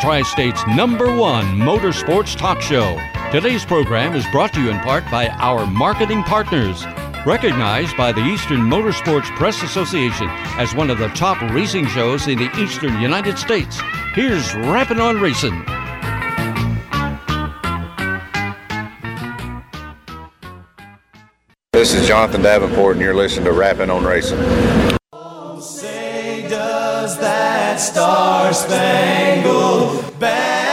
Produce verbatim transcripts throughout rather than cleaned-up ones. Tri-State's number one motorsports talk show. Today's program is brought to you in part by our marketing partners. Recognized by the Eastern Motorsports Press Association as one of the top racing shows in the Eastern United States, here's Rappin' on Racing. This is Jonathan Davenport, and you're listening to Rappin' on Racing. Oh, say does that star-spangled banner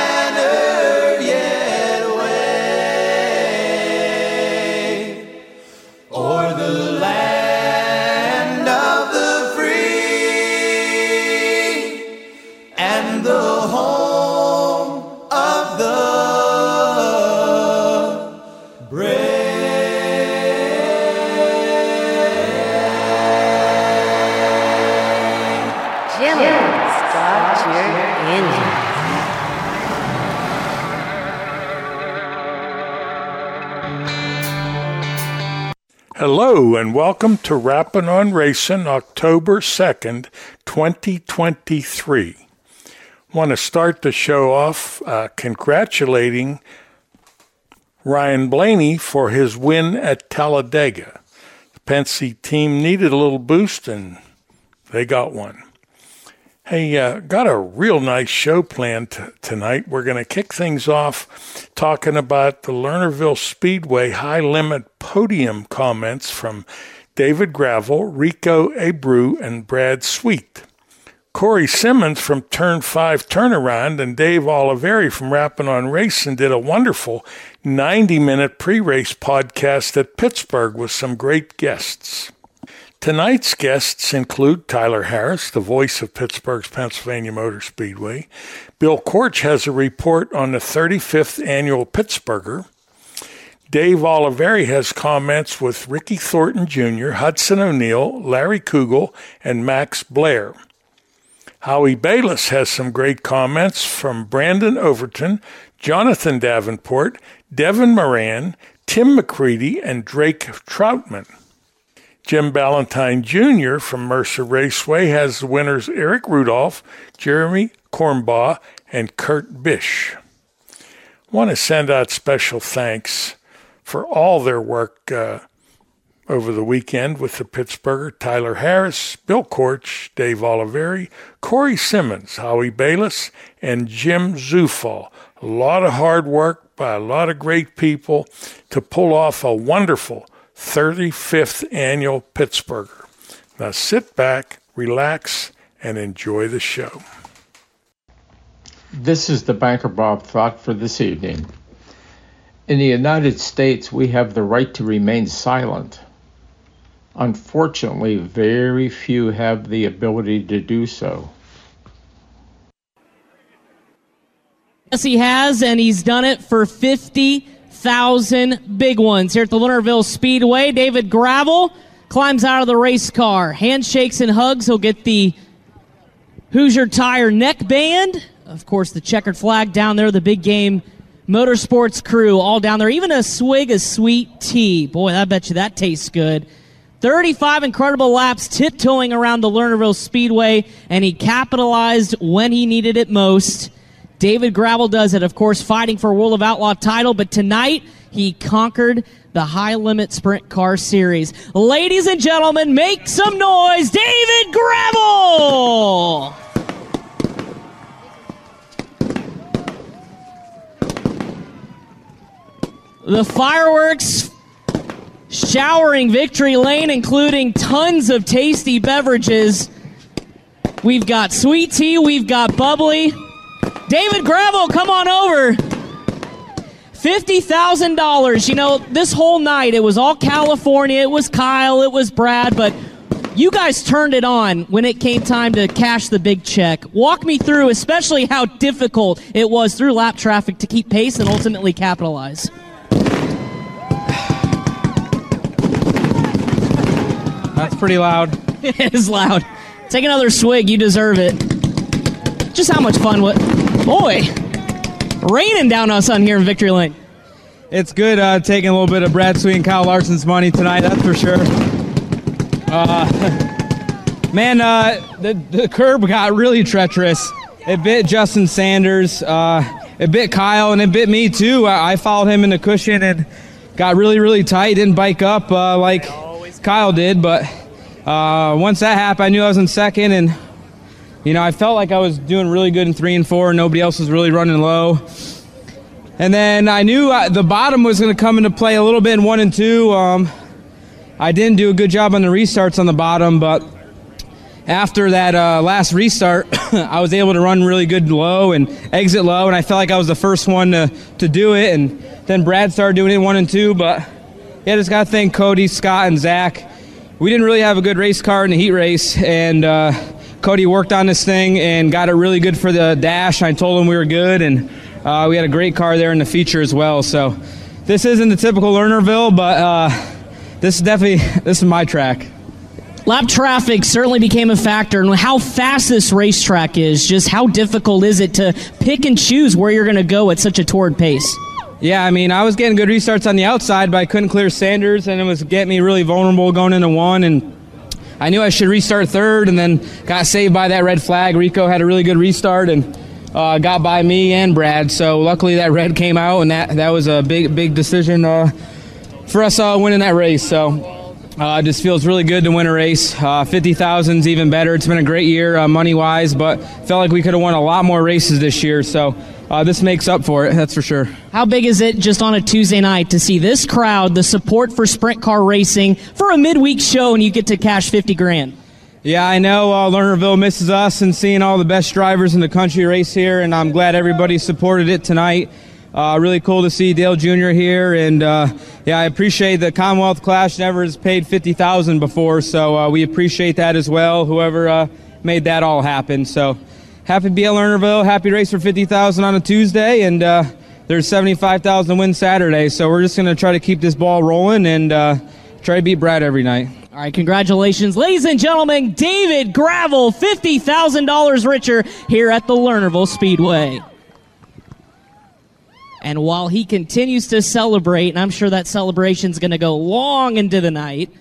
Hello and welcome to Rappin' on Racing, October second, twenty twenty-three. Want to start the show off uh, congratulating Ryan Blaney for his win at Talladega. The Penske team needed a little boost and they got one. Hey, uh, got a real nice show planned t- tonight. We're going to kick things off talking about the Lernerville Speedway high-limit podium comments from David Gravel, Rico Abreu, and Brad Sweet. Cory Simmons from Turn five Turnaround and Dave Olivieri from Rappin' on Racing did a wonderful ninety-minute pre-race podcast at Pittsburgh with some great guests. Tonight's guests include Tyler Harris, the voice of Pittsburgh's Pennsylvania Motor Speedway. Bill Korch has a report on the thirty-fifth Annual Pittsburgher. Dave Olivieri has comments with Ricky Thornton Junior, Hudson O'Neal, Larry Kugel, and Max Blair. Howie Balis has some great comments from Brandon Overton, Jonathan Davenport, Devin Moran, Tim McCreadie, and Drake Troutman. Jim Ballantyne Junior from Mercer Raceway has the winners Eric Rudolph, Jeremy Kornbau, and Kurt Bish. I want to send out special thanks for all their work uh, over the weekend with the Pittsburgher: Tyler Harris, Bill Korch, Dave Olivieri, Cory Simmons, Howie Balis, and Jim Zufall. A lot of hard work by a lot of great people to pull off a wonderful thirty-fifth Annual Pittsburgher. Now sit back, relax, and enjoy the show. This is the Banker Bob thought for this evening. In the United States, we have the right to remain silent. Unfortunately, very few have the ability to do so. Yes, he has, and he's done it for fifty thousand big ones here at the Lernerville Speedway. David Gravel climbs out of the race car. Handshakes and hugs. He'll get the Hoosier Tire neckband. Of course, the checkered flag down there, the big game motorsports crew all down there. Even a swig of sweet tea. Boy, I bet you that tastes good. thirty-five incredible laps tiptoeing around the Lernerville Speedway, and he capitalized when he needed it most. David Gravel does it, of course, fighting for a World of Outlaw title, but tonight he conquered the high-limit sprint car series. Ladies and gentlemen, make some noise, David Gravel! The fireworks showering Victory Lane, including tons of tasty beverages. We've got sweet tea, we've got bubbly. David Gravel, come on over. fifty thousand dollars. You know, this whole night, it was all California. It was Kyle. It was Brad. But you guys turned it on when it came time to cash the big check. Walk me through, especially how difficult it was through lap traffic to keep pace and ultimately capitalize. That's pretty loud. It is loud. Take another swig. You deserve it. Just how much fun what? Boy, raining down on us on here in Victory Lane. It's good uh, taking a little bit of Brad Sweet and Kyle Larson's money tonight, that's for sure. Uh, man, uh, the, the curb got really treacherous. It bit Justin Sanders, uh, it bit Kyle, and it bit me too. I, I followed him in the cushion and got really, really tight. Didn't bike up uh, like Kyle did, but uh, once that happened, I knew I was in second, and you know, I felt like I was doing really good in three and four. Nobody else was really running low. And then I knew I, the bottom was going to come into play a little bit in one and two. Um, I didn't do a good job on the restarts on the bottom, but after that uh, last restart, I was able to run really good low and exit low, and I felt like I was the first one to, to do it. And then Brad started doing it in one and two, but yeah, just got to thank Cody, Scott, and Zach. We didn't really have a good race car in the heat race, and uh, Cody worked on this thing and got it really good for the dash. I told him we were good, and uh, we had a great car there in the feature as well. So this isn't the typical Lernerville, but uh, this is definitely this is my track. Lap traffic certainly became a factor, and how fast this racetrack is, just how difficult is it to pick and choose where you're going to go at such a torrid pace? Yeah, I mean, I was getting good restarts on the outside, but I couldn't clear Sanders, and it was getting me really vulnerable going into one, and I knew I should restart third, and then got saved by that red flag. Rico had a really good restart and uh, got by me and Brad, so luckily that red came out, and that, that was a big, big decision uh, for us uh, winning that race. So it uh, just feels really good to win a race. Uh, fifty thousand is even better. It's been a great year uh, money-wise, but felt like we could have won a lot more races this year, so Uh, this makes up for it, that's for sure. How big is it just on a Tuesday night to see this crowd, the support for sprint car racing for a midweek show, and you get to cash fifty grand? Yeah, I know uh, Lernerville misses us and seeing all the best drivers in the country race here, and I'm glad everybody supported it tonight. Uh, really cool to see Dale Junior here, and uh, yeah, I appreciate the Commonwealth Clash never has paid fifty thousand before, so uh, we appreciate that as well, whoever uh, made that all happen. So happy to be at Lernerville, happy race for fifty thousand on a Tuesday, and uh, there's seventy-five thousand to win Saturday, so we're just going to try to keep this ball rolling and uh, try to beat Brad every night. All right, congratulations, ladies and gentlemen, David Gravel, fifty thousand dollars richer here at the Lernerville Speedway. And while he continues to celebrate, and I'm sure that celebration's going to go long into the night,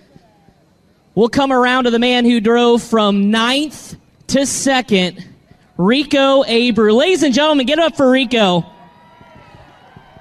we'll come around to the man who drove from ninth to second, Rico Abreu. Ladies and gentlemen, get up for Rico.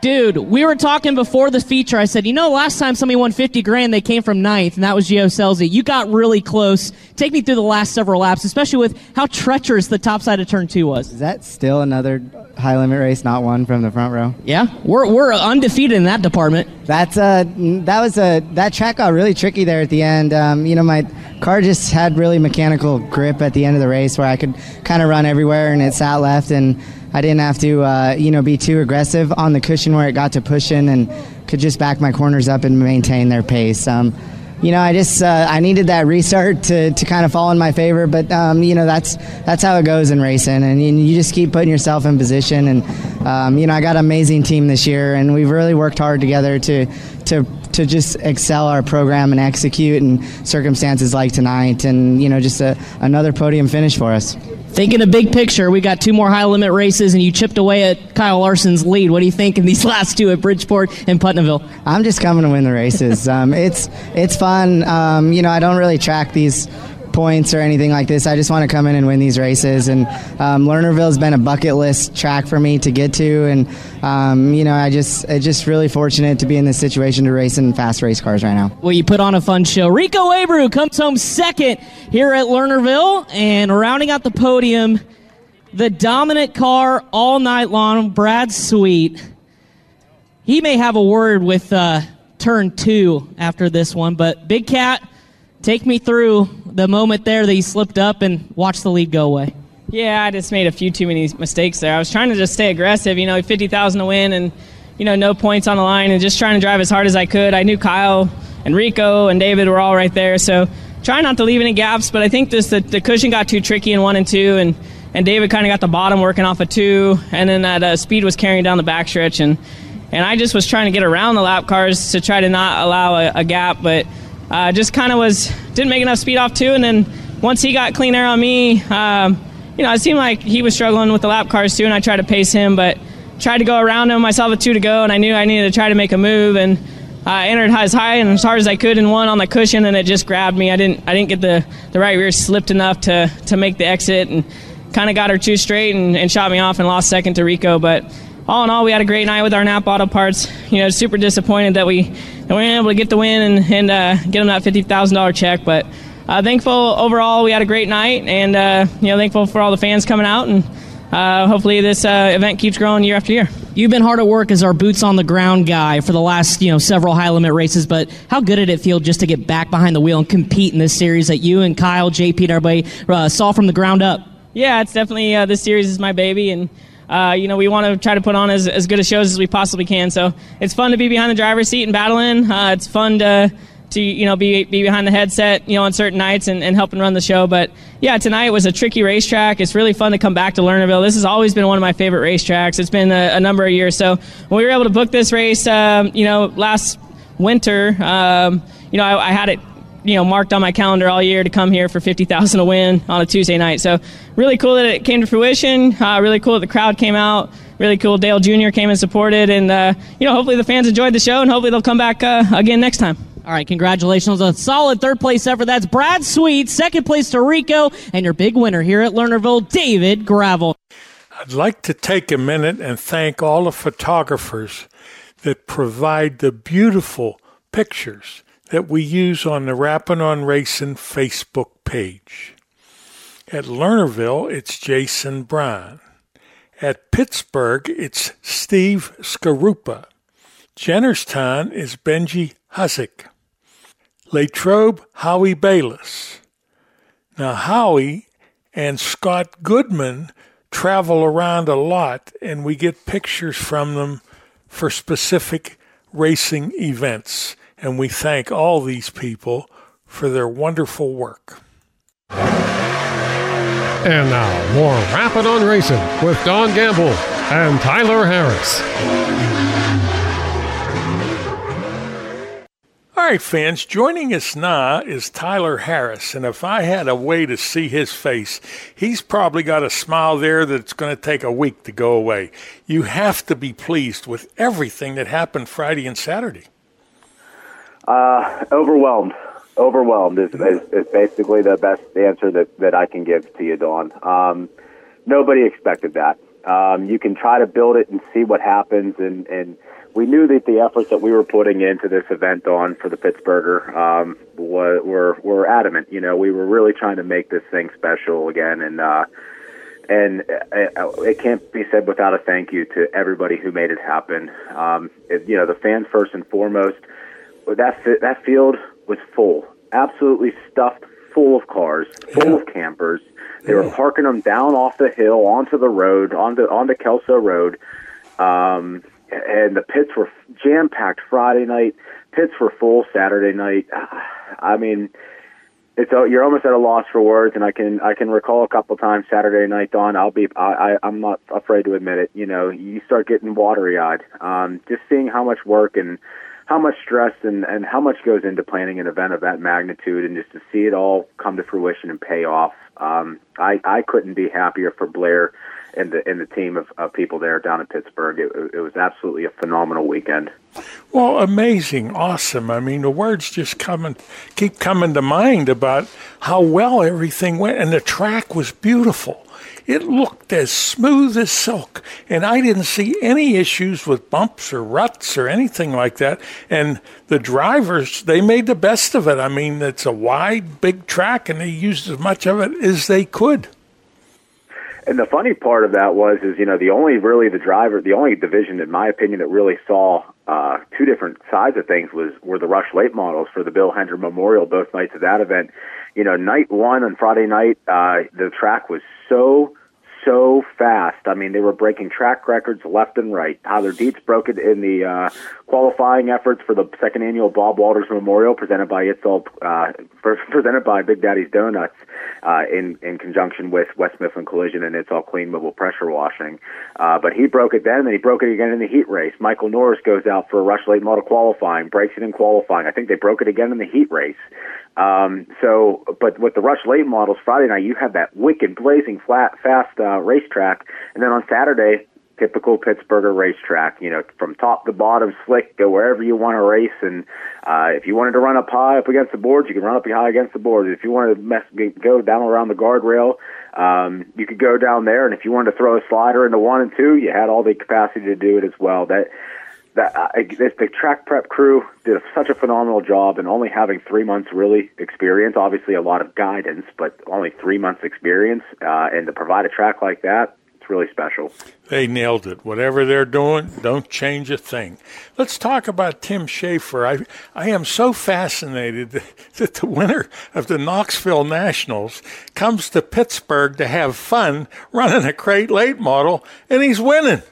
Dude, we were talking before the feature. I said, you know, last time somebody won fifty grand, they came from ninth, and that was Gio Selzy. You got really close. Take me through the last several laps, especially with how treacherous the top side of turn two was. Is that still another high limit race not won from the front row? Yeah, we're we're undefeated in that department. That's a that was a that track got really tricky there at the end. Um, you know, my car just had really mechanical grip at the end of the race where I could kind of run everywhere, and it sat left, and I didn't have to, uh, you know, be too aggressive on the cushion where it got to pushing, and could just back my corners up and maintain their pace. Um, you know, I just uh, I needed that restart to, to kind of fall in my favor, but um, you know, that's that's how it goes in racing, and you, you just keep putting yourself in position. And um, you know, I got an amazing team this year, and we've really worked hard together to to to just excel our program and execute in circumstances like tonight, and you know, just a, another podium finish for us. Thinking a big picture, we got two more high limit races, and you chipped away at Kyle Larson's lead. What do you think in these last two at Bridgeport and Putnamville? I'm just coming to win the races. um, it's it's fun. Um, you know, I don't really track these points or anything like this. I just want to come in and win these races, and um, Lernerville's been a bucket list track for me to get to, and um, you know, I just I just really fortunate to be in this situation to race in fast race cars right now. Well, you put on a fun show. Rico Abreu comes home second here at Lernerville, and rounding out the podium, the dominant car all night long, Brad Sweet. He may have a word with uh, turn two after this one, but Big Cat, take me through the moment there that you slipped up and watched the lead go away. Yeah, I just made a few too many mistakes there. I was trying to just stay aggressive, you know, fifty thousand to win, and, you know, no points on the line, and just trying to drive as hard as I could. I knew Kyle and Rico and David were all right there, so trying not to leave any gaps, but I think this the, the cushion got too tricky in one and two, and, and David kind of got the bottom working off of two, and then that uh, speed was carrying down the backstretch, and, and I just was trying to get around the lap cars to try to not allow a, a gap, but Uh, just kind of was, didn't make enough speed off two, and then once he got clean air on me, um, you know, it seemed like he was struggling with the lap cars too, and I tried to pace him, but tried to go around him. I saw the two to go, and I knew I needed to try to make a move, and I uh, entered as high and as hard as I could in one on the cushion, and it just grabbed me. I didn't I didn't get the, the right rear slipped enough to, to make the exit, and kind of got her two straight and, and shot me off and lost second to Rico. But all in all, we had a great night with our Nap Auto Parts. You know, super disappointed that we, that we weren't able to get the win and, and uh, get them that fifty thousand dollars check. But uh, thankful overall we had a great night, and uh, you know, thankful for all the fans coming out, and uh, hopefully this uh, event keeps growing year after year. You've been hard at work as our boots on the ground guy for the last, you know, several high limit races, but how good did it feel just to get back behind the wheel and compete in this series that you and Kyle, J P, and everybody uh, saw from the ground up? Yeah, it's definitely, uh, this series is my baby, and uh, you know, we want to try to put on as, as good a shows as we possibly can. So it's fun to be behind the driver's seat and battling. Uh, it's fun to, to you know, be be behind the headset, you know, on certain nights and, and helping run the show. But yeah, tonight was a tricky racetrack. It's really fun to come back to Lernerville. This has always been one of my favorite racetracks. It's been a, a number of years. So when we were able to book this race, um, you know, last winter, um, you know, I, I had it, you know, marked on my calendar all year to come here for fifty thousand to win on a Tuesday night. So really cool that it came to fruition. Uh, really cool that the crowd came out. Really cool Dale Junior came and supported. And, uh, you know, hopefully the fans enjoyed the show, and hopefully they'll come back uh, again next time. All right, congratulations on a solid third-place effort. That's Brad Sweet, second place to Rico, and your big winner here at Lernerville, David Gravel. I'd like to take a minute and thank all the photographers that provide the beautiful pictures that we use on the Rappin' on Racing Facebook page. At Lernerville, it's Jason Bryan. At Pittsburgh, it's Steve Scarupa. Jennerstown is Benji Husick. Latrobe, Howie Balis. Now, Howie and Scott Goodman travel around a lot, and we get pictures from them for specific racing events. And we thank all these people for their wonderful work. And now, more Rapid on Racing with Don Gamble and Tyler Harris. All right, fans, joining us now is Tyler Harris. And if I had a way to see his face, he's probably got a smile there that's going to take a week to go away. You have to be pleased with everything that happened Friday and Saturday. Uh, overwhelmed. Overwhelmed is, is, is basically the best answer that, that I can give to you, Dawn. Um, nobody expected that. Um, you can try to build it and see what happens, and, and we knew that the efforts that we were putting into this event, Dawn, for the Pittsburgher, um, were, were, were adamant. You know, we were really trying to make this thing special again, and, uh, And it can't be said without a thank you to everybody who made it happen. Um, it, you know, the fans first and foremost. That that field was full, absolutely stuffed full of cars, full yeah. of campers. They yeah. were parking them down off the hill, onto the road, onto, onto Kelso Road. Um, and the pits were jam-packed Friday night. Pits were full Saturday night. I mean, it's a, you're almost at a loss for words, and I can I can recall a couple times Saturday night, Don, I'll be I, I I'm not afraid to admit it. You know, you start getting watery-eyed. Um, just seeing how much work and how much stress and, and how much goes into planning an event of that magnitude, and just to see it all come to fruition and pay off. Um, I, I couldn't be happier for Blair and the and the team of, of people there down in Pittsburgh. It, it was absolutely a phenomenal weekend. Well, amazing, awesome. I mean, the words just come and keep coming to mind about how well everything went, and the track was beautiful. It looked as smooth as silk, and I didn't see any issues with bumps or ruts or anything like that. And the drivers, they made the best of it. I mean, it's a wide, big track, and they used as much of it as they could. And the funny part of that was, is, you know, the only really the driver, the only division, in my opinion, that really saw uh, two different sides of things was were the Rush Late Models for the Bill Hendren Memorial, both nights of that event. You know, night one on Friday night, uh, the track was so, so fast. I mean, they were breaking track records left and right. Tyler Dietz broke it in the uh, qualifying efforts for the second annual Bob Walters Memorial, presented by it's all, uh, presented by Big Daddy's Donuts, uh, in in conjunction with West Mifflin Collision and It's All Clean Mobile Pressure Washing. Uh, but he broke it then, and he broke it again in the heat race. Michael Norris goes out for a Rush Late Model qualifying, breaks it in qualifying. I think they broke it again in the heat race. Um, so, but with the Rush Late Models Friday night, you had that wicked, blazing, flat, fast, uh, racetrack. And then on Saturday, typical Pittsburgher racetrack, you know, from top to bottom, slick, go wherever you want to race. And uh, if you wanted to run up high up against the boards, you can run up high against the boards. If you wanted to mess, go down around the guardrail, um, you could go down there. And if you wanted to throw a slider into one and two, you had all the capacity to do it as well. That that uh, the track prep crew did such a phenomenal job, and only having three months really experience, obviously a lot of guidance, but only three months experience, uh, and to provide a track like that, really special. They nailed it. Whatever they're doing, don't change a thing. Let's talk about Tim Schaefer. I I am so fascinated that the winner of the Knoxville Nationals comes to Pittsburgh to have fun running a crate late model, and he's winning.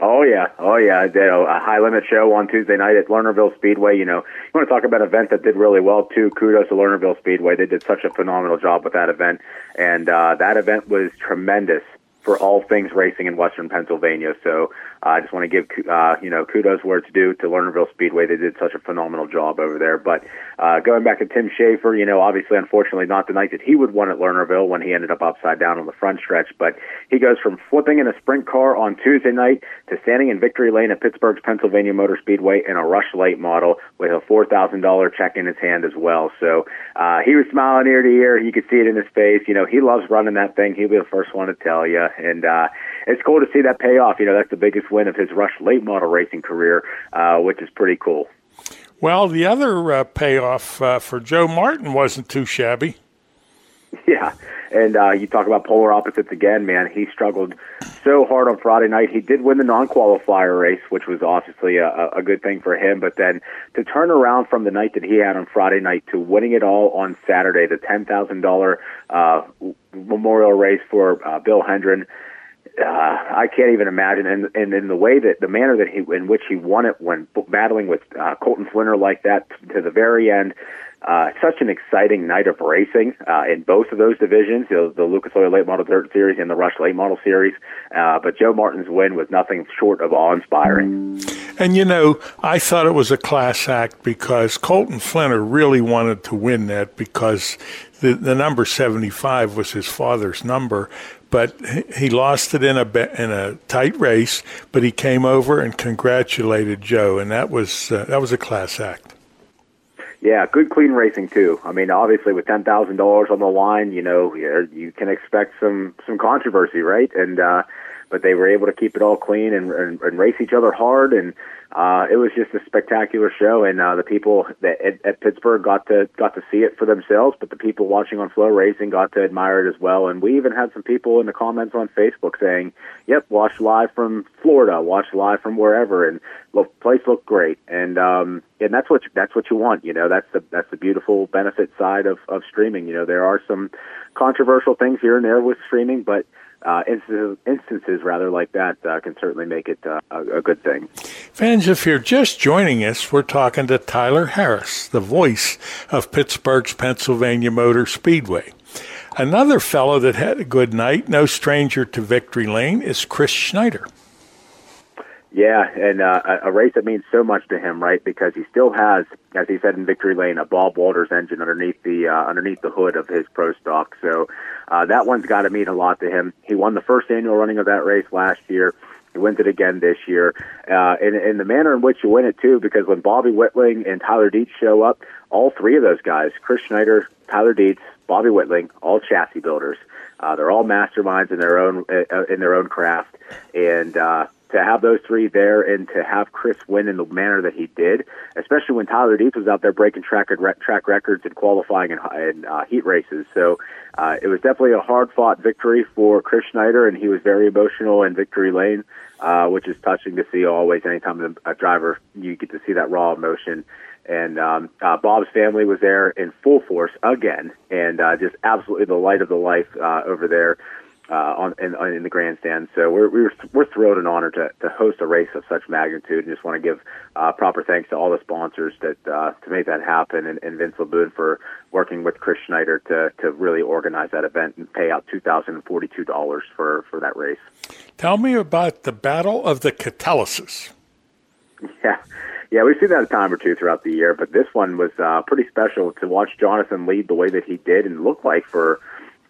Oh, yeah. Oh, yeah. A high-limit show on Tuesday night at Lernerville Speedway. You know, you want to talk about an event that did really well, too. Kudos to Lernerville Speedway. They did such a phenomenal job with that event, and uh, that event was tremendous for all things racing in Western Pennsylvania. So uh, I just want to give uh, you know, kudos where it's due to Lernerville Speedway. They did such a phenomenal job over there. But uh, going back to Tim Schaefer, you know, obviously, unfortunately, not the night that he would win at Lernerville when he ended up upside down on the front stretch. But he goes from flipping in a sprint car on Tuesday night to standing in victory lane at Pittsburgh's Pennsylvania Motor Speedway in a rush late model with a four thousand dollars check in his hand as well. So uh, he was smiling ear to ear. You could see it in his face. You know, he loves running that thing. He'll be the first one to tell you. And uh, it's cool to see that pay off. You know, that's the biggest win of his rush late model racing career, uh, which is pretty cool. Well, the other uh, payoff uh, for Joe Martin wasn't too shabby. Yeah, and uh, you talk about polar opposites again, man. He struggled so hard on Friday night. He did win the non-qualifier race, which was obviously a, a good thing for him. But then to turn around from the night that he had on Friday night to winning it all on Saturday, the ten thousand dollars uh, memorial race for uh, Bill Hendren, uh, I can't even imagine. And, and in the way that, the manner that he, in which he won it when battling with uh, Colton Flinner like that to the very end, Uh, such an exciting night of racing uh, in both of those divisions, you know, the Lucas Oil Late Model Series and the Rush Late Model Series. Uh, but Joe Martin's win was nothing short of awe-inspiring. And, you know, I thought it was a class act because Colton Flinner really wanted to win that because the, the number seventy-five was his father's number. But he lost it in a in a tight race, but he came over and congratulated Joe, and that was uh, that was a class act. Yeah, good clean racing too. I mean, obviously with ten thousand dollars on the line, you know, you can expect some some controversy, right? And uh, but they were able to keep it all clean and, and, and race each other hard, and uh, it was just a spectacular show. And uh, the people that at, at Pittsburgh got to got to see it for themselves, but the people watching on Flow Racing got to admire it as well. And we even had some people in the comments on Facebook saying, "Yep, watched live from Florida, watched live from wherever, and the place looked great." And um, and that's what that's what you want, you know. That's the that's the beautiful benefit side of, of streaming. You know, there are some controversial things here and there with streaming, but uh, instances, instances rather like that uh, can certainly make it uh, a, a good thing. Fans, if you're just joining us, we're talking to Tyler Harris, the voice of Pittsburgh's Pennsylvania Motor Speedway. Another fellow that had a good night, no stranger to victory lane, is Chris Schneider. Yeah, and uh, a race that means so much to him, right? Because he still has, as he said in victory lane, a Bob Walters engine underneath the uh, underneath the hood of his pro stock. So uh, that one's got to mean a lot to him. He won the first annual running of that race last year. He wins it again this year. Uh, and, and the manner in which you win it, too, because when Bobby Whitling and Tyler Dietz show up, all three of those guys, Chris Schneider, Tyler Dietz, Bobby Whitling, all chassis builders. Uh, they're all masterminds in their own, uh, in their own craft. And uh to have those three there and to have Chris win in the manner that he did, especially when Tyler Dietz was out there breaking track track records and qualifying and, and uh, heat races. So uh, it was definitely a hard-fought victory for Chris Schneider, and he was very emotional in victory lane, uh, which is touching to see always. Anytime a driver, you get to see that raw emotion. And um, uh, Bob's family was there in full force again, and uh, just absolutely the light of the life uh, over there. Uh, on, in, in the grandstand. So we're, we're, we're thrilled and honored to, to host a race of such magnitude, and just want to give uh, proper thanks to all the sponsors that uh, to make that happen, and, and Vince LeBoon for working with Chris Schneider to, to really organize that event and pay out two thousand forty-two dollars for, for that race. Tell me about the Battle of the Catalysis. Yeah. Yeah, we've seen that a time or two throughout the year, but this one was uh, pretty special to watch Jonathan lead the way that he did, and looked like for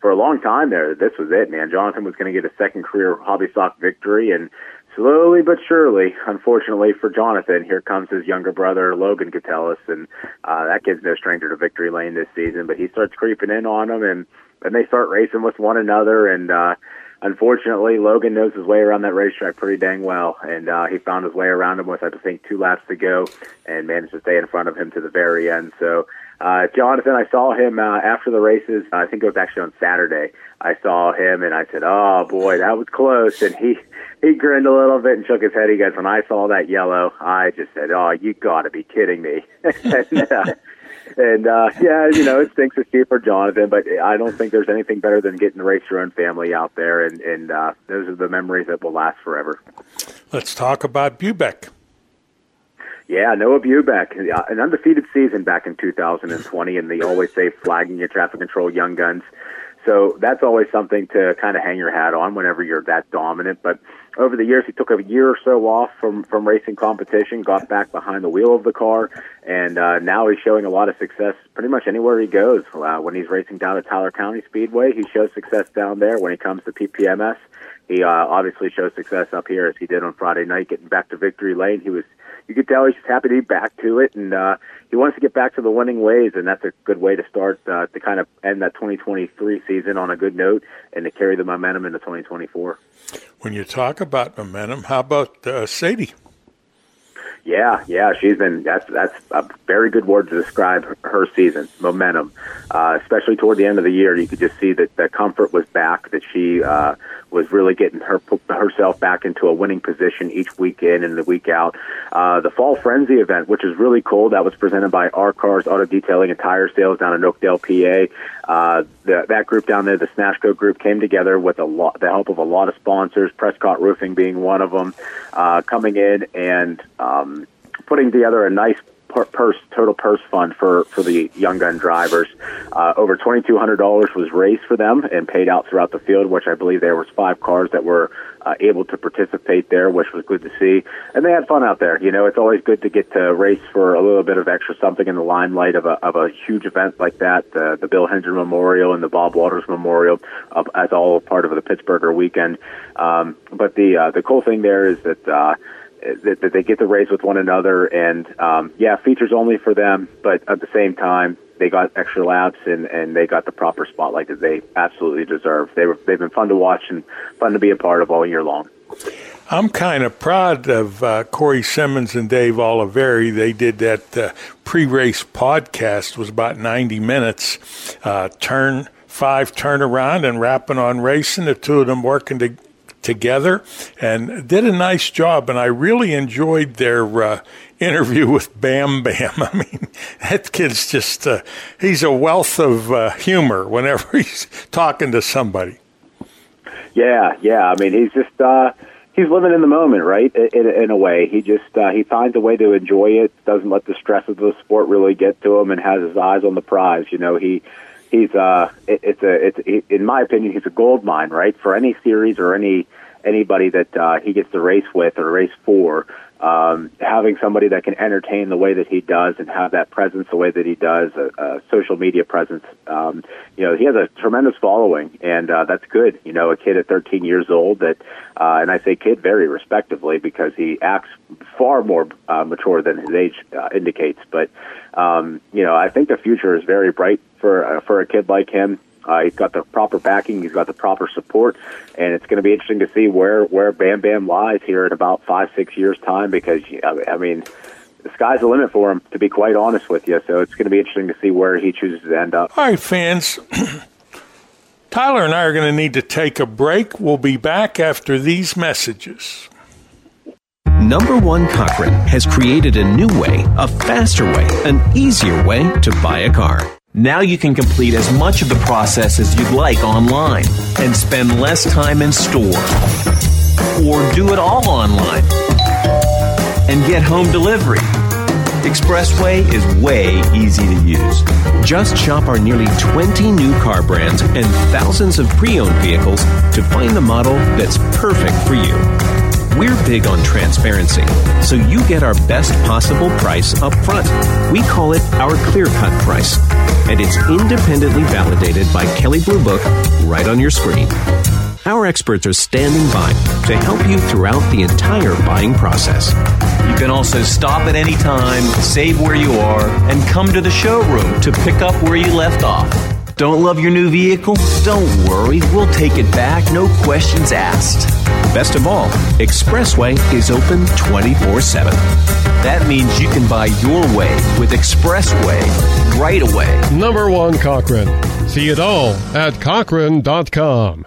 for a long time there, this was it, man. Jonathan was going to get a second career hobby stock victory, and slowly but surely, unfortunately for Jonathan, here comes his younger brother, Logan Catellis, and uh, that kid's no stranger to victory lane this season, but he starts creeping in on him, and then they start racing with one another, and uh, unfortunately, Logan knows his way around that racetrack pretty dang well, and uh, he found his way around him with, I think, two laps to go, and managed to stay in front of him to the very end, so... Uh, Jonathan, I saw him uh, after the races. I think it was actually on Saturday. I saw him, and I said, oh, boy, that was close. And he, he grinned a little bit and shook his head. He goes, when I saw that yellow, I just said, oh, you got to be kidding me. and, uh, and uh, yeah, you know, it stinks to see for Jonathan, but I don't think there's anything better than getting to race your own family out there. And, and uh, those are the memories that will last forever. Let's talk about Bubeck. Yeah, Noah Bubeck, an undefeated season back in two thousand twenty, and they always say flagging your traffic control young guns. So that's always something to kind of hang your hat on whenever you're that dominant. But over the years, he took a year or so off from, from racing competition, got back behind the wheel of the car, and uh, now he's showing a lot of success pretty much anywhere he goes. Uh, when he's racing down at Tyler County Speedway, he shows success down there. When it comes to P P M S, he uh, obviously shows success up here as he did on Friday night, getting back to victory lane. He was You could tell he's just happy to be back to it, and uh, he wants to get back to the winning ways, and that's a good way to start uh, to kind of end that twenty twenty-three season on a good note and to carry the momentum into twenty twenty-four. When you talk about momentum, how about uh, Sadie? Yeah, yeah, she's been, that's that's a very good word to describe her, her season, momentum. Uh, especially toward the end of the year, you could just see that the comfort was back, that she uh, was really getting her herself back into a winning position each week in and the week out. Uh, the Fall Frenzy event, which is really cool, that was presented by R Cars Auto Detailing and Tire Sales down in Oakdale, P A. Uh, the, that group down there, the Snashco group, came together with a lot, the help of a lot of sponsors, Prescott Roofing being one of them, uh, coming in and um, putting together a nice purse, total purse fund for, for the young gun drivers. Uh, over twenty-two hundred dollars was raised for them and paid out throughout the field, which I believe there was five cars that were uh, able to participate there, which was good to see. And they had fun out there. You know, it's always good to get to race for a little bit of extra something in the limelight of a, of a huge event like that. The, the Bill Hendren Memorial and the Bob Walters Memorial, uh, as all part of the Pittsburgher weekend. Um, but the, uh, the cool thing there is that, uh, that they get to race with one another, and um, yeah, features only for them, but at the same time, they got extra laps and, and they got the proper spotlight that they absolutely deserve. They were, they've been fun to watch and fun to be a part of all year long. I'm kind of proud of uh, Cory Simmons and Dave Olivieri. They did that uh, pre-race podcast. It was about ninety minutes, uh, turn five turnaround and wrapping on racing, the two of them working together. together and did a nice job, and I really enjoyed their uh, interview with Bam Bam. I mean, that kid's just, uh, he's a wealth of uh, humor whenever he's talking to somebody. Yeah, yeah. I mean, he's just, uh, he's living in the moment, right, in, in a way. He just, uh, he finds a way to enjoy it, doesn't let the stress of the sport really get to him, and has his eyes on the prize. You know, he... He's uh, it, it's a, it's in my opinion, he's a gold mine, right? For any series or any anybody that uh, he gets to race with or race for, um, having somebody that can entertain the way that he does and have that presence the way that he does, a, a social media presence. Um, you know, he has a tremendous following, and uh, that's good. You know, a kid at thirteen years old that, uh, and I say kid very respectively because he acts far more uh, mature than his age uh, indicates. But um, you know, I think the future is very bright. For, uh, for a kid like him, uh, he's got the proper backing, he's got the proper support, and it's going to be interesting to see where, where Bam Bam lies here in about five, six years' time, because, I mean, the sky's the limit for him, to be quite honest with you, so it's going to be interesting to see where he chooses to end up. All right, fans, Tyler and I are going to need to take a break. We'll be back after these messages. Number One Cochrane has created a new way, a faster way, an easier way to buy a car. Now you can complete as much of the process as you'd like online and spend less time in store, or do it all online and get home delivery. Expressway is way easy to use. Just shop our nearly twenty new car brands and thousands of pre-owned vehicles to find the model that's perfect for you. We're big on transparency, so you get our best possible price up front. We call it our clear-cut price, and it's independently validated by Kelley Blue Book right on your screen. Our experts are standing by to help you throughout the entire buying process. You can also stop at any time, save where you are, and come to the showroom to pick up where you left off. Don't love your new vehicle? Don't worry, we'll take it back, no questions asked. Best of all, Expressway is open twenty-four seven. That means you can buy your way with Expressway right away. Number one Cochrane. See it all at Cochrane dot com.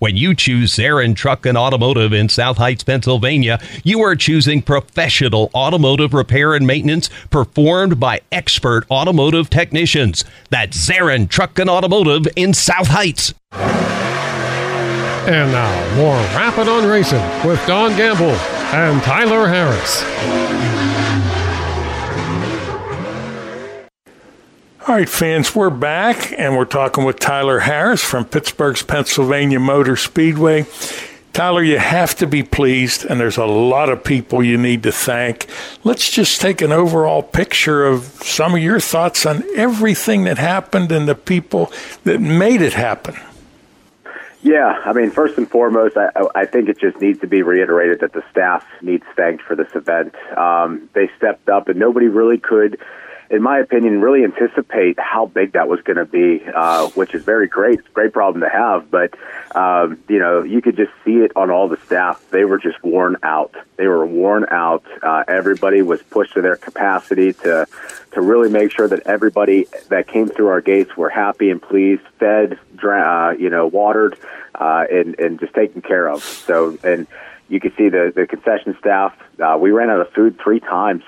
When you choose Zarin Truck and Automotive in South Heights, Pennsylvania, you are choosing professional automotive repair and maintenance performed by expert automotive technicians. That's Zarin Truck and Automotive in South Heights. And now, more Rapid on Racing with Don Gamble and Tyler Harris. All right, fans, we're back, and we're talking with Tyler Harris from Pittsburgh's Pennsylvania Motor Speedway. Tyler, you have to be pleased, and there's a lot of people you need to thank. Let's just take an overall picture of some of your thoughts on everything that happened and the people that made it happen. Yeah, I mean, first and foremost, I, I think it just needs to be reiterated that the staff needs thanked for this event. Um, they stepped up, and nobody really could, in my opinion, really anticipate how big that was going to be, uh, which is very great. It's a great problem to have, but, um, you know, you could just see it on all the staff. They were just worn out. They were worn out. Uh, everybody was pushed to their capacity to to really make sure that everybody that came through our gates were happy and pleased, fed, dra- uh, you know, watered, uh, and, and just taken care of. So, and you could see the, the concession staff. Uh, we ran out of food three times,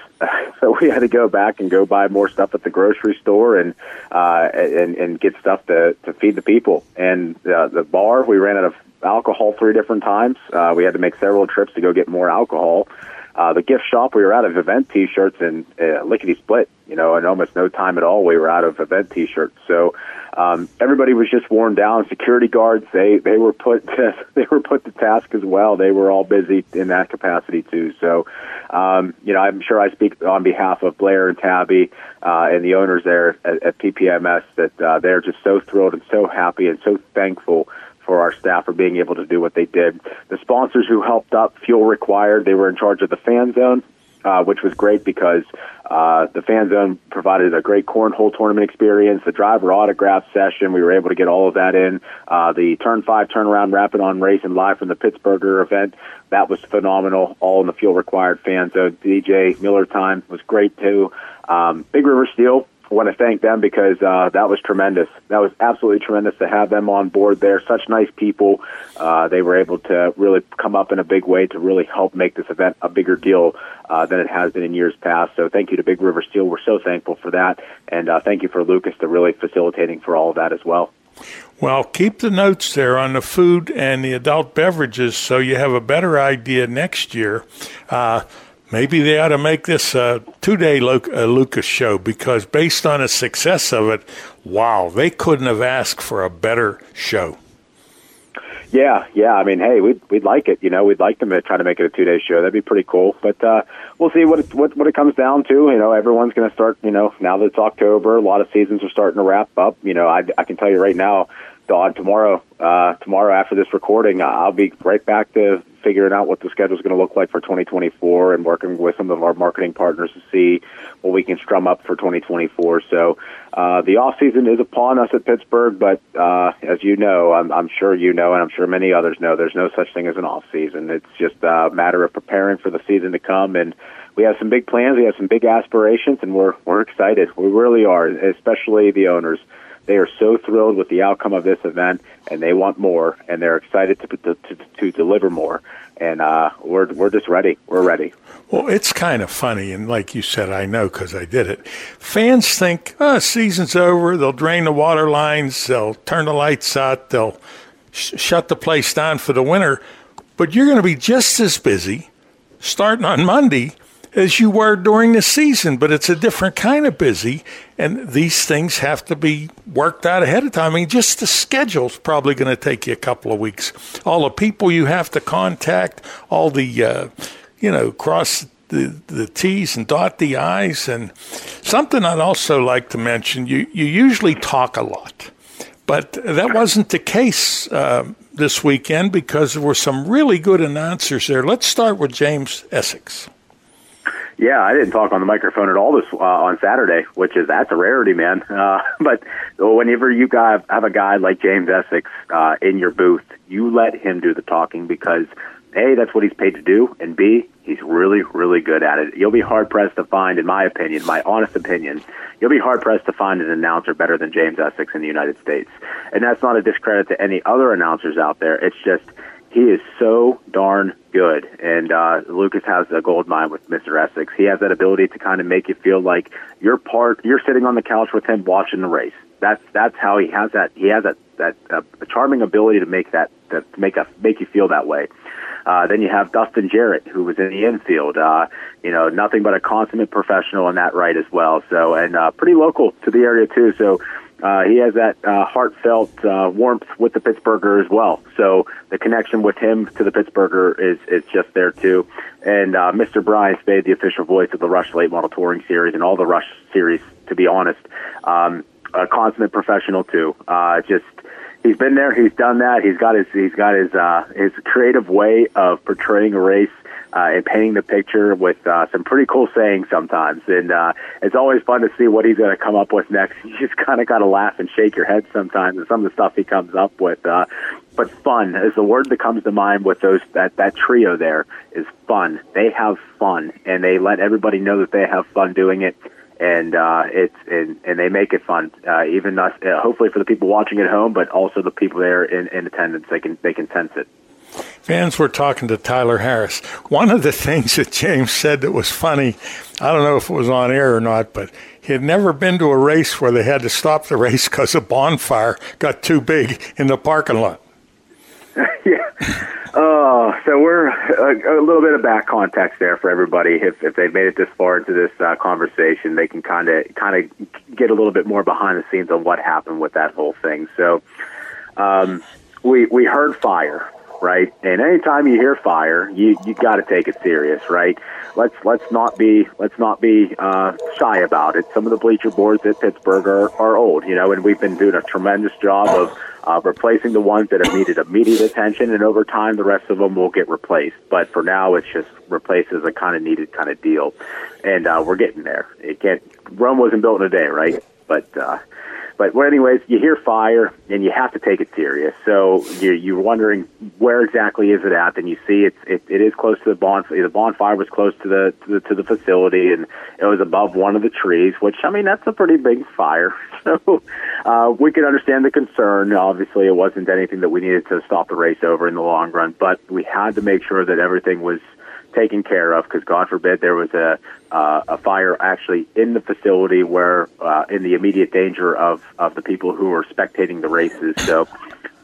so we had to go back and go buy more stuff at the grocery store and uh, and, and get stuff to, to feed the people. And uh, the bar, we ran out of alcohol three different times. Uh, we had to make several trips to go get more alcohol. Uh, the gift shop, we were out of event T-shirts and uh, lickety-split. You know, in almost no time at all, we were out of event T-shirts. So um, everybody was just worn down. Security guards, they they were put to, they were put to task as well. They were all busy in that capacity too. So um, you know, I'm sure I speak on behalf of Blair and Tabby uh, and the owners there at, at P P M S that uh, they're just so thrilled and so happy and so thankful for our staff for being able to do what they did. The sponsors who helped up, Fuel Required, they were in charge of the fan zone. Uh, which was great because uh, the fan zone provided a great cornhole tournament experience, the driver autograph session. We were able to get all of that in. Uh, the Turn five Turnaround Rapid on Racing live from the Pittsburgher event, that was phenomenal, all in the Fuel Required fan zone. D J Miller time was great, too. Um, Big River Steel, I want to thank them because uh, that was tremendous. That was absolutely tremendous to have them on board there. Such nice people. Uh, they were able to really come up in a big way to really help make this event a bigger deal uh, than it has been in years past. So thank you to Big River Steel. We're so thankful for that. And uh, thank you for Lucas to really facilitating for all of that as well. Well, keep the notes there on the food and the adult beverages so you have a better idea next year. Uh Maybe they ought to make this a two-day Lucas show because based on the success of it, wow, they couldn't have asked for a better show. Yeah, yeah. I mean, hey, we'd, we'd like it. You know, we'd like them to try to make it a two-day show. That'd be pretty cool. But uh, we'll see what it, what, what it comes down to. You know, everyone's going to start, you know, now that it's October, a lot of seasons are starting to wrap up. You know, I, I can tell you right now, Don, tomorrow, uh, tomorrow after this recording, I'll be right back to figuring out what the schedule is going to look like for twenty twenty-four and working with some of our marketing partners to see what we can strum up for twenty twenty-four. So uh, the offseason is upon us at Pittsburgh, but uh, as you know, I'm, I'm sure you know, and I'm sure many others know, there's no such thing as an offseason. It's just a matter of preparing for the season to come, and we have some big plans, we have some big aspirations, and we're we're excited. We really are, especially the owners. They are so thrilled with the outcome of this event, and they want more, and they're excited to to, to, to deliver more. And uh, we're we're just ready. We're ready. Well, it's kind of funny, and like you said, I know because I did it. Fans think, oh, season's over. They'll drain the water lines. They'll turn the lights out. They'll sh- shut the place down for the winter. But you're going to be just as busy starting on Monday as you were during the season, but it's a different kind of busy, and these things have to be worked out ahead of time. I mean, just the schedule's probably going to take you a couple of weeks. All the people you have to contact, all the, uh, you know, cross the, the T's and dot the I's. And something I'd also like to mention, you, you usually talk a lot, but that wasn't the case uh, this weekend because there were some really good announcers there. Let's start with James Essex. Yeah, I didn't talk on the microphone at all this uh, on Saturday, which is that's a rarity, man. Uh, but whenever you guys have a guy like James Essex uh, in your booth, you let him do the talking because A, that's what he's paid to do, and B, he's really, really good at it. You'll be hard pressed to find, in my opinion, my honest opinion, you'll be hard pressed to find an announcer better than James Essex in the United States, and that's not a discredit to any other announcers out there. It's just he is so darn good, and uh, Lucas has a gold mine with Mister Essex. He has that ability to kind of make you feel like you're part, you're sitting on the couch with him watching the race. That's that's how he has that. He has that that uh, charming ability to make that to make a, make you feel that way. Uh, then you have Dustin Jarrett, who was in the infield. Uh, you know, nothing but a consummate professional in that right as well. So, and uh, pretty local to the area too. So. Uh, he has that uh, heartfelt uh, warmth with the Pittsburgher as well. So the connection with him to the Pittsburgher is, is just there, too. And uh, Mister Brian Spade, the official voice of the Rush Late Model Touring Series and all the Rush Series, to be honest, um, a consummate professional, too. Uh, just he's been there. He's done that. He's got his he's got his, uh, his creative way of portraying a race. Uh, and painting the picture with uh, some pretty cool sayings sometimes. And uh, it's always fun to see what he's going to come up with next. You just kind of got to laugh and shake your head sometimes at some of the stuff he comes up with. Uh, but fun is the word that comes to mind with those that, that trio there is fun. They have fun, and they let everybody know that they have fun doing it. And uh, it's and, and they make it fun, uh, even us, uh, hopefully for the people watching at home, but also the people there in, in attendance. They can they can sense it. Fans were talking to Tyler Harris. One of the things that James said that was funny, I don't know if it was on air or not, but he had never been to a race where they had to stop the race because a bonfire got too big in the parking lot. Yeah. Oh, so we're a, a little bit of back context there for everybody. If if they've made it this far into this uh, conversation, they can kind of kind of get a little bit more behind the scenes on what happened with that whole thing. So um, we we heard fire. Right, and anytime you hear fire, you you got to take it serious, right? Let's let's not be let's not be uh, shy about it. Some of the bleacher boards at Pittsburgh are, are old, you know, and we've been doing a tremendous job of uh, replacing the ones that have needed immediate attention, and over time, the rest of them will get replaced. But for now, it's just replaced as a kind of needed kind of deal, and uh, we're getting there. It can't Rome wasn't built in a day, right? But. Uh, But well, anyways, you hear fire, and you have to take it serious. So you're, you're wondering where exactly is it at, and you see it's, it it is close to the bonfire. The bonfire was close to the, to the to the facility, and it was above one of the trees, which, I mean, that's a pretty big fire. So uh, we can understand the concern. Obviously, it wasn't anything that we needed to stop the race over in the long run, but we had to make sure that everything was taken care of, because God forbid there was a uh, a fire actually in the facility where uh, in the immediate danger of, of the people who were spectating the races. So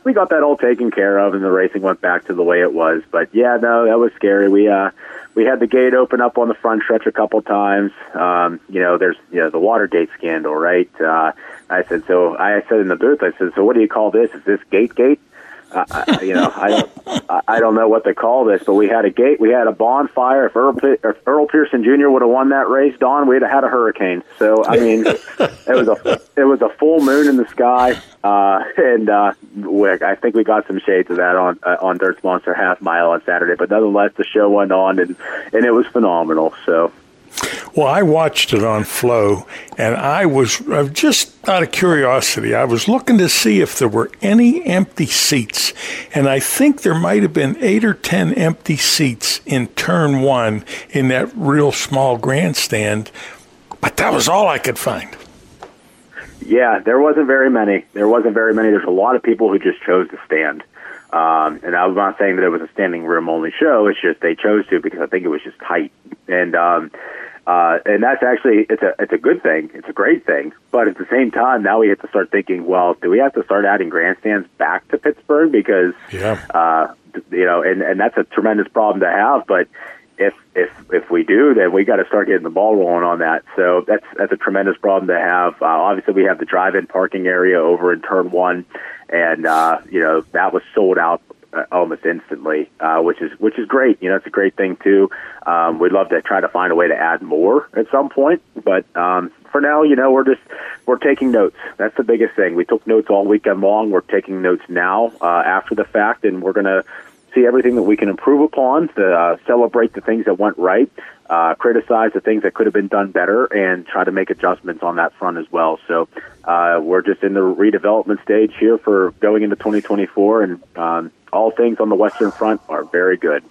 we got that all taken care of, and the racing went back to the way it was. But yeah, no, that was scary. We uh we had the gate open up on the front stretch a couple times. Um, you know, there's you know the Watergate scandal, right? Uh, I said so. I said in the booth, I said, so what do you call this? Is this gate gate? I, you know, I don't, I don't know what they call this, but we had a gate, we had a bonfire. If Earl, if Earl Pearson Junior would have won that race, Don, we'd have had a hurricane. So I mean, it was a it was a full moon in the sky, uh, and uh, I think we got some shades of that on uh, on Dirt's Monster Half Mile on Saturday. But nonetheless, the show went on, and and it was phenomenal. So. Well, I watched it on Flow, and I was just out of curiosity. I was looking to see if there were any empty seats, and I think there might have been eight or ten empty seats in turn one in that real small grandstand, but that was all I could find. Yeah, there wasn't very many. There wasn't very many. There's a lot of people who just chose to stand. Um, and I was not saying that it was a standing room only show. It's just they chose to because I think it was just tight. And um, uh, and that's actually, it's a it's a good thing. It's a great thing. But at the same time, now we have to start thinking, well, do we have to start adding grandstands back to Pittsburgh? Because, yeah. uh, you know, and, and that's a tremendous problem to have. But if if if we do, then we got to start getting the ball rolling on that. So that's that's a tremendous problem to have. Uh, obviously, we have the drive-in parking area over in Turn one. And, uh, you know, that was sold out uh, almost instantly, uh, which is which is great. You know, it's a great thing, too. Um, we'd love to try to find a way to add more at some point. But um, for now, you know, we're just we're taking notes. That's the biggest thing. We took notes all weekend long. We're taking notes now uh, after the fact, and we're going to see everything that we can improve upon, to uh, celebrate the things that went right, uh, criticize the things that could have been done better, and try to make adjustments on that front as well. So uh, we're just in the redevelopment stage here for going into twenty twenty-four, and um, all things on the Western Front are very good.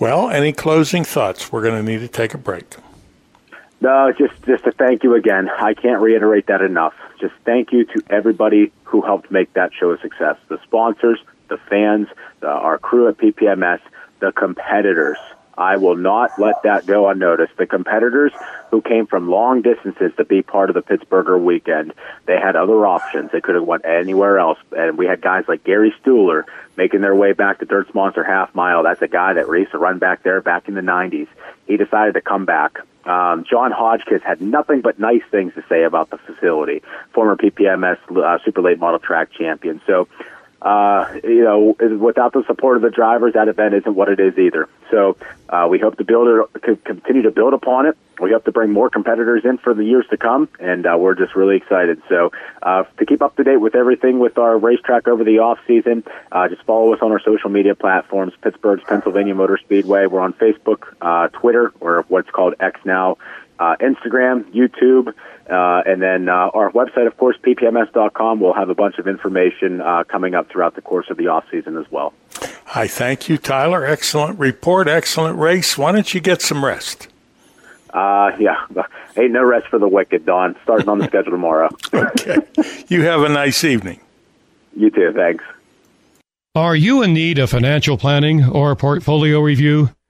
Well, any closing thoughts? We're going to need to take a break. No, just, just to thank you again. I can't reiterate that enough. Just thank you to everybody who helped make that show a success. The sponsors, the fans, the, our crew at P P M S, the competitors. I will not let that go unnoticed. The competitors who came from long distances to be part of the Pittsburgher weekend, they had other options. They could have went anywhere else. And we had guys like Gary Stuhler making their way back to Dirt's Monster Half Mile. That's a guy that raced a run back there back in the nineties. He decided to come back. Um, John Hodgkiss had nothing but nice things to say about the facility, former P P M S uh, Super Late Model Track champion. So, Uh, you know, without the support of the drivers, that event isn't what it is either. So uh, we hope to build it, continue to build upon it. We hope to bring more competitors in for the years to come, and uh, we're just really excited. So uh, to keep up to date with everything with our racetrack over the off season, uh, just follow us on our social media platforms, Pittsburgh's Pennsylvania Motor Speedway. We're on Facebook, uh, Twitter, or what's called X now, uh, Instagram, YouTube. Uh, and then uh, our website, of course, P P M S dot com. We'll have a bunch of information uh, coming up throughout the course of the off-season as well. I thank you, Tyler. Excellent report, excellent race. Why don't you get some rest? Uh, yeah, ain't no rest for the wicked, Don. Starting on the schedule tomorrow. Okay. You have a nice evening. You too, thanks. Are you in need of financial planning or portfolio review?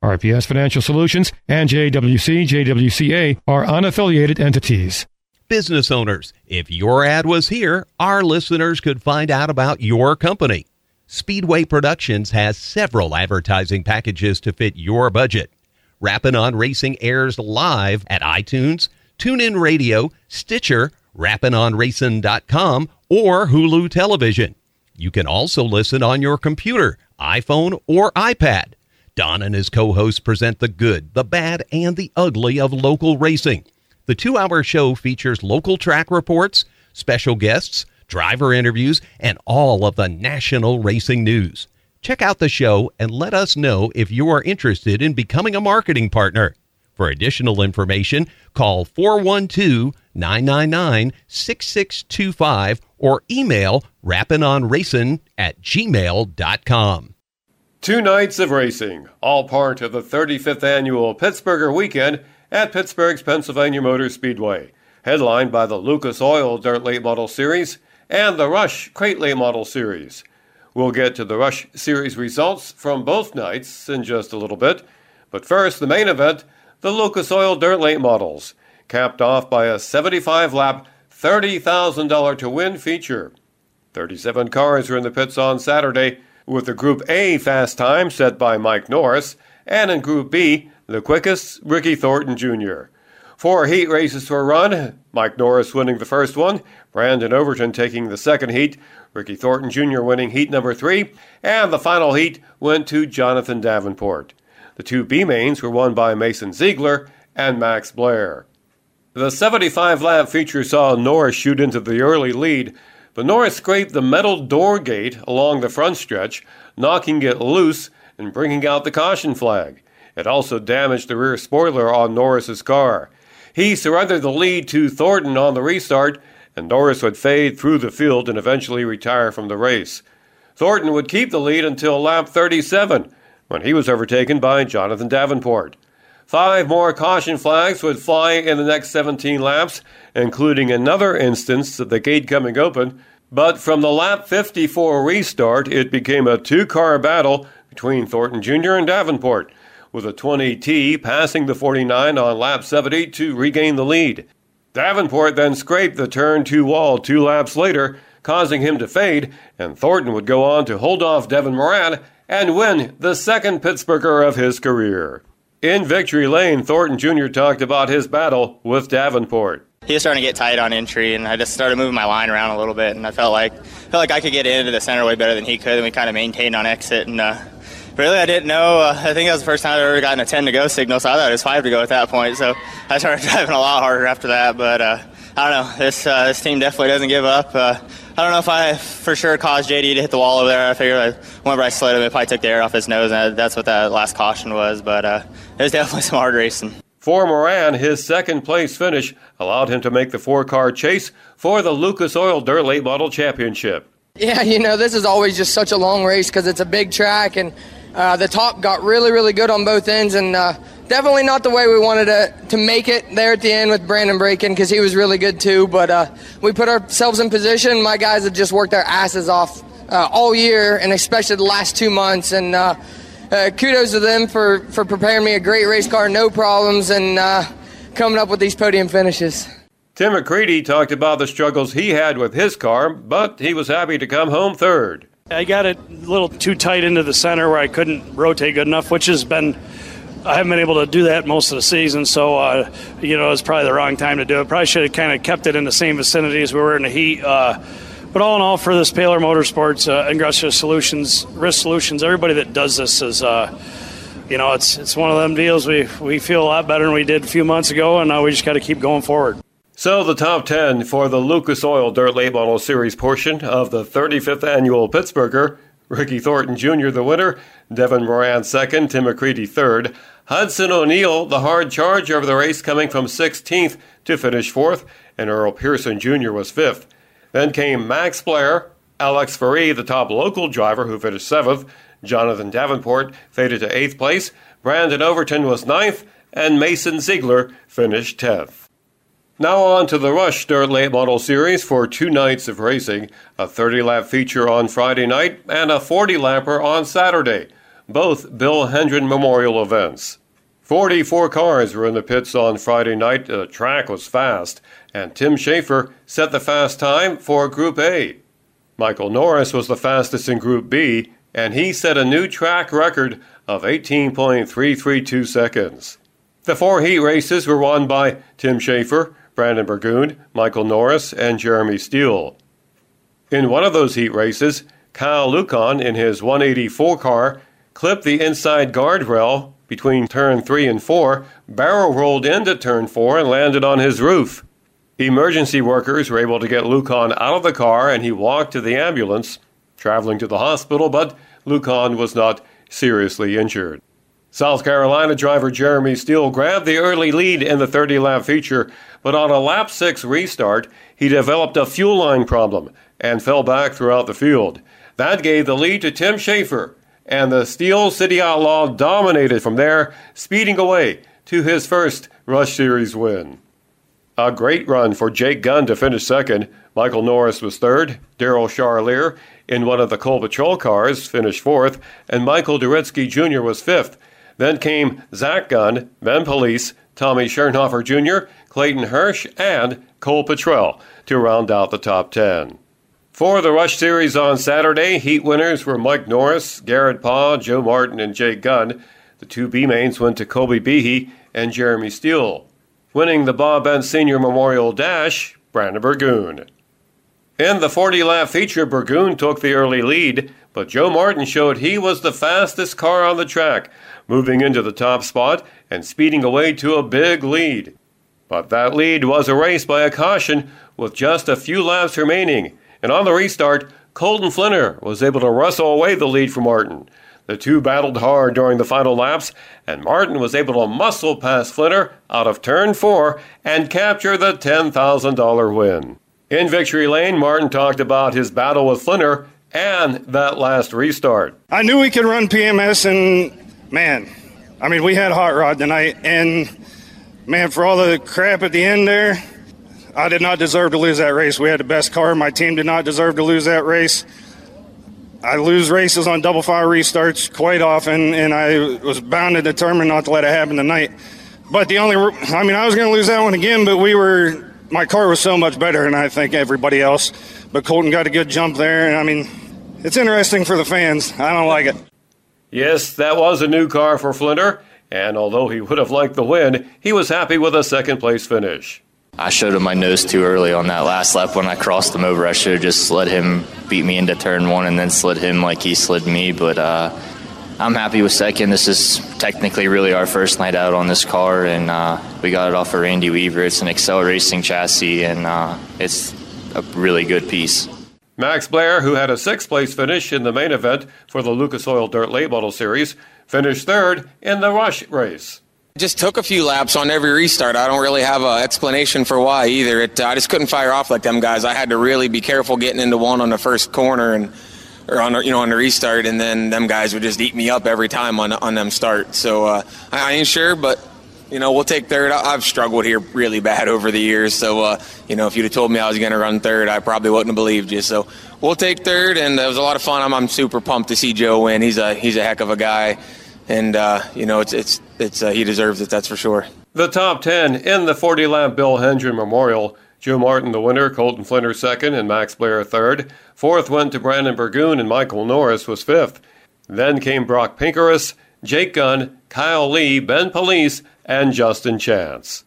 R P S Financial Solutions and J W C, J W C A are unaffiliated entities. Business owners, if your ad was here, our listeners could find out about your company. Speedway Productions has several advertising packages to fit your budget. Rappin' on Racing airs live at iTunes, TuneIn Radio, Stitcher, rappin on racin dot com, or Hulu Television. You can also listen on your computer, iPhone, or iPad. Don and his co-hosts present the good, the bad, and the ugly of local racing. The two-hour show features local track reports, special guests, driver interviews, and all of the national racing news. Check out the show and let us know if you are interested in becoming a marketing partner. For additional information, call four one two, nine nine nine, six six two five or email rappin on racin at gmail dot com. Two nights of racing, all part of the thirty-fifth annual Pittsburgher Weekend at Pittsburgh's Pennsylvania Motor Speedway, headlined by the Lucas Oil Dirt Late Model Series and the Rush Crate Late Model Series. We'll get to the Rush Series results from both nights in just a little bit, but first, the main event, the Lucas Oil Dirt Late Models, capped off by a seventy-five lap, thirty thousand dollars to win feature. thirty-seven cars were in the pits on Saturday, with the Group A fast time set by Mike Norris, and in Group B, the quickest, Ricky Thornton Junior Four heat races were run, Mike Norris winning the first one, Brandon Overton taking the second heat, Ricky Thornton Junior winning heat number three, and the final heat went to Jonathan Davenport. The two B mains were won by Mason Ziegler and Max Blair. The seventy-five lap feature saw Norris shoot into the early lead, but Norris scraped the metal door gate along the front stretch, knocking it loose and bringing out the caution flag. It also damaged the rear spoiler on Norris's car. He surrendered the lead to Thornton on the restart, and Norris would fade through the field and eventually retire from the race. Thornton would keep the lead until lap thirty-seven, when he was overtaken by Jonathan Davenport. Five more caution flags would fly in the next seventeen laps, including another instance of the gate coming open, but from the lap fifty-four restart, it became a two-car battle between Thornton Junior and Davenport, with a twenty T passing the forty-nine on lap seventy to regain the lead. Davenport then scraped the turn two wall two laps later, causing him to fade, and Thornton would go on to hold off Devin Moran and win the second Pittsburgher of his career. In victory lane, Thornton Junior talked about his battle with Davenport. He was starting to get tight on entry, and I just started moving my line around a little bit, and I felt like felt like I could get into the center way better than he could, and we kind of maintained on exit, and uh, really, I didn't know. Uh, I think that was the first time I've ever gotten a ten to go signal, so I thought it was five to go at that point. So I started driving a lot harder after that. But uh, I don't know. This uh, this team definitely doesn't give up. Uh, I don't know if I for sure caused J D to hit the wall over there. I figured I, whenever I slid him, it probably took the air off his nose, and that's what that last caution was. But uh, it was definitely some hard racing. For Moran, his second-place finish allowed him to make the four-car chase for the Lucas Oil Dirt Late Model Championship. Yeah, you know, this is always just such a long race because it's a big track, and Uh, the top got really, really good on both ends, and uh, definitely not the way we wanted to, to make it there at the end with Brandon breaking, because he was really good too. But uh, we put ourselves in position. My guys have just worked their asses off uh, all year, and especially the last two months. And uh, uh, kudos to them for, for preparing me a great race car, no problems, and uh, coming up with these podium finishes. Tim McCreadie talked about the struggles he had with his car, but he was happy to come home third. I got it a little too tight into the center where I couldn't rotate good enough, which has been, I haven't been able to do that most of the season, so, uh, you know, it was probably the wrong time to do it. Probably should have kind of kept it in the same vicinity as we were in the heat. Uh, but all in all, for this Paler Motorsports, uh, Ingressia Solutions, Risk Solutions, everybody that does this is, uh, you know, it's it's one of them deals. We, we feel a lot better than we did a few months ago, and uh, we just got to keep going forward. So the top ten for the Lucas Oil Dirt Late Model Series portion of the thirty-fifth Annual Pittsburgher: Ricky Thornton Junior the winner, Devin Moran second, Tim McCreadie third, Hudson O'Neal, the hard charger of the race, coming from sixteenth to finish fourth, and Earl Pearson Junior was fifth. Then came Max Blair, Alex Faree, the top local driver, who finished seventh, Jonathan Davenport faded to eighth place, Brandon Overton was ninth, and Mason Ziegler finished tenth. Now on to the Rush Dirt Late Model Series for two nights of racing, a thirty lap feature on Friday night and a forty lapper on Saturday, both Bill Hendren Memorial events. forty-four cars were in the pits on Friday night, the track was fast, and Tim Schaefer set the fast time for Group A. Michael Norris was the fastest in Group B, and he set a new track record of eighteen point three three two seconds. The four heat races were won by Tim Schaefer, Brandon Burgoon, Michael Norris, and Jeremy Steele. In one of those heat races, Kyle Lucon in his one eighty-four car clipped the inside guardrail between turn three and four, barrel rolled into turn four, and landed on his roof. Emergency workers were able to get Lucon out of the car, and he walked to the ambulance, traveling to the hospital, but Lucon was not seriously injured. South Carolina driver Jeremy Steele grabbed the early lead in the thirty-lap feature, but on a lap six restart, he developed a fuel line problem and fell back throughout the field. That gave the lead to Tim Schaefer, and the Steele City Outlaw dominated from there, speeding away to his first Rush Series win. A great run for Jake Gunn to finish second. Michael Norris was third. Darrell Charlier, in one of the Coal Patrol cars, finished fourth, and Michael Duretsky Junior was fifth. Then came Zach Gunn, Ben Police, Tommy Schernhofer Junior, Clayton Hirsch, and Cole Petrell to round out the top ten. For the Rush Series on Saturday, heat winners were Mike Norris, Garrett Paugh, Joe Martin, and Jake Gunn. The two B-mains went to Kobe Behe and Jeremy Steele. Winning the Bob Bent Senior Memorial Dash, Brandon Burgoon. In the forty-lap feature, Burgoon took the early lead, but Joe Martin showed he was the fastest car on the track, moving into the top spot and speeding away to a big lead. But that lead was erased by a caution with just a few laps remaining, and on the restart, Colton Flinner was able to wrestle away the lead from Martin. The two battled hard during the final laps, and Martin was able to muscle past Flinner out of turn four and capture the ten thousand dollars win. In victory lane, Martin talked about his battle with Flinner and that last restart. I knew we could run P M S, and man, I mean, we had hot rod tonight, and man, for all the crap at the end there, I did not deserve to lose that race. We had the best car. My team did not deserve to lose that race. I lose races on double fire restarts quite often, and I was bound and determined not to let it happen tonight. But the only, I mean, I was going to lose that one again, but we were, my car was so much better than I think everybody else. But Colton got a good jump there, and I mean, it's interesting for the fans. I don't like it. Yes, that was a new car for Flinner, and although he would have liked the win, he was happy with a second-place finish. I showed him my nose too early on that last lap when I crossed him over. I should have just let him beat me into turn one and then slid him like he slid me, but uh, I'm happy with second. This is technically really our first night out on this car, and uh, we got it off of Randy Weaver. It's an Excel Racing chassis, and uh, it's a really good piece. Max Blair, who had a sixth-place finish in the main event for the Lucas Oil Dirt Late Model Series, finished third in the Rush race. It just took a few laps on every restart. I don't really have an explanation for why either. It, uh, I just couldn't fire off like them guys. I had to really be careful getting into one on the first corner and or on you know on the restart, and then them guys would just eat me up every time on on them start. So uh, I, I ain't sure, but you know, we'll take third. I've struggled here really bad over the years, so uh, you know, if you'd have told me I was going to run third, I probably wouldn't have believed you. So we'll take third, and it was a lot of fun. I'm, I'm super pumped to see Joe win. He's a he's a heck of a guy, and uh, you know, it's it's it's uh, he deserves it. That's for sure. The top ten in the forty-lap Bill Hendren Memorial: Joe Martin, the winner; Colton Flinner, second; and Max Blair, third. Fourth went to Brandon Burgoon, and Michael Norris was fifth. Then came Brock Pinkeris, Jake Gunn, Kyle Lee, Ben Police, and Justin Chance.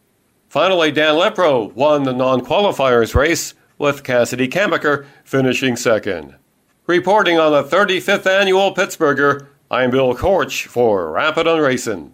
Finally, Dan Lepro won the non-qualifiers race, with Cassidy Kamiker finishing second. Reporting on the thirty-fifth Annual Pittsburgher, I'm Bill Korch for Rapid on Racing.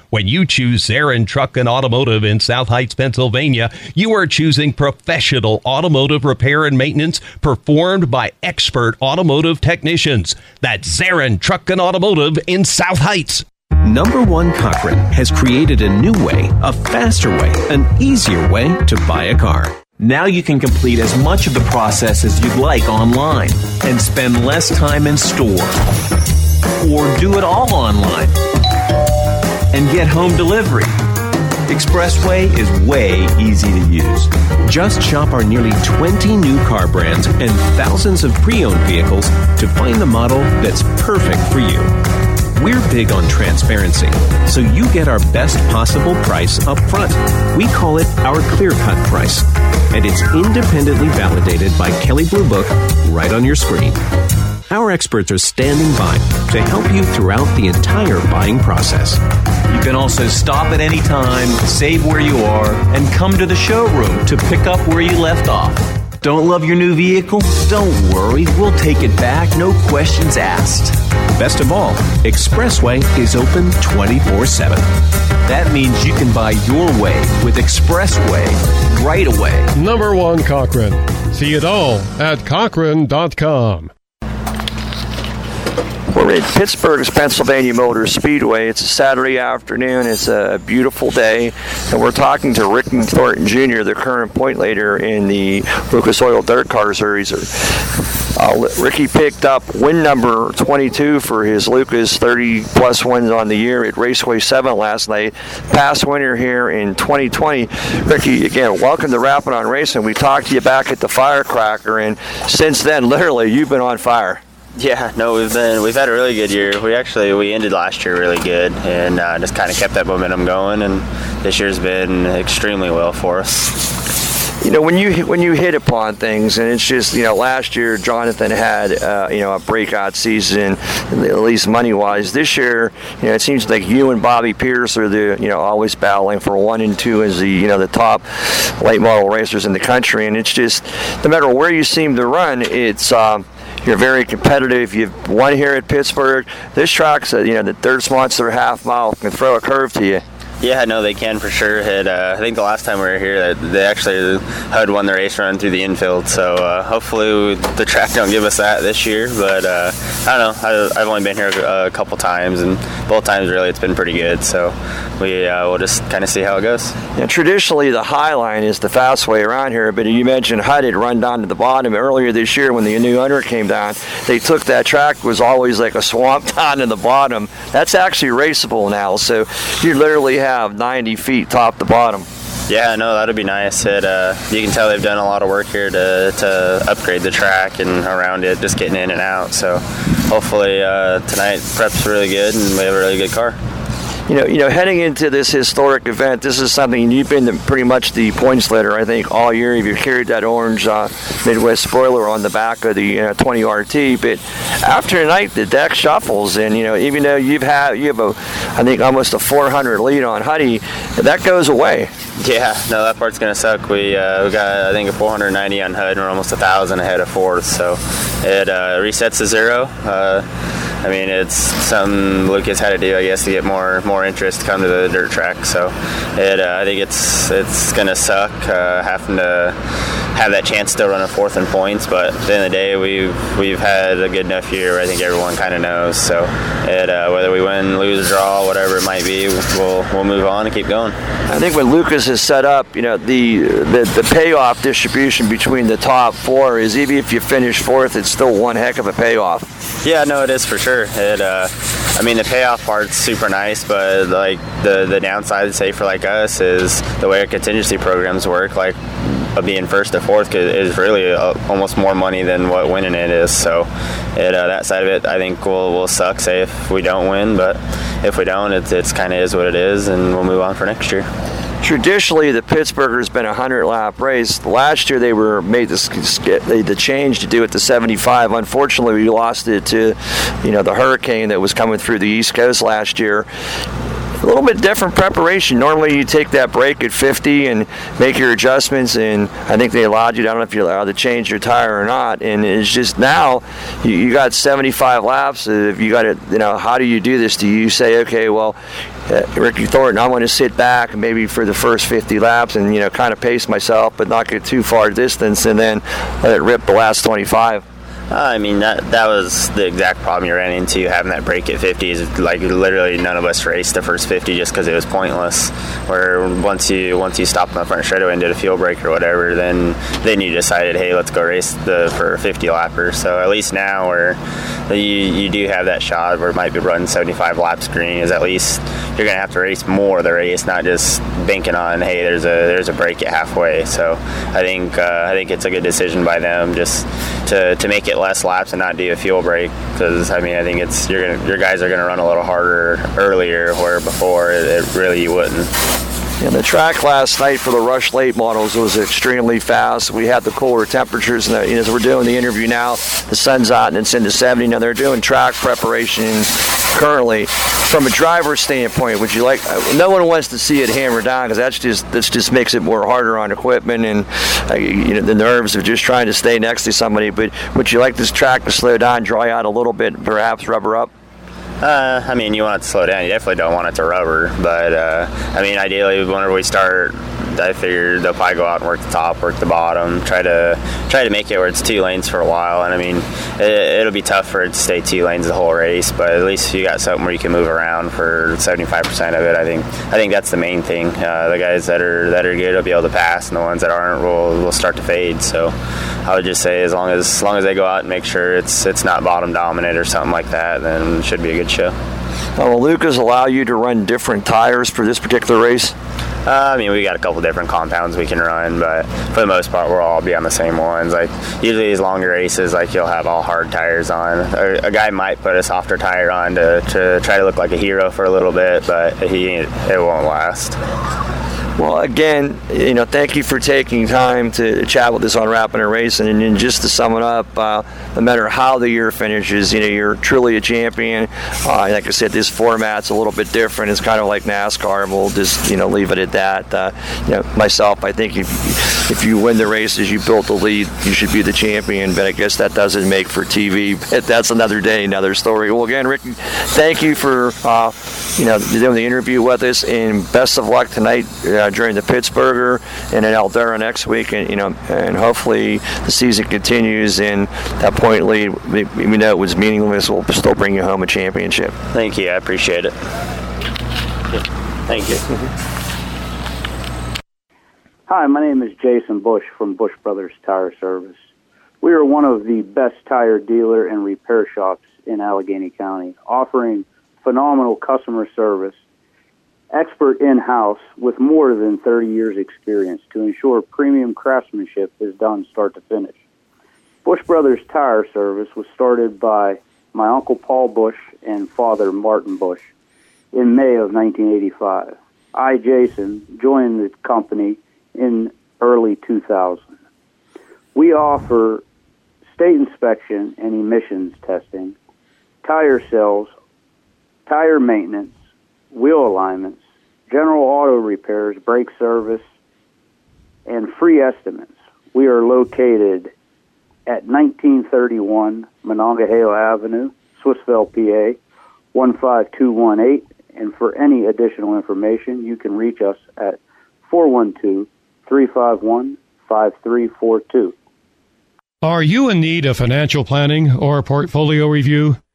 When you choose Zarin Truck and Automotive in South Heights, Pennsylvania, you are choosing professional automotive repair and maintenance performed by expert automotive technicians. That's Zarin Truck and Automotive in South Heights. Number One Cochrane has created a new way, a faster way, an easier way to buy a car. Now you can complete as much of the process as you'd like online and spend less time in store. Or do it all online and get home delivery. Expressway is way easy to use. Just shop our nearly twenty new car brands and thousands of pre-owned vehicles to find the model that's perfect for you. We're big on transparency, so you get our best possible price up front. We call it our clear-cut price, and it's independently validated by Kelley Blue Book right on your screen. Our experts are standing by to help you throughout the entire buying process. You can also stop at any time, save where you are, and come to the showroom to pick up where you left off. Don't love your new vehicle? Don't worry, we'll take it back, no questions asked. Best of all, Expressway is open twenty-four seven. That means you can buy your way with Expressway right away. Number one Cochrane. See it all at Cochrane dot com. We're at Pittsburgh's Pennsylvania Motor Speedway. It's a Saturday afternoon. It's a beautiful day. And we're talking to Ricky Thornton Junior, the current point leader in the Lucas Oil Dirt Car Series. Uh, Ricky picked up win number twenty-two for his Lucas, thirty-plus wins on the year at Raceway seven last night. Past winner here in twenty twenty. Ricky, again, welcome to Rapping on Racing. We talked to you back at the Firecracker, and since then, literally, you've been on fire. Yeah, no, we've been we've had a really good year. We actually we ended last year really good, and uh, just kind of kept that momentum going. And this year's been extremely well for us. You know, when you when you hit upon things, and it's just, you know, last year Jonathan had uh, you know a breakout season, at least money wise. This year, you know, it seems like you and Bobby Pierce are the you know always battling for one and two as the you know the top late model racers in the country. And it's just no matter where you seem to run, it's. Um, You're very competitive. You've won here at Pittsburgh. This track's, you know, the Dirt Monster half mile can throw a curve to you. Yeah, no, they can for sure. It, uh, I think the last time we were here, they actually H U D won the race run through the infield. So uh, hopefully the track don't give us that this year. But uh, I don't know. I, I've only been here a couple times, and both times really it's been pretty good. So we uh, we'll just kind of see how it goes. And traditionally, the high line is the fast way around here. But you mentioned H U D had run down to the bottom earlier this year when the new owner came down. They took that track. It was always like a swamp down to the bottom. That's actually raceable now. So you literally have. ninety feet top to bottom. Yeah, no, that'd be nice. It, uh, you can tell they've done a lot of work here to, to upgrade the track and around it, just getting in and out. So hopefully uh, tonight prep's really good and we have a really good car. You know, you know, heading into this historic event, this is something you've been the, pretty much the points leader, I think, all year. You've carried that orange uh, Midwest spoiler on the back of the uh, twenty R T. But after tonight, the deck shuffles, and you know, even though you've had you have a, I think, almost a four hundred lead on Huddy, that goes away. Yeah, no, that part's gonna suck. We uh, we got I think a four hundred ninety on H U D, and we're almost a thousand ahead of fourth, so it uh, resets to zero. Uh, I mean, it's something Lucas had to do, I guess, to get more more interest come to the dirt track. So, it uh, I think it's it's gonna suck uh, having to have that chance to run a fourth in points. But at the end of the day, we've we've had a good enough year. I think everyone kind of knows. So, it uh, whether we win, lose, draw, whatever it might be, we'll we'll move on and keep going. I think when Lucas is set up, you know, the the, the payoff distribution between the top four is even if you finish fourth, it's still one heck of a payoff. Yeah, no, it is for sure. It, uh, I mean, the payoff part's super nice, but like the the downside, say for like us, is the way our contingency programs work. Like being first to fourth is really uh, almost more money than what winning it is. So, it, uh, that side of it, I think will will suck. Say if we don't win, but if we don't, it, it's kind of is what it is, and we'll move on for next year. Traditionally, the Pittsburgher has been a hundred-lap race. Last year, they were made the, the change to do it to seventy-five. Unfortunately, we lost it to, you know, the hurricane that was coming through the East Coast last year. A little bit different preparation. Normally, you take that break at fifty and make your adjustments, and I think they allowed you, I don't know if you're allowed to change your tire or not, and it's just now you, you got seventy-five laps. If you got it, you know, how do you do this? Do you say, okay, well, Uh, Ricky Thornton, I want to sit back maybe for the first fifty laps and, you know, kind of pace myself but not get too far distance and then let it rip the last twenty-five. Uh, I mean, that that was the exact problem you ran into, having that break at fifties. Like, literally none of us raced the first fifty just because it was pointless. Where once you once you stopped on the front straightaway and did a fuel break or whatever, then then you decided, hey, let's go race the for a fifty-lapper. So at least now where you, you do have that shot where it might be running seventy-five laps green, is at least you're going to have to race more of the race, not just banking on, hey, there's a there's a break at halfway. So I think uh, I think it's a good decision by them just to, to make it less laps and not do a fuel break, because I mean I think it's you're gonna, your guys are going to run a little harder earlier, where before it, it really you wouldn't. And the track last night for the Rush Late Models was extremely fast. We had the cooler temperatures, and as we're doing the interview now, the sun's out and it's in the seventies. Now they're doing track preparation currently. From a driver's standpoint, would you like? No one wants to see it hammered down, because that's just this just makes it more harder on equipment and uh, you know the nerves of just trying to stay next to somebody. But would you like this track to slow down, dry out a little bit, perhaps rubber up? Uh, I mean, you want it to slow down. You definitely don't want it to rubber. But, uh, I mean, ideally, whenever we start, I figure they'll probably go out and work the top, work the bottom, try to try to make it where it's two lanes for a while. And, I mean, it, it'll be tough for it to stay two lanes the whole race, but at least you got something where you can move around for seventy-five percent of it. I think I think that's the main thing. Uh, the guys that are that are good will be able to pass, and the ones that aren't will, will start to fade. So I would just say as long as, as long as they go out and make sure it's, it's not bottom dominant or something like that, then it should be a good show. Now, will Lucas allow you to run different tires for this particular race? Uh, I mean, we got a couple different compounds we can run, but for the most part, we'll all be on the same ones. Like, usually these longer races, like, you'll have all hard tires on. A, a guy might put a softer tire on to, to try to look like a hero for a little bit, but he it won't last. Well, again, you know, thank you for taking time to chat with us on Wrapping and Racing. And, and just to sum it up, uh, no matter how the year finishes, you know, you're truly a champion. Uh, like I said, this format's a little bit different. It's kind of like NASCAR. We'll just, you know, leave it at that. Uh, you know, myself, I think if, if you win the races, you built the lead, you should be the champion. But I guess that doesn't make for T V. But that's another day, another story. Well, again, Ricky, thank you for, uh, you know, doing the interview with us. And best of luck tonight. Uh, Uh, during the Pittsburgh and in Eldora next week, and you know, and hopefully the season continues. And that point lead, even though it was meaningless, we'll still bring you home a championship. Thank you, I appreciate it. Thank you. Hi, my name is Jason Bush from Bush Brothers Tire Service. We are one of the best tire dealer and repair shops in Allegheny County, offering phenomenal customer service. Expert in-house with more than thirty years experience to ensure premium craftsmanship is done start to finish. Bush Brothers Tire Service was started by my Uncle Paul Bush and Father Martin Bush in May of nineteen eighty-five. I, Jason, joined the company in early two thousand. We offer state inspection and emissions testing, tire sales, tire maintenance, wheel alignments, general auto repairs, brake service, and free estimates. We are located at nineteen thirty-one Monongahela Avenue, Swissville, P A, one five two one eight. And for any additional information, you can reach us at four one two, three five one, five three four two. Are you in need of financial planning or portfolio review?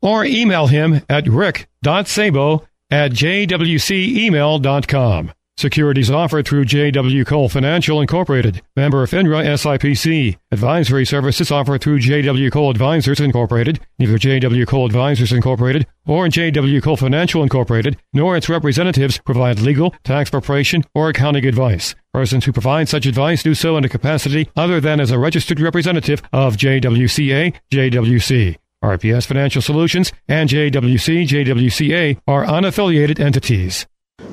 Or email him at rick dot sabo at j w c email dot com. Securities offered through J W. Cole Financial Incorporated, member of FINRA S I P C. Advisory services offered through J W. Cole Advisors Incorporated. Neither J W. Cole Advisors Incorporated or J W. Cole Financial Incorporated nor its representatives provide legal, tax preparation, or accounting advice. Persons who provide such advice do so in a capacity other than as a registered representative of J W C A, J W C. R P S Financial Solutions and J W C, J W C A are unaffiliated entities.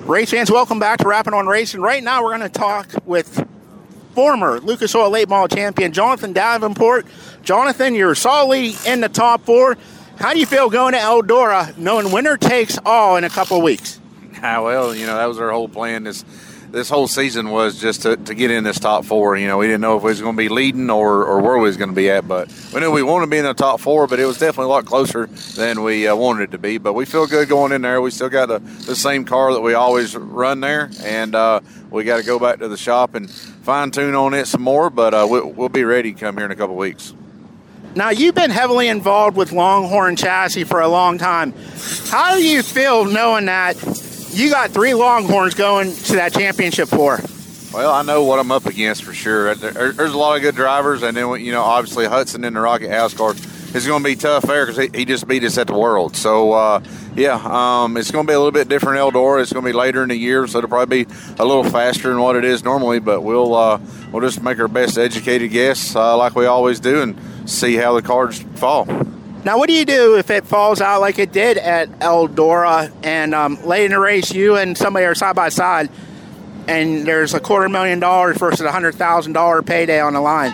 Race fans, welcome back to Rapping on Race. And right now we're going to talk with former Lucas Oil Late Model champion Jonathan Davenport. Jonathan, you're solidly in the top four. How do you feel going to Eldora, knowing winner takes all in a couple of weeks? Ah, well, you know, that was our whole plan this this whole season, was just to, to get in this top four. You know, we didn't know if we was going to be leading or, or where we was going to be at, but we knew we wanted to be in the top four, but it was definitely a lot closer than we uh, wanted it to be. But we feel good going in there. We still got the, the same car that we always run there, and uh, we got to go back to the shop and fine-tune on it some more, but uh, we, we'll be ready to come here in a couple weeks. Now, you've been heavily involved with Longhorn Chassis for a long time. How do you feel knowing that you got three Longhorns going to that championship for? Well, I know what I'm up against for sure. There's a lot of good drivers, and then, you know, obviously Hudson in the Rocket House car is going to be tough there because he, he just beat us at the World. So, uh, yeah, um, it's going to be a little bit different in Eldora. It's going to be later in the year, so it'll probably be a little faster than what it is normally, but we'll uh, we'll just make our best educated guess uh, like we always do and see how the cards fall. Now, what do you do if it falls out like it did at Eldora, and um, late in the race, you and somebody are side by side, and there's a quarter million dollars versus a hundred thousand dollar payday on the line?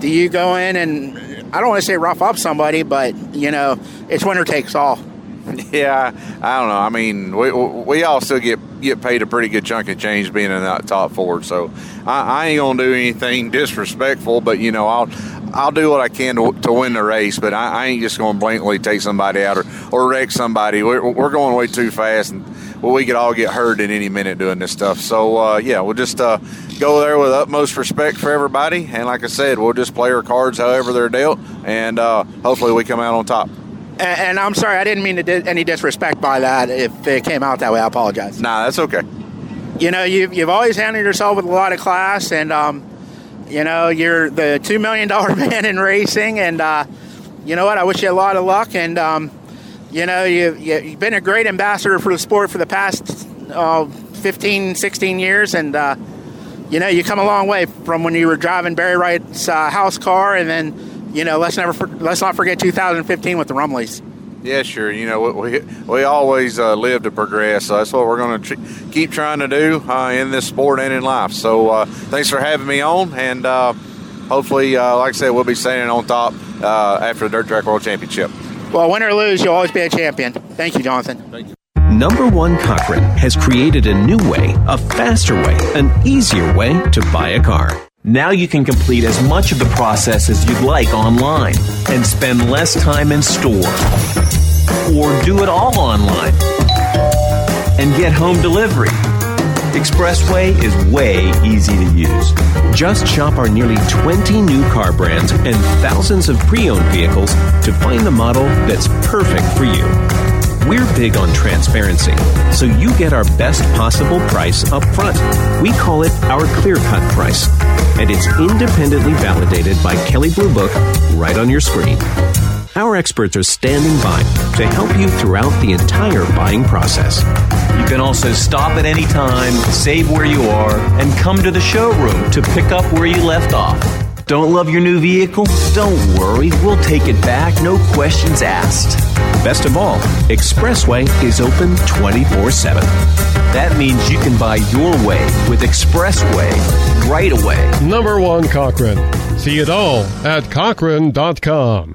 Do you go in and, I don't want to say rough up somebody, but, you know, it's winner takes all? Yeah, I don't know. I mean, we we all still get, get paid a pretty good chunk of change being in that top four, so I, I ain't going to do anything disrespectful, but, you know, I'll I'll do what I can to, to win the race, but I, I ain't just going to blankly take somebody out or, or wreck somebody. We're, we're going way too fast, and well, we could all get hurt in any minute doing this stuff. So, uh, yeah, we'll just uh, go there with utmost respect for everybody, and like I said, we'll just play our cards however they're dealt, and uh, hopefully we come out on top. And, and I'm sorry, I didn't mean to di- any disrespect by that. If it came out that way, I apologize. Nah, that's okay. You know, you've, you've always handled yourself with a lot of class, and um, – you know, you're the two million dollars man in racing, and uh, you know what? I wish you a lot of luck, and, um, you know, you, you, you've been a great ambassador for the sport for the past uh, fifteen, sixteen years, and, uh, you know, you come a long way from when you were driving Barry Wright's uh, house car, and then, you know, let's never for, let's not forget two thousand fifteen with the Rumleys. Yeah, sure. You know, we we always uh, live to progress. So that's what we're going to tr- keep trying to do uh, in this sport and in life. So uh, thanks for having me on. And uh, hopefully, uh, like I said, we'll be standing on top uh, after the Dirt Track World Championship. Well, win or lose, you'll always be a champion. Thank you, Jonathan. Thank you. Number One Cochrane has created a new way, a faster way, an easier way to buy a car. Now you can complete as much of the process as you'd like online and spend less time in store, or do it all online and get home delivery. Expressway is way easy to use. Just shop our nearly twenty new car brands and thousands of pre-owned vehicles to find the model that's perfect for you. We're big on transparency, so you get our best possible price up front. We call it our clear-cut price, and it's independently validated by Kelley Blue Book right on your screen. Our experts are standing by to help you throughout the entire buying process. You can also stop at any time, save where you are, and come to the showroom to pick up where you left off. Don't love your new vehicle? Don't worry, we'll take it back, no questions asked. Best of all, Expressway is open twenty-four seven. That means you can buy your way with Expressway right away. Number One Cochrane. See it all at Cochrane dot com.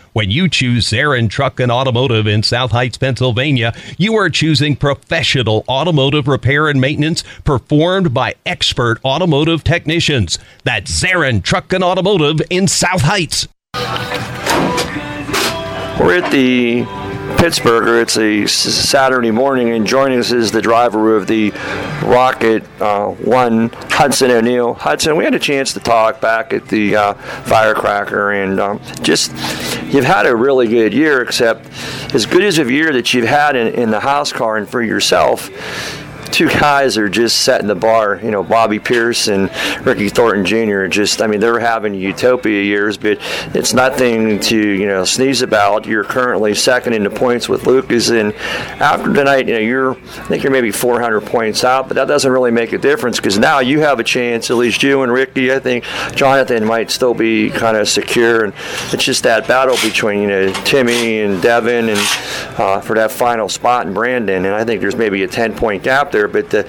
When you choose Zarin Truck and Automotive in South Heights, Pennsylvania, you are choosing professional automotive repair and maintenance performed by expert automotive technicians. That's Zarin Truck and Automotive in South Heights. We're at the Pittsburgher. It's a Saturday morning, and joining us is the driver of the Rocket uh, One, Hudson O'Neal. Hudson, we had a chance to talk back at the uh, Firecracker, and um, just you've had a really good year, except as good as a year that you've had in, in the house car and for yourself. Two guys are just setting the bar. You know, Bobby Pierce and Ricky Thornton Junior Just, I mean, they're having utopia years, but it's nothing to, you know, sneeze about. You're currently second in the points with Lucas, and after tonight, you know, you're, I think you're maybe four hundred points out, but that doesn't really make a difference because now you have a chance. At least you and Ricky, I think Jonathan might still be kind of secure, and it's just that battle between, you know, Timmy and Devin and uh, for that final spot in Brandon, and I think there's maybe a ten-point gap there. But to,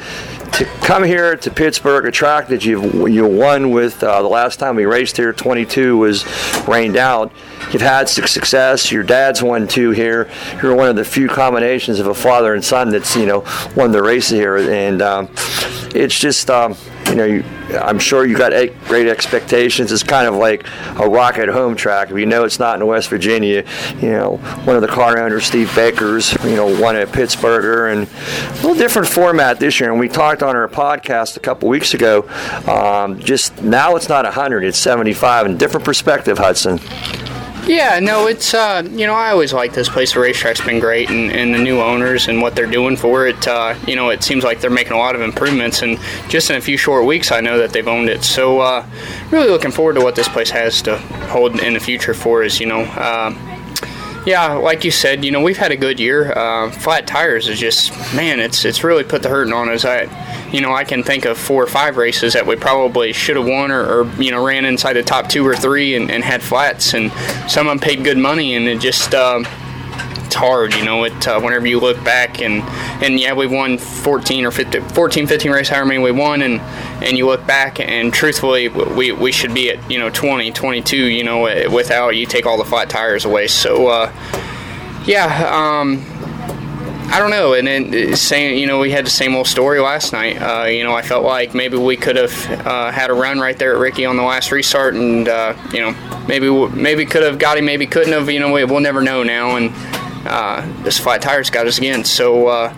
to come here to Pittsburgh, a track that you've you won with uh, the last time we raced here, twenty-two was rained out. You've had success. Your dad's won two here. You're one of the few combinations of a father and son that's, you know, won the race here, and um, it's just um, you know you, I'm sure you got great expectations. It's kind of like a Rocket home track. If you know it's not in West Virginia, you know, one of the car owners, Steve Baker's, you know, won at Pittsburgher, and a little different format this year. And we talked on our podcast a couple weeks ago. Um, just now it's not one hundred, it's seventy-five, and different perspective, Hudson. Yeah, no, it's, uh, you know, I always like this place. The racetrack's been great, and, and the new owners and what they're doing for it, uh, you know, it seems like they're making a lot of improvements, and just in a few short weeks, I know that they've owned it. So, uh, really looking forward to what this place has to hold in the future for us, you know. Uh, yeah, like you said, you know, we've had a good year. Uh, flat tires is just, man, it's it's really put the hurting on us. I, you know, I can think of four or five races that we probably should have won or, or you know, ran inside the top two or three and, and had flats, and some of them paid good money, and it just, um, it's hard, you know, it, uh, whenever you look back, and, and yeah, we've won fourteen or fifteen, fourteen, fifteen races, however many we won, and, and you look back, and truthfully, we, we should be at, you know, twenty, twenty-two, you know, without, you take all the flat tires away, so, uh, yeah, um... I don't know, and then saying, you know, we had the same old story last night. Uh, you know, I felt like maybe we could have uh, had a run right there at Ricky on the last restart, and uh, you know, maybe maybe could have got him, maybe couldn't have. You know, we, we'll never know now, and uh, this flat tire's got us again. So uh,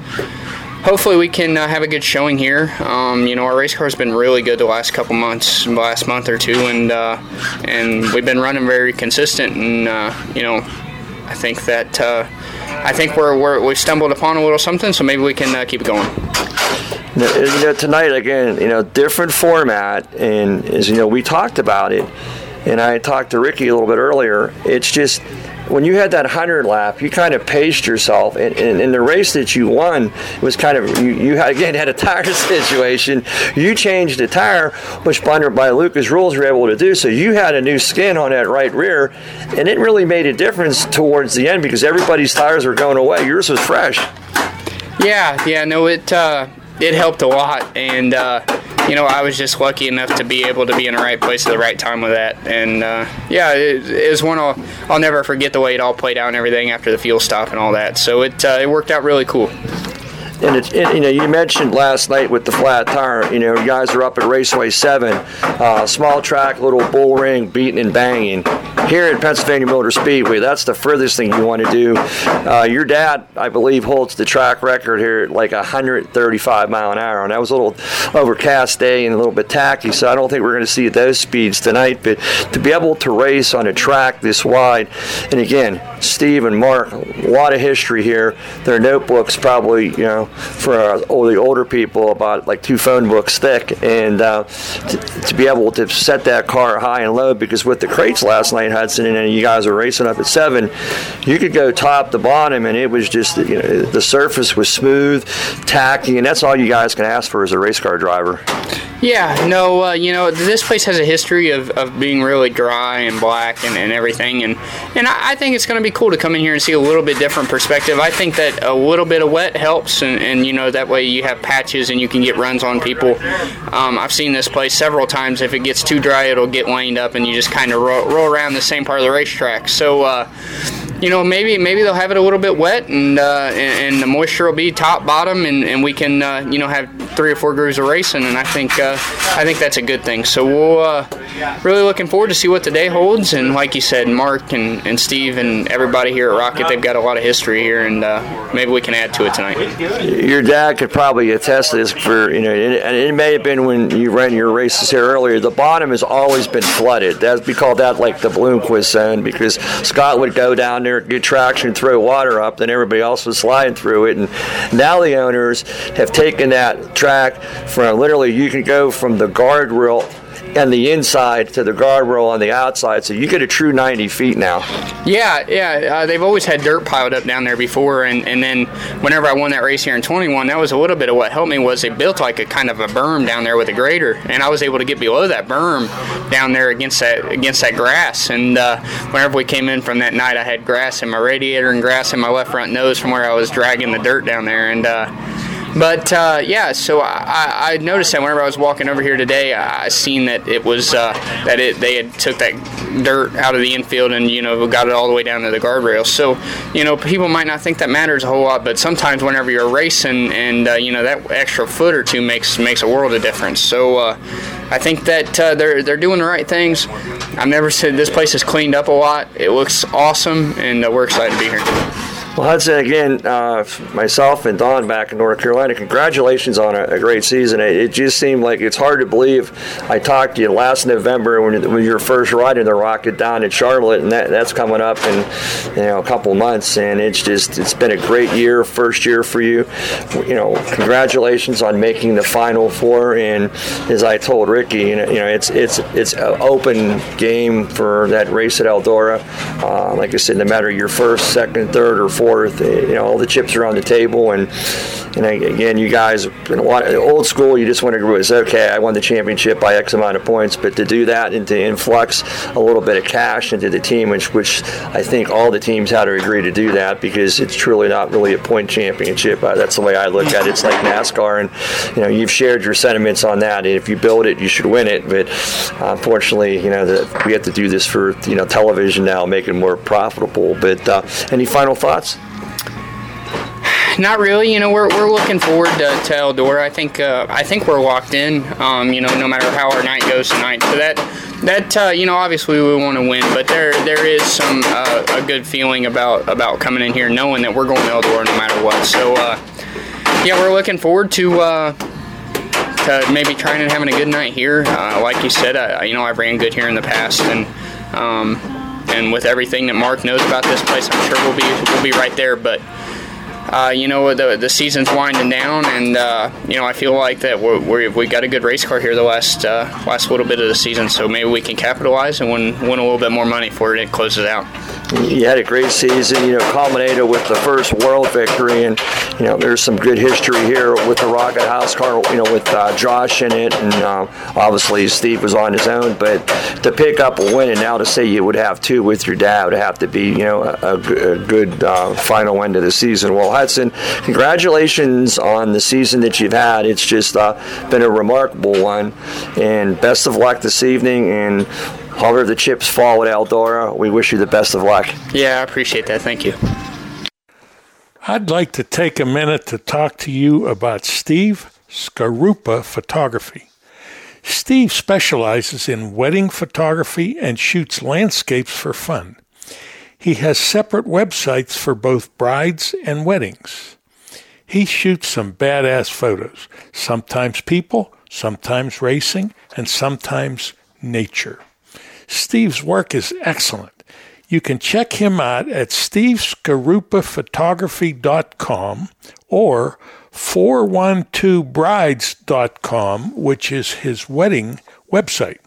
hopefully we can uh, have a good showing here. Um, you know, our race car's been really good the last couple months, last month or two, and uh, and we've been running very consistent, and uh, you know, I think that. Uh, I think we're, we're, we've stumbled upon a little something, so maybe we can uh, keep it going. You know, tonight, again, you know, different format, and as you know, we talked about it, and I talked to Ricky a little bit earlier. It's just when you had that one hundred lap, you kind of paced yourself, and in the race that you won was kind of, you, you had, again, had a tire situation. You changed the tire, which by, by Lucas rules were able to do, so you had a new skin on that right rear, and it really made a difference towards the end because everybody's tires were going away. Yours was fresh. Yeah, yeah, no, it, uh, it helped a lot, and, uh, you know, I was just lucky enough to be able to be in the right place at the right time with that. And, uh, yeah, it, it was one I'll, I'll never forget the way it all played out and everything after the fuel stop and all that. So it uh, it worked out really cool. And, it, it, you know, you mentioned last night with the flat tire, you know, you guys are up at Raceway seven, uh, small track, little bull ring, beating and banging. Here at Pennsylvania Motor Speedway, that's the furthest thing you want to do. Uh, your dad, I believe, holds the track record here at like one hundred thirty-five mile an hour, and that was a little overcast day and a little bit tacky, so I don't think we're going to see those speeds tonight. But to be able to race on a track this wide, and again, Steve and Mark, a lot of history here. Their notebooks probably, you know, for uh, all the older people, about like two phone books thick, and uh, to, to be able to set that car high and low, because with the crates last night, Hudson, and then you guys were racing up at seven, you could go top to bottom, and it was just, you know, the surface was smooth, tacky, and that's all you guys can ask for as a race car driver. Yeah, no, uh, you know, this place has a history of, of being really dry and black and, and everything, and, and I, I think it's going to be cool to come in here and see a little bit different perspective. I think that a little bit of wet helps, and, and you know, that way you have patches and you can get runs on people. Um, I've seen this place several times. If it gets too dry, it'll get laned up, and you just kind of roll, roll around the same part of the racetrack. So, uh, you know, maybe maybe they'll have it a little bit wet, and uh, and, and the moisture will be top, bottom, and, and we can, uh, you know, have three or four grooves of racing, and I think uh, I think that's a good thing. So we'll uh, really looking forward to see what the day holds, and like you said, Mark and, and Steve and everybody here at Rocket, they've got a lot of history here, and uh, maybe we can add to it tonight. Your dad could probably attest to this for, you know, and it may have been when you ran your races here earlier, the bottom has always been flooded. That's, we call that like the Bloomquist zone, because Scott would go down there, good traction, throw water up, then everybody else was sliding through it. And now the owners have taken that track from literally, you can go from the guardrail and the inside to the guardrail on the outside, so you get a true ninety feet now. Yeah, yeah, uh, they've always had dirt piled up down there before, and, and then whenever I won that race here in twenty-one, that was a little bit of what helped me, was they built like a kind of a berm down there with a grader, and I was able to get below that berm down there against that against that grass, and uh, whenever we came in from that night, I had grass in my radiator and grass in my left front nose from where I was dragging the dirt down there, and uh But, uh, yeah, so I, I noticed that whenever I was walking over here today, I seen that it was, uh, that it they had took that dirt out of the infield and, you know, got it all the way down to the guardrail. So, you know, people might not think that matters a whole lot, but sometimes whenever you're racing and, uh, you know, that extra foot or two makes makes a world of difference. So, uh, I think that uh, they're they're doing the right things. I've never said this place has cleaned up a lot. It looks awesome, and uh, we're excited to be here. Well, Hudson, again, uh, myself and Don back in North Carolina, congratulations on a, a great season. It, it just seemed like it's hard to believe. I talked to you last November when, when you were first riding the Rocket down in Charlotte, and that, that's coming up in, you know, a couple months. And it's just, it's been a great year, first year for you. You know, congratulations on making the Final Four. And as I told Ricky, you know, you know it's it's it's an open game for that race at Eldora. Uh, like I said, no matter your first, second, third, or fourth. Forth, you know, all the chips are on the table, and and again, you guys, in a lot of old school, you just want to go, it's okay, I won the championship by X amount of points, but to do that and to influx a little bit of cash into the team, which which I think all the teams had to agree to do that, because it's truly not really a point championship. Uh, that's the way I look at it. It's like NASCAR, and you know, you've shared your sentiments on that. And if you build it, you should win it. But unfortunately, you know, the, we have to do this for, you know, television now, make it more profitable. But uh, any final thoughts? Not really. You know, we're we're looking forward to, to Eldora. I think uh, I think we're locked in. Um, you know, no matter how our night goes tonight. So that that uh, you know, obviously we want to win, but there there is some uh, a good feeling about about coming in here, knowing that we're going to Eldora no matter what. So uh, yeah, we're looking forward to. Uh, to maybe trying and having a good night here. Uh, like you said, I, you know, I've ran good here in the past, and um, and with everything that Mark knows about this place, I'm sure we'll be we'll be right there. But Uh, you know, the the season's winding down, and uh, you know, I feel like that we're, we're, we got a good race car here the last uh, last little bit of the season, so maybe we can capitalize and win win a little bit more money before it closes out. You had a great season, you know, culminated with the first world victory, and you know, there's some good history here with the Rocket House car, you know, with uh, Josh in it, and uh, obviously Steve was on his own, but to pick up a win, and now to say you would have two with your dad would have to be, you know, a, a good uh, final end of the season. Well, Hudson, congratulations on the season that you've had. It's just uh, been a remarkable one, and best of luck this evening, and however the chips fall at Eldora, we wish you the best of luck. Yeah, I appreciate that. Thank you. I'd like to take a minute to talk to you about Steve Scarupa Photography. Steve specializes in wedding photography and shoots landscapes for fun. He has separate websites for both brides and weddings. He shoots some badass photos, sometimes people, sometimes racing, and sometimes nature. Steve's work is excellent. You can check him out at steve scarupa photography dot com or four one two brides dot com, which is his wedding website.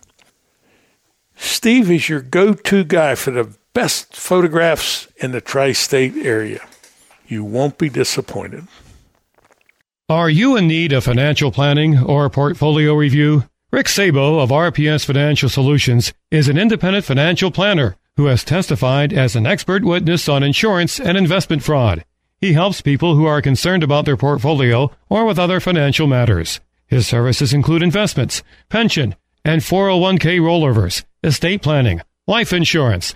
Steve is your go-to guy for the best photographs in the tri-state area. You won't be disappointed. Are you in need of financial planning or portfolio review? Rick Sabo of R P S Financial Solutions is an independent financial planner who has testified as an expert witness on insurance and investment fraud. He helps people who are concerned about their portfolio or with other financial matters. His services include investments, pension, and four oh one k rollovers, estate planning, life insurance,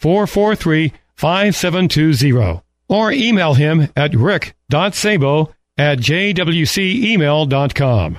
four four three, five seven two zero. Or email him at rick dot sabo at j w c email dot com.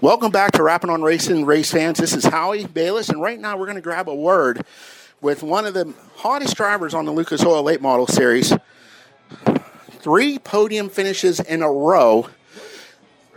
Welcome back to Rappin' on Racing, race fans. This is Howie Balis, and right now we're going to grab a word with one of the hottest drivers on the Lucas Oil Late Model Series. Three podium finishes in a row,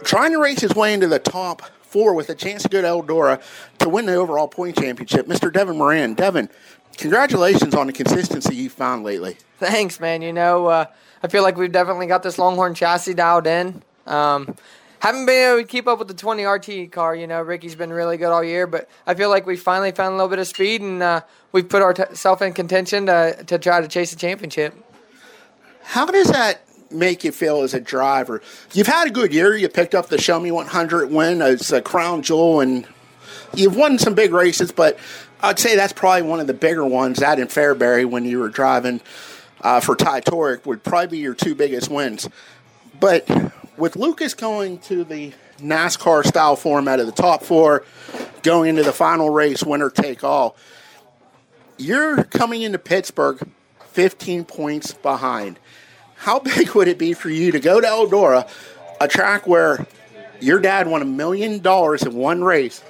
trying to race his way into the top four with a chance to go to Eldora to win the overall point championship. Mister Devin Moran. Devin, congratulations on the consistency you've found lately. Thanks, man. You know, uh, I feel like we've definitely got this Longhorn chassis dialed in. Um, haven't been able to keep up with the twenty R T car. You know, Ricky's been really good all year, but I feel like we finally found a little bit of speed, and uh, we've put ourselves in contention to, to try to chase the championship. How does that make you feel as a driver? You've had a good year. You picked up the Show Me one hundred win as a crown jewel, and you've won some big races, but I'd say that's probably one of the bigger ones, that in Fairbury when you were driving uh, for Ty Torek would probably be your two biggest wins. But with Lucas going to the NASCAR-style format of the top four, going into the final race, winner take all, you're coming into Pittsburgh fifteen points behind. How big would it be for you to go to Eldora, a track where your dad won a million dollars in one race,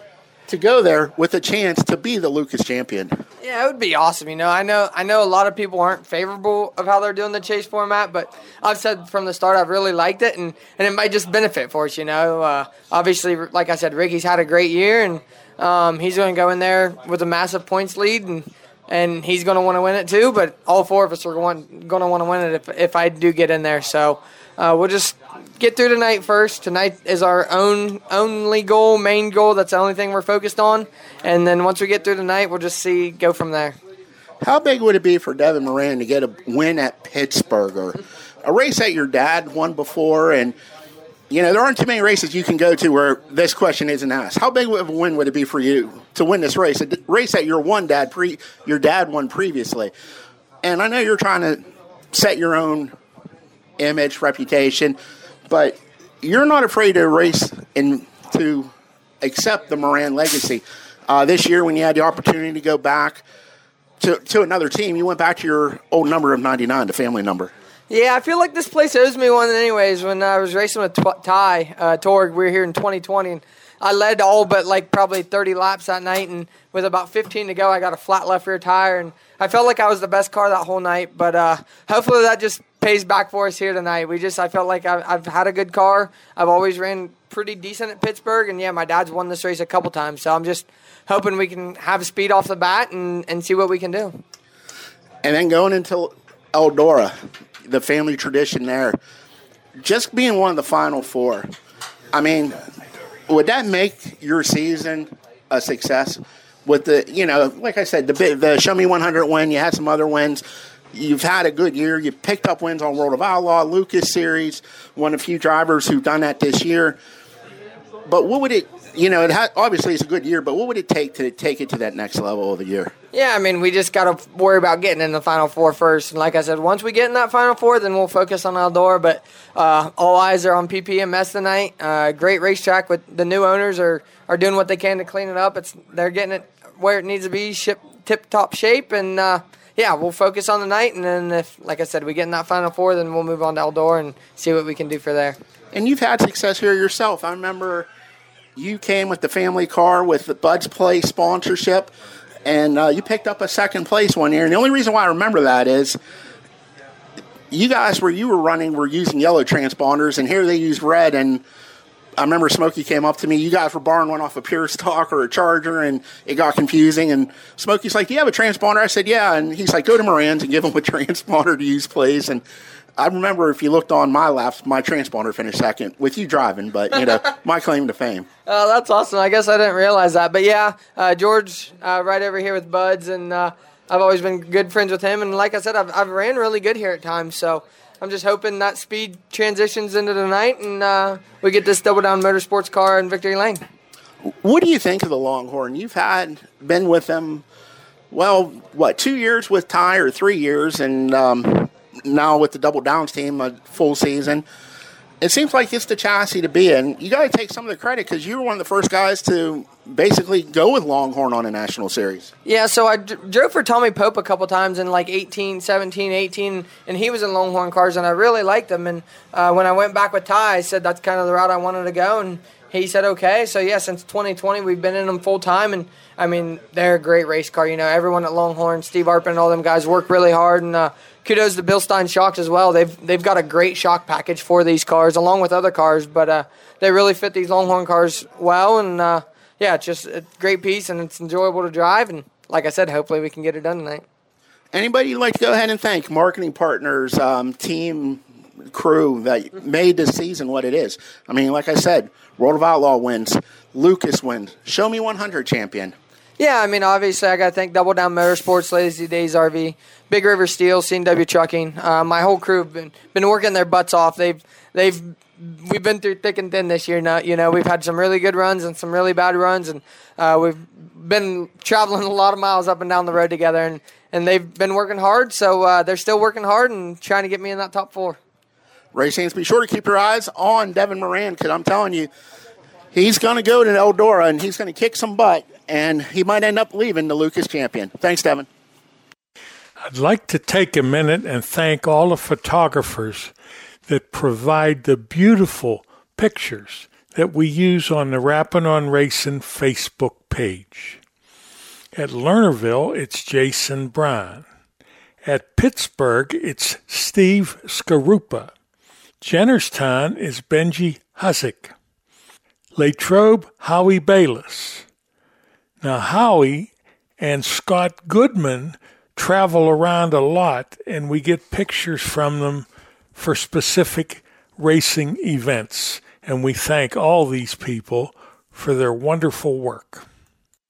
to go there with a chance to be the Lucas champion? Yeah, it would be awesome. You know, I know I know a lot of people aren't favorable of how they're doing the chase format, but I've said from the start I've really liked it, and, and it might just benefit for us, you know. Uh, obviously, like I said, Ricky's had a great year, and um, he's going to go in there with a massive points lead, and and he's going to want to win it too, but all four of us are going, going to want to win it if, if I do get in there. So uh, we'll just get through tonight first. Tonight is our own only goal, main goal. That's the only thing we're focused on. And then once we get through tonight, we'll just see, go from there. How big would it be for Devin Moran to get a win at Pittsburgh, or a race that your dad won before? And, you know, there aren't too many races you can go to where this question isn't asked. How big of a win would it be for you to win this race, a race that your one dad pre your dad won previously? And I know you're trying to set your own image, reputation, but you're not afraid to race and to accept the Moran legacy. Uh, this year, when you had the opportunity to go back to, to another team, you went back to your old number of ninety-nine, the family number. Yeah, I feel like this place owes me one anyways. When I was racing with tw- Ty uh, Torg, we were here in twenty twenty, and I led all but like probably thirty laps that night, and with about fifteen to go, I got a flat left rear tire, and I felt like I was the best car that whole night, but uh, hopefully that just pays back for us here tonight. We just, I felt like I've, I've had a good car. I've always ran pretty decent at Pittsburgh, and yeah, my dad's won this race a couple times, so I'm just hoping we can have speed off the bat and, and see what we can do. And then going into Eldora, the family tradition there, just being one of the final four, I mean, would that make your season a success? With the, you know, like I said, the the Show Me one hundred win, you had some other wins. You've had a good year. You picked up wins on World of Outlaw, Lucas Series, one of few drivers who've done that this year. But what would it, you know, it ha- obviously it's a good year, but what would it take to take it to that next level of the year? Yeah, I mean, we just got to worry about getting in the Final Four first. And like I said, once we get in that Final Four, then we'll focus on Eldora. But uh, all eyes are on P P M S tonight. Uh, great racetrack. With the new owners are, are doing what they can to clean it up. It's They're getting it where it needs to be, ship, tip-top shape. And, uh, yeah, we'll focus on the night. And then, if, like I said, we get in that Final Four, then we'll move on to Eldora and see what we can do for there. And you've had success here yourself. I remember you came with the family car with the Bud's Play sponsorship, and uh, you picked up a second place one year. And the only reason why I remember that is you guys, where you were running, were using yellow transponders, and here they use red. And I remember Smokey came up to me. You guys were borrowing one off a Pure Stock or a Charger, and it got confusing. And Smokey's like, do you have a transponder? I said, yeah. And he's like, go to Moran's and give him a transponder to use, please. And I remember if you looked on my laps, my transponder finished second with you driving, but, you know, my claim to fame. Oh, that's awesome. I guess I didn't realize that. But, yeah, uh, George uh, right over here with Buds, and uh, I've always been good friends with him. And like I said, I've, I've ran really good here at times, so I'm just hoping that speed transitions into the night and uh, we get this Double Down Motorsports car in Victory Lane. What do you think of the Longhorn? You've had been with them, well, what, two years with Ty or three years, and um, – now with the Double Downs team, a full season, it seems like it's the chassis to be in. You got to take some of the credit because you were one of the first guys to basically go with Longhorn on a national series. Yeah, so I d- drove for Tommy Pope a couple times in like eighteen, seventeen, eighteen, and he was in Longhorn cars, and I really liked them. And uh, when I went back with Ty, I said that's kind of the route I wanted to go, and he said okay. So, yeah, since twenty twenty, we've been in them full time, and, I mean, they're a great race car. You know, everyone at Longhorn, Steve Arpin and all them guys work really hard, and uh, kudos to Bill Stein Shocks as well. They've they've got a great shock package for these cars, along with other cars, but uh, they really fit these Longhorn cars well, and, uh, yeah, it's just a great piece, and it's enjoyable to drive, and, like I said, hopefully we can get it done tonight. Anybody you'd like to go ahead and thank? Marketing partners, um, team, crew that made this season what it is. I mean, like I said, World of Outlaw wins, Lucas wins, Show Me one hundred champion. Yeah, I mean, obviously, I got to thank Double Down Motorsports, Lazy Days R V, Big River Steel, C and W Trucking. Uh, my whole crew have been, been working their butts off. They've they've we've been through thick and thin this year. Now, you know, we've had some really good runs and some really bad runs, and uh, we've been traveling a lot of miles up and down the road together. And, and they've been working hard, so uh, they're still working hard and trying to get me in that top four. Race fans, be sure to keep your eyes on Devin Moran, because I'm telling you, he's going to go to Eldora, and he's going to kick some butt, and he might end up leaving the Lucas champion. Thanks, Devin. I'd like to take a minute and thank all the photographers that provide the beautiful pictures that we use on the Rappin' on Racing Facebook page. At Lernerville, it's Jason Bryan. At Pittsburgh, it's Steve Scarupa. Jennerstown is Benji Husick. Latrobe, Howie Balis. Now, Howie and Scott Goodman travel around a lot, and we get pictures from them for specific racing events. And we thank all these people for their wonderful work.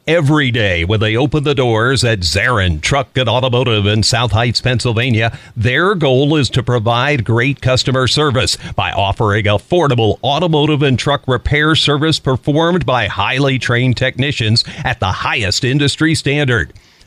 Every day when they open the doors at Zarin Truck and Automotive in South Heights, Pennsylvania, their goal is to provide great customer service by offering affordable automotive and truck repair service performed by highly trained technicians at the highest industry standard.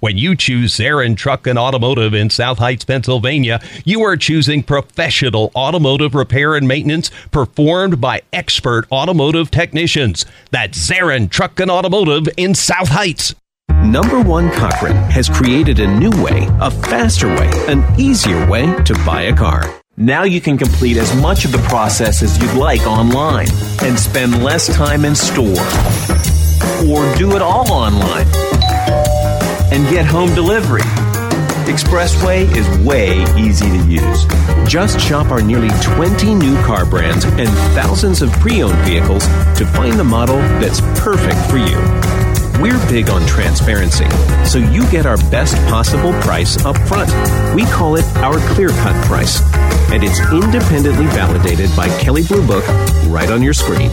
When you choose Zarin Truck and Automotive in South Heights, Pennsylvania, you are choosing professional automotive repair and maintenance performed by expert automotive technicians. That's Zarin Truck and Automotive in South Heights. Number One Cochrane has created a new way, a faster way, an easier way to buy a car. Now you can complete as much of the process as you'd like online and spend less time in store, or do it all online and get home delivery. Expressway is way easy to use. Just shop our nearly twenty new car brands and thousands of pre-owned vehicles to find the model that's perfect for you. We're big on transparency, so you get our best possible price up front. We call it our clear-cut price, and it's independently validated by Kelley Blue Book right on your screen.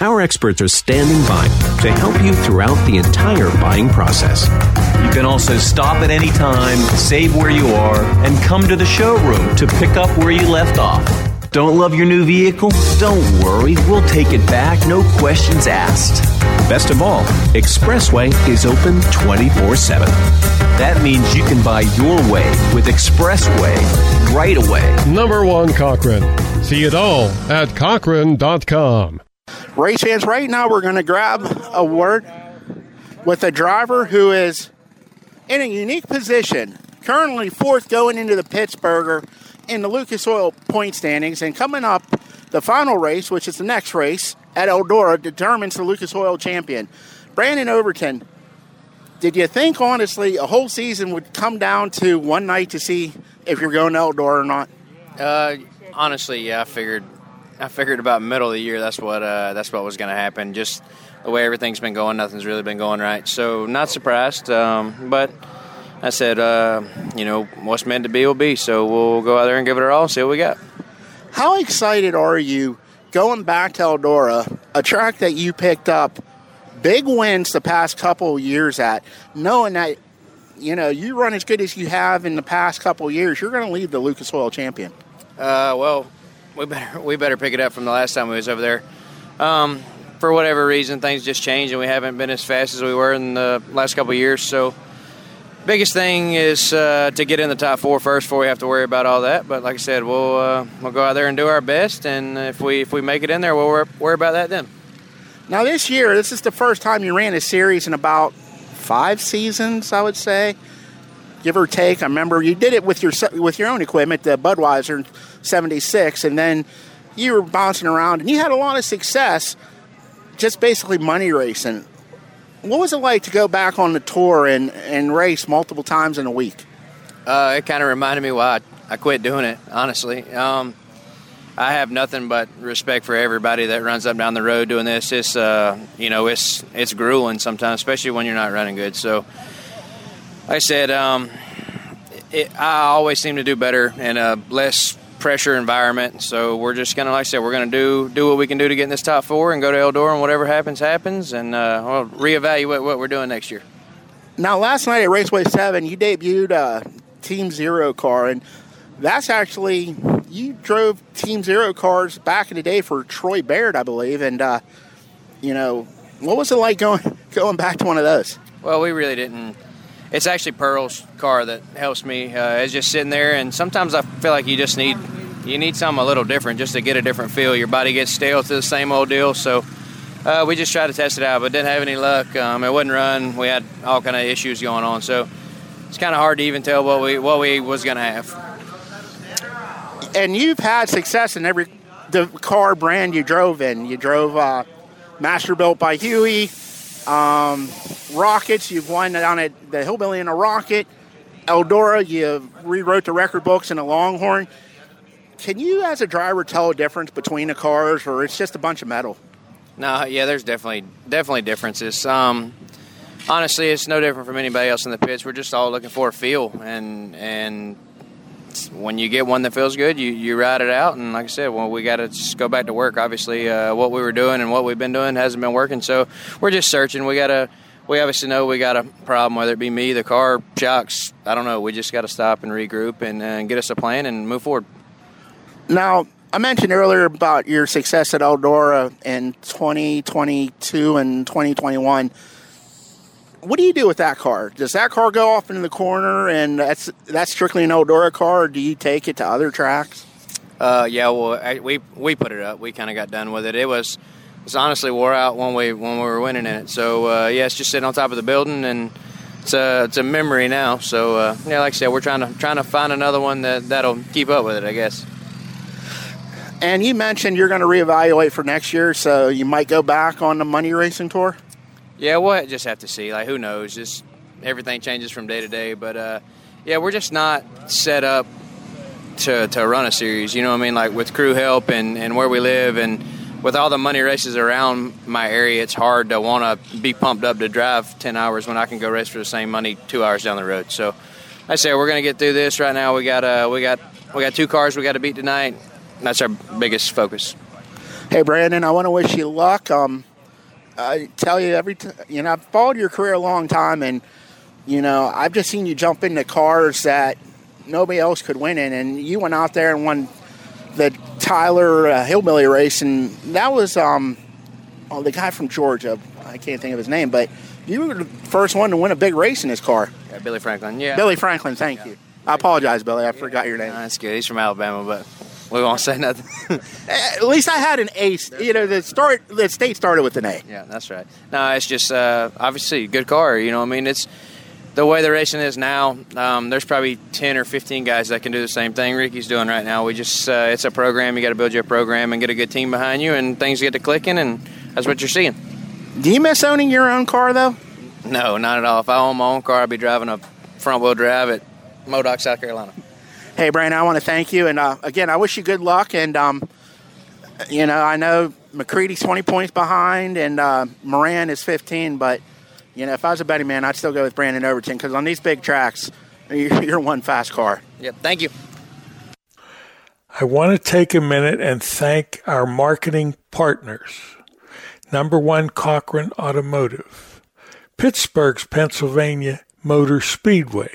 Our experts are standing by to help you throughout the entire buying process. You can also stop at any time, save where you are, and come to the showroom to pick up where you left off. Don't love your new vehicle? Don't worry, we'll take it back, no questions asked. Best of all, Expressway is open twenty-four seven. That means you can buy your way with Expressway right away. Number one Cochrane. See it all at Cochrane dot com. Race fans, right now we're going to grab a word with a driver who is in a unique position, currently fourth going into the Pittsburgher in the Lucas Oil point standings, and coming up, the final race, which is the next race at Eldora, determines the Lucas Oil champion. Brandon Overton, did you think, honestly, a whole season would come down to one night to see if you're going to Eldora or not? Uh, honestly, yeah, I figured I figured about middle of the year that's what uh, that's what was going to happen. Just the way everything's been going, nothing's really been going right. So not surprised, um, but... I said, uh, you know, what's meant to be will be, so we'll go out there and give it our all, see what we got. How excited are you going back to Eldora, a track that you picked up big wins the past couple of years at, knowing that, you know, you run as good as you have in the past couple of years, you're going to lead the Lucas Oil champion? Uh, well, we better we better pick it up from the last time we was over there. Um, for whatever reason, things just changed, and we haven't been as fast as we were in the last couple of years, so... Biggest thing is uh, to get in the top four first before we have to worry about all that. But like I said, we'll uh, we'll go out there and do our best, and if we if we make it in there, we'll worry, worry about that then. Now this year, this is the first time you ran a series in about five seasons, I would say, give or take. I remember you did it with your with your own equipment, the Budweiser seventy-six, and then you were bouncing around, and you had a lot of success, just basically money racing. What was it like to go back on the tour and, and race multiple times in a week? Uh, it kind of reminded me why I, I quit doing it, honestly. Um, I have nothing but respect for everybody that runs up and down the road doing this. It's, uh, you know, it's it's grueling sometimes, especially when you're not running good. So, like I said, um, it, I always seem to do better in a less pressure environment. So we're just going to, like I said, we're going to do do what we can do to get in this top four and go to Eldora, and whatever happens, happens, and uh, we'll reevaluate what we're doing next year. Now, last night at Raceway seven, you debuted a Team Zero car, and that's actually, you drove Team Zero cars back in the day for Troy Baird, I believe, and, uh, you know, what was it like going, going back to one of those? Well, we really didn't. It's actually Pearl's car that helps me. Uh, it's just sitting there, and sometimes I feel like you just need you need something a little different just to get a different feel. Your body gets stale to the same old deal, so uh, we just tried to test it out, but didn't have any luck. Um, it wouldn't run. We had all kind of issues going on, so it's kind of hard to even tell what we what we was going to have. And you've had success in every the car brand you drove in. You drove uh, Masterbuilt by Huey. Um, Rockets, you've won down at the Hillbilly in a Rocket. Eldora, you rewrote the record books in a Longhorn. Can you, as a driver, tell a difference between the cars, or it's just a bunch of metal? No, yeah, there's definitely definitely differences. Um, honestly, it's no different from anybody else in the pits. We're just all looking for a feel, and and when you get one that feels good, you, you ride it out. And like I said, well, we got to just go back to work. Obviously, uh, what we were doing and what we've been doing hasn't been working, so we're just searching. We got to. We obviously know we got a problem, whether it be me, the car, shocks. I don't know. We just got to stop and regroup and uh, get us a plan and move forward. Now, I mentioned earlier about your success at Eldora in twenty twenty-two and twenty twenty-one. What do you do with that car? Does that car go off into the corner, and that's that's strictly an Eldora car, or do you take it to other tracks? Uh, yeah, well, I, we we put it up. We kind of got done with it. It was it's honestly wore out when we when we were winning in it. So uh, yeah, it's just sitting on top of the building, and it's a it's a memory now. So uh, yeah, like I said, we're trying to trying to find another one that that'll keep up with it, I guess. And you mentioned you're going to reevaluate for next year, so you might go back on the money racing tour. Yeah, we'll just have to see. Like, who knows? Just everything changes from day to day. But, uh, yeah, we're just not set up to to run a series. You know what I mean? Like, with crew help and, and where we live and with all the money races around my area, it's hard to want to be pumped up to drive ten hours when I can go race for the same money two hours down the road. So I say we're going to get through this. Right now we got uh, we got we got two cars we got to beat tonight. That's our biggest focus. Hey, Brandon, I want to wish you luck. Um, I tell you, every t- you know, I've followed your career a long time, and you know, I've just seen you jump into cars that nobody else could win in, and you went out there and won the Tyler uh, Hillbilly race, and that was um, oh, the guy from Georgia. I can't think of his name, but you were the first one to win a big race in his car. Yeah, Billy Franklin. Yeah, Billy Franklin. Thank yeah. you. I apologize, Billy. I yeah. forgot your name. No, that's good. He's from Alabama, but we won't say nothing. At least I had an ace. You know, the start, the state started with an A. Yeah, that's right. No, it's just uh, obviously a good car. You know what I mean? It's the way the racing is now. Um, there's probably ten or fifteen guys that can do the same thing Ricky's doing right now. We just uh, it's a program. You got to build your program and get a good team behind you, and things get to clicking, and that's what you're seeing. Do you miss owning your own car, though? No, not at all. If I own my own car, I'd be driving a front-wheel drive at Modoc, South Carolina. Hey, Brandon, I want to thank you. And, uh, again, I wish you good luck. And, um, you know, I know McCreadie's twenty points behind and uh, Moran is fifteen. But, you know, if I was a betting man, I'd still go with Brandon Overton because on these big tracks, you're one fast car. Yep, thank you. I want to take a minute and thank our marketing partners. Number one, Cochran Automotive. Pittsburgh's Pennsylvania Motor Speedway.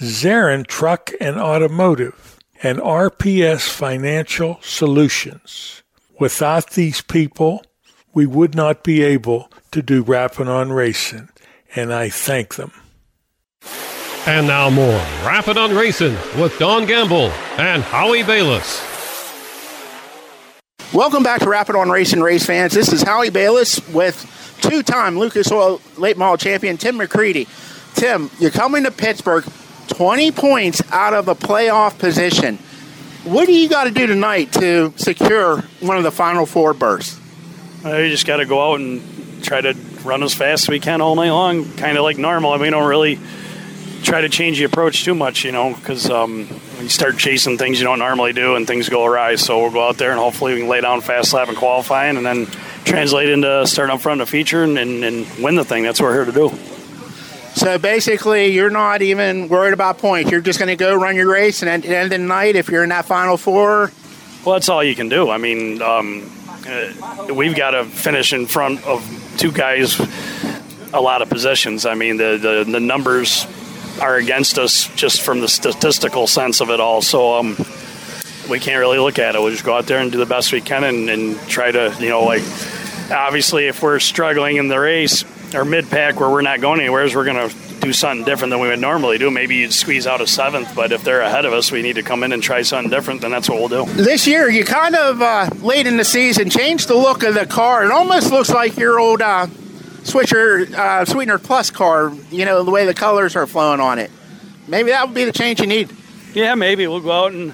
Zarin Truck and Automotive, and R P S Financial Solutions. Without these people, we would not be able to do Rappin' on Racin', and I thank them. And now more Rappin' on Racin' with Don Gamble and Howie Balis. Welcome back to Rappin' on Racin', race fans. This is Howie Balis with two-time Lucas Oil Late Model champion Tim McCreadie. Tim, you're coming to Pittsburgh twenty points out of a playoff position. What do you got to do tonight to secure one of the final four berths? Uh, you just got to go out and try to run as fast as we can all night long, kind of like normal. I mean, we don't really try to change the approach too much, you know, because um, you start chasing things you don't normally do and things go awry. So we'll go out there and hopefully we can lay down fast lap and qualifying and then translate into starting up front of the feature and, and, and win the thing. That's what we're here to do. So basically, you're not even worried about points. You're just going to go run your race, and at the end of the night, if you're in that final four. Well, that's all you can do. I mean, um, uh, we've got to finish in front of two guys a lot of positions. I mean, the, the, the numbers are against us just from the statistical sense of it all. So um, we can't really look at it. We'll just go out there and do the best we can and, and try to, you know, like, obviously, if we're struggling in the race, our mid-pack where we're not going anywhere is we're going to do something different than we would normally do. Maybe you'd squeeze out a seventh, but if they're ahead of us, we need to come in and try something different, then that's what we'll do. This year, you kind of, uh, late in the season, changed the look of the car. It almost looks like your old uh, Switcher uh, Sweetener Plus car, you know, the way the colors are flowing on it. Maybe that would be the change you need. Yeah, maybe. We'll go out and...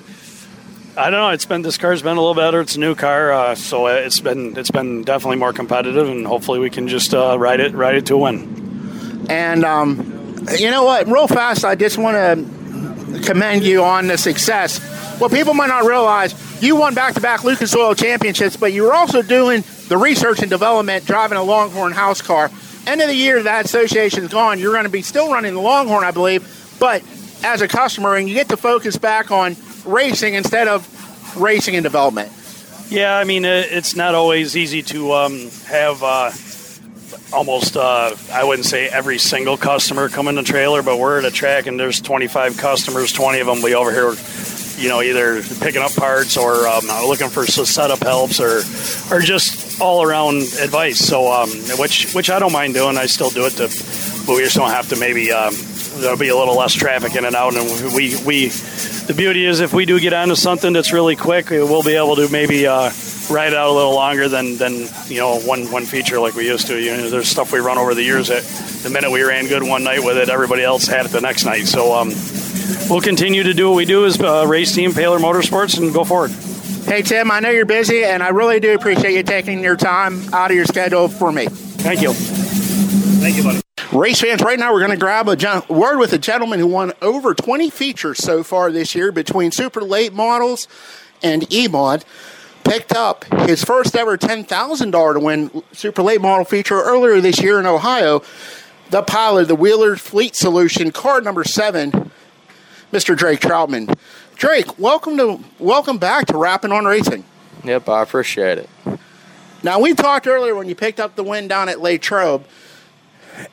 I don't know. It's been this car's been a little better. It's a new car, uh, so it's been it's been definitely more competitive, and hopefully we can just uh, ride it ride it to a win. And um, you know what? Real fast, I just want to commend you on the success. What people might not realize, you won back-to-back Lucas Oil Championships, but you were also doing the research and development, driving a Longhorn house car. End of the year, that association's gone. You're going to be still running the Longhorn, I believe, but as a customer, and you get to focus back on racing instead of racing and development. Yeah, I mean, it's not always easy to um, have uh, almost, uh, I wouldn't say every single customer come in the trailer, but we're at a track and there's twenty-five customers, twenty of them be over here, you know, either picking up parts or um, looking for setup helps or or just all-around advice. So, um, which, which I don't mind doing. I still do it, to, but we just don't have to maybe... Um, there'll be a little less traffic in and out, and we we the beauty is if we do get onto something that's really quick, we'll be able to maybe uh, ride out a little longer than, than you know one one feature like we used to. You know, there's stuff we run over the years that the minute we ran good one night with it, everybody else had it the next night. So um, we'll continue to do what we do as uh, race team Paler Motorsports and go forward. Hey Tim, I know you're busy, and I really do appreciate you taking your time out of your schedule for me. Thank you. Thank you, buddy. Race fans, right now we're going to grab a gen- word with a gentleman who won over twenty features so far this year between super late models and E-Mod. picked up his first ever ten thousand dollars to win Super Late Model feature earlier this year in Ohio. The pilot, the Wheeler Fleet Solution, car number seven, Mister Drake Troutman. Drake, welcome to welcome back to Rappin' on Racing. Yep, I appreciate it. Now, we talked earlier when you picked up the win down at Latrobe,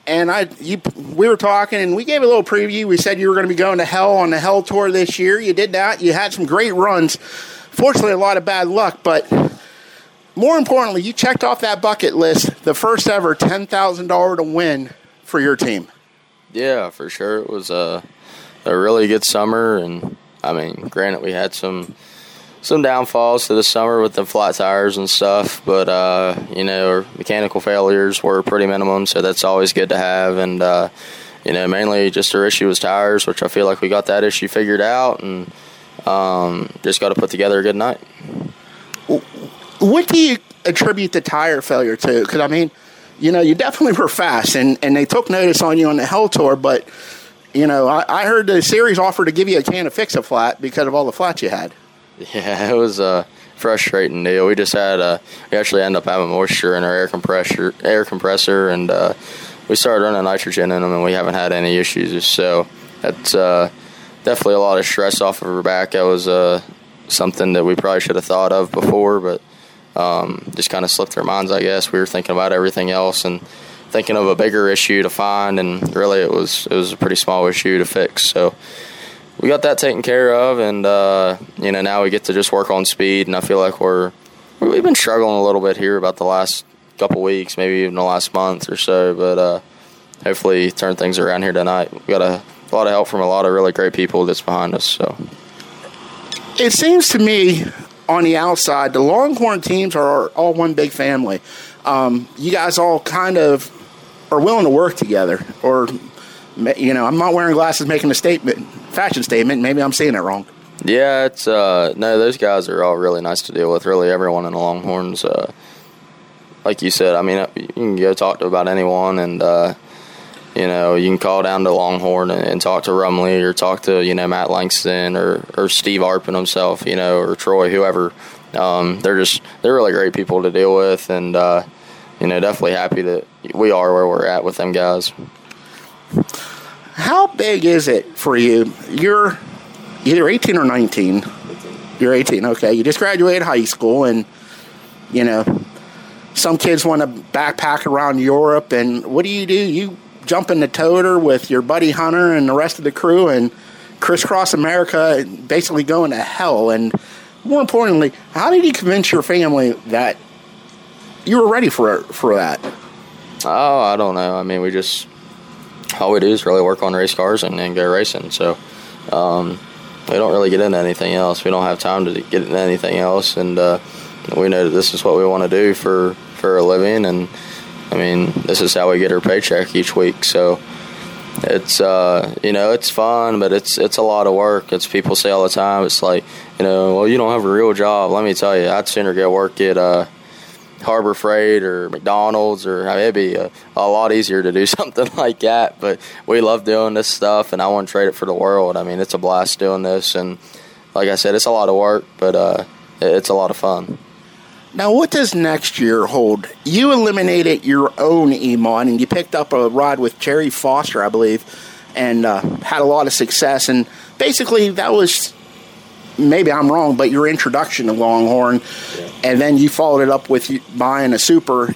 and I, you, we were talking, and we gave a little preview. We said you were going to be going to hell on the hell tour this year. You did that. You had some great runs. Fortunately, a lot of bad luck, but more importantly, you checked off that bucket list, the first ever ten thousand dollars to win for your team. Yeah, for sure. It was a, a really good summer, and, I mean, granted, we had some some downfalls to the summer with the flat tires and stuff, but, uh, you know, our mechanical failures were pretty minimum, so that's always good to have. And, uh, you know, mainly just our issue was tires, which I feel like we got that issue figured out, and um, just got to put together a good night. What do you attribute the tire failure to? Because, I mean, you know, you definitely were fast, and, and they took notice on you on the Hell Tour, but, you know, I, I heard the series offer to give you a can to fix a flat because of all the flats you had. Yeah, it was a frustrating deal. We just had a, we actually ended up having moisture in our air compressor, air compressor, and uh, we started running nitrogen in them, and we haven't had any issues. So that's uh, definitely a lot of stress off of our back. That was uh, something that we probably should have thought of before, but um, just kind of slipped our minds, I guess. We were thinking about everything else and thinking of a bigger issue to find, and really it was it was a pretty small issue to fix. So we got that taken care of, and uh, you know, now we get to just work on speed. And I feel like we're we've been struggling a little bit here about the last couple weeks, maybe even the last month or so. But uh, hopefully, turn things around here tonight. We got a, a lot of help from a lot of really great people that's behind us. So it seems to me, on the outside, the Longhorn teams are all one big family. Um, you guys all kind of are willing to work together, or, you know, I'm not wearing glasses making a statement, fashion statement. Maybe I'm saying it wrong. Yeah, it's uh, no, those guys are all really nice to deal with. Really, everyone in the Longhorns, uh, like you said, I mean, you can go talk to about anyone, and uh, you know, you can call down to Longhorn and, and talk to Rumley, or talk to, you know, Matt Langston, or or Steve Arpin himself, you know, or Troy, whoever. Um, they're just they're really great people to deal with, and uh, you know, definitely happy that we are where we're at with them guys. How big is it for you? You're either eighteen or nineteen. eighteen. You're eighteen, okay. You just graduated high school, and, you know, some kids want to backpack around Europe, and what do you do? You jump in the toter with your buddy Hunter and the rest of the crew and crisscross America, basically going to hell. And more importantly, how did you convince your family that you were ready for for that? Oh, I don't know. I mean, we just... all we do is really work on race cars and, and go racing. So um, we don't really get into anything else. We don't have time to get into anything else. And uh, we know that this is what we want to do for, for a living. And, I mean, this is how we get our paycheck each week. So it's, uh, you know, it's fun, but it's it's a lot of work. It's people say all the time, it's like, you know, well, you don't have a real job. Let me tell you, I'd sooner go work at uh, – Harbor Freight or McDonald's, or I mean, it'd be a, a lot easier to do something like that. But we love doing this stuff, and I wouldn't trade it for the world. I mean, it's a blast doing this, and like I said, it's a lot of work, but uh, it's a lot of fun. Now, what does next year hold? You eliminated your own E-Mon, and you picked up a ride with Jerry Foster, I believe, and uh, had a lot of success. And basically, that was... maybe I'm wrong, but your introduction to Longhorn, yeah. And then you followed it up with buying a super,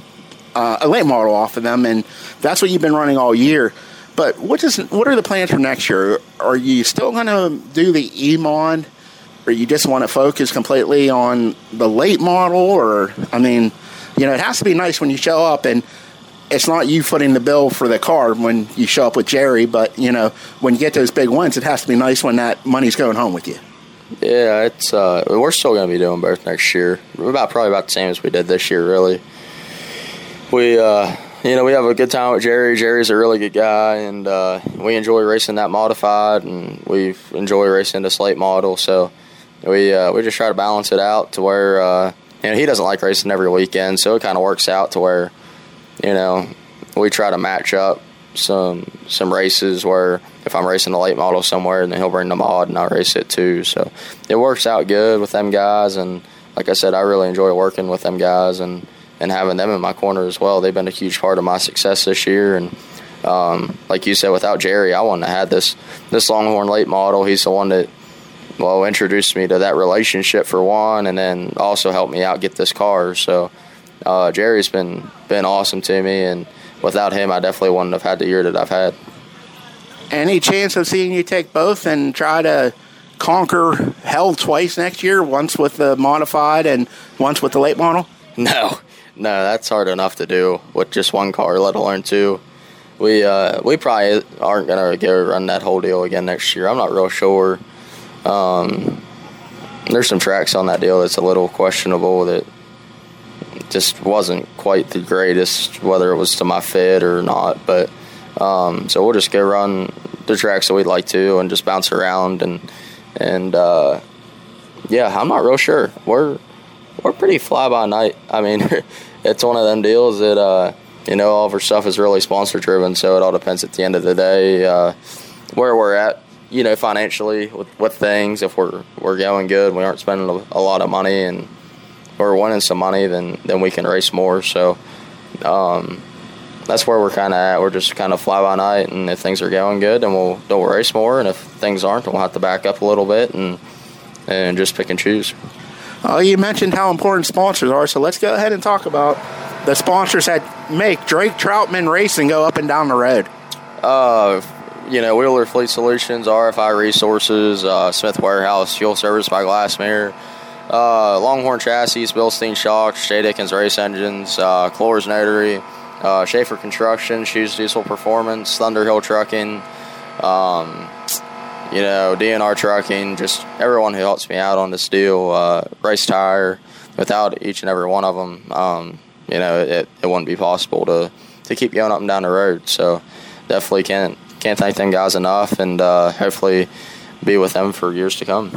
uh, a late model off of them, and that's what you've been running all year. But what is, what are the plans for next year? Are you still going to do the E-Mon, or you just want to focus completely on the late model? Or, I mean, you know, it has to be nice when you show up and it's not you footing the bill for the car when you show up with Jerry, but, you know, when you get those big wins, it has to be nice when that money's going home with you. Yeah, it's uh, we're still going to be doing both next year. We're about probably about the same as we did this year, really. We, uh, you know, we have a good time with Jerry. Jerry's a really good guy, and uh, we enjoy racing that modified, and we enjoy racing this late model. So we uh, we just try to balance it out to where, uh, you know, he doesn't like racing every weekend, so it kind of works out to where, you know, we try to match up some some races where if I'm racing the late model somewhere, and then he'll bring the mod and I'll race it too. So it works out good with them guys, and like I said, I really enjoy working with them guys and, and having them in my corner as well. They've been a huge part of my success this year. And um, like you said, without Jerry, I wouldn't have had this, this Longhorn Late Model. He's the one that, well, introduced me to that relationship for one, and then also helped me out get this car. So uh, Jerry's been, been awesome to me, and without him, I definitely wouldn't have had the year that I've had. Any chance of seeing you take both and try to conquer hell twice next year, once with the modified and once with the late model? No, no, that's hard enough to do with just one car, let alone two. We uh, we probably aren't going to go run that whole deal again next year. I'm not real sure. Um, there's some tracks on that deal that's a little questionable that just wasn't quite the greatest, whether it was to my fit or not. But um, so we'll just go run the tracks that we'd like to and just bounce around and and uh, yeah, I'm not real sure. We're we're pretty fly by night. I mean, it's one of them deals that uh, you know, all of our stuff is really sponsor driven, so it all depends at the end of the day uh, where we're at. You know, financially with, with things, if we're we're going good, we aren't spending a, a lot of money, and we're winning some money, then then we can race more. So um, that's where we're kind of at. We're just kind of fly by night, and if things are going good, then we'll then we'll race more, and if things aren't, then we'll have to back up a little bit and and just pick and choose. Uh, you mentioned how important sponsors are, so let's go ahead and talk about the sponsors that make Drake Troutman Racing go up and down the road. Uh. You know, Wheeler Fleet Solutions, R F I Resources, uh, Smith Warehouse, Fuel Service by Glassmere, uh, Longhorn Chassis, Bilstein Shocks, J. Dickens Race Engines, uh, Clores Notary, uh, Schaefer Construction, Shoes Diesel Performance, Thunderhill Trucking, um, you know, D N R Trucking, just everyone who helps me out on this deal, uh, Race Tire. Without each and every one of them, um, you know, it, it wouldn't be possible to, to keep going up and down the road. So definitely can't. Can't thank them guys enough, and uh, hopefully be with them for years to come.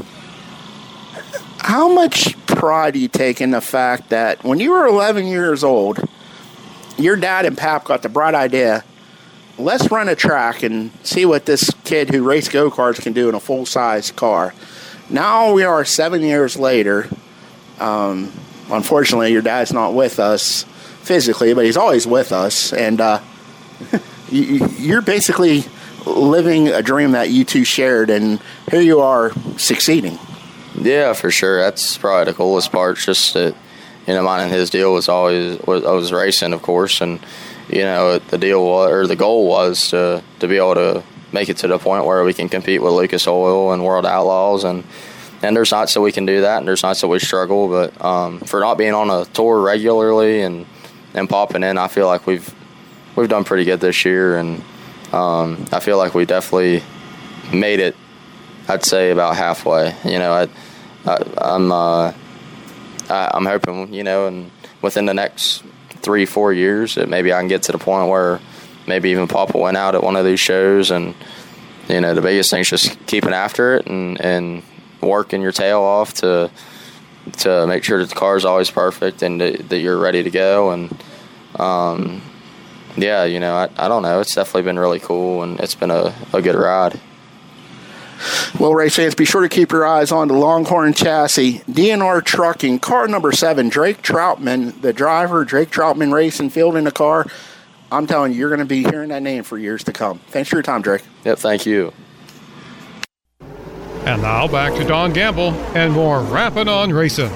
How much pride do you take in the fact that when you were eleven years old, your dad and Pap got the bright idea, let's run a track and see what this kid who raced go-karts can do in a full-size car. Now we are seven years later. Um, unfortunately, your dad's not with us physically, but he's always with us, and uh, you're basically living a dream that you two shared, and here you are succeeding. Yeah, for sure. That's probably the coolest part. It's just that, you know, mine and his deal was always was, I was racing, of course, and you know the deal was, or the goal was to to be able to make it to the point where we can compete with Lucas Oil and World Outlaws, and and there's nights that we can do that, and there's nights that we struggle. But um, for not being on a tour regularly and and popping in, I feel like we've. We've done pretty good this year, and um, I feel like we definitely made it, I'd say, about halfway. You know, I, I, I'm uh, I, I'm hoping, you know, and within the next three, four years that maybe I can get to the point where maybe even Papa went out at one of these shows. And, you know, the biggest thing is just keeping after it and, and working your tail off to to make sure that the car is always perfect and that, that you're ready to go. And, um yeah, you know, I, I don't know. It's definitely been really cool, and it's been a, a good ride. Well, race fans, be sure to keep your eyes on the Longhorn Chassis, D N R Trucking, car number seven, Drake Troutman, the driver, Drake Troutman Racing, fielding the car. I'm telling you, you're going to be hearing that name for years to come. Thanks for your time, Drake. Yep, thank you. And now back to Don Gamble and more Rappin' on Racing.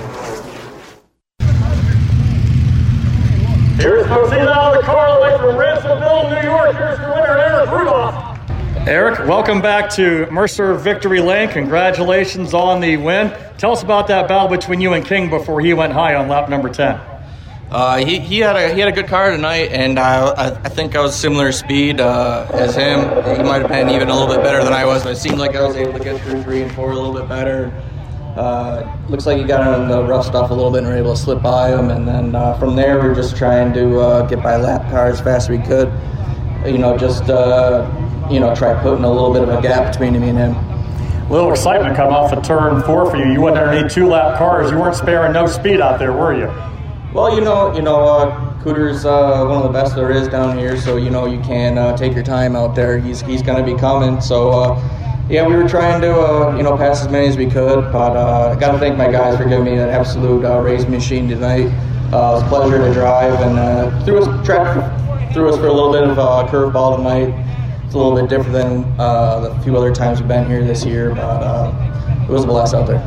Here's proceeded out of the car away from Ransomville, New York. Here's the winner, Eric Rudolph. Eric, welcome back to Mercer Victory Lane. Congratulations on the win. Tell us about that battle between you and King before he went high on lap number ten. Uh, he he had a he had a good car tonight, and I I, I think I was similar speed uh, as him. He might have been even a little bit better than I was. But it seemed like I was able to get through three and four a little bit better. Uh, looks like he got on the rough stuff a little bit and were able to slip by him, and then uh, from there we were just trying to uh, get by lap car as fast as we could. You know, just uh, you know, try putting a little bit of a gap between me and him. A little excitement coming off of turn four for you. You went underneath two lap cars. You weren't sparing no speed out there, were you? Well, you know, you know, uh, Cooter's uh, one of the best there is down here, so you know you can uh, take your time out there. He's he's going to be coming, so. Uh, yeah, we were trying to uh, you know pass as many as we could, but uh, I got to thank my guys for giving me an absolute uh, racing machine tonight. Uh, it was a pleasure to drive, and uh, threw us track threw us for a little bit of a uh, curveball tonight. It's a little bit different than uh, the few other times we've been here this year, but uh, it was a blast out there.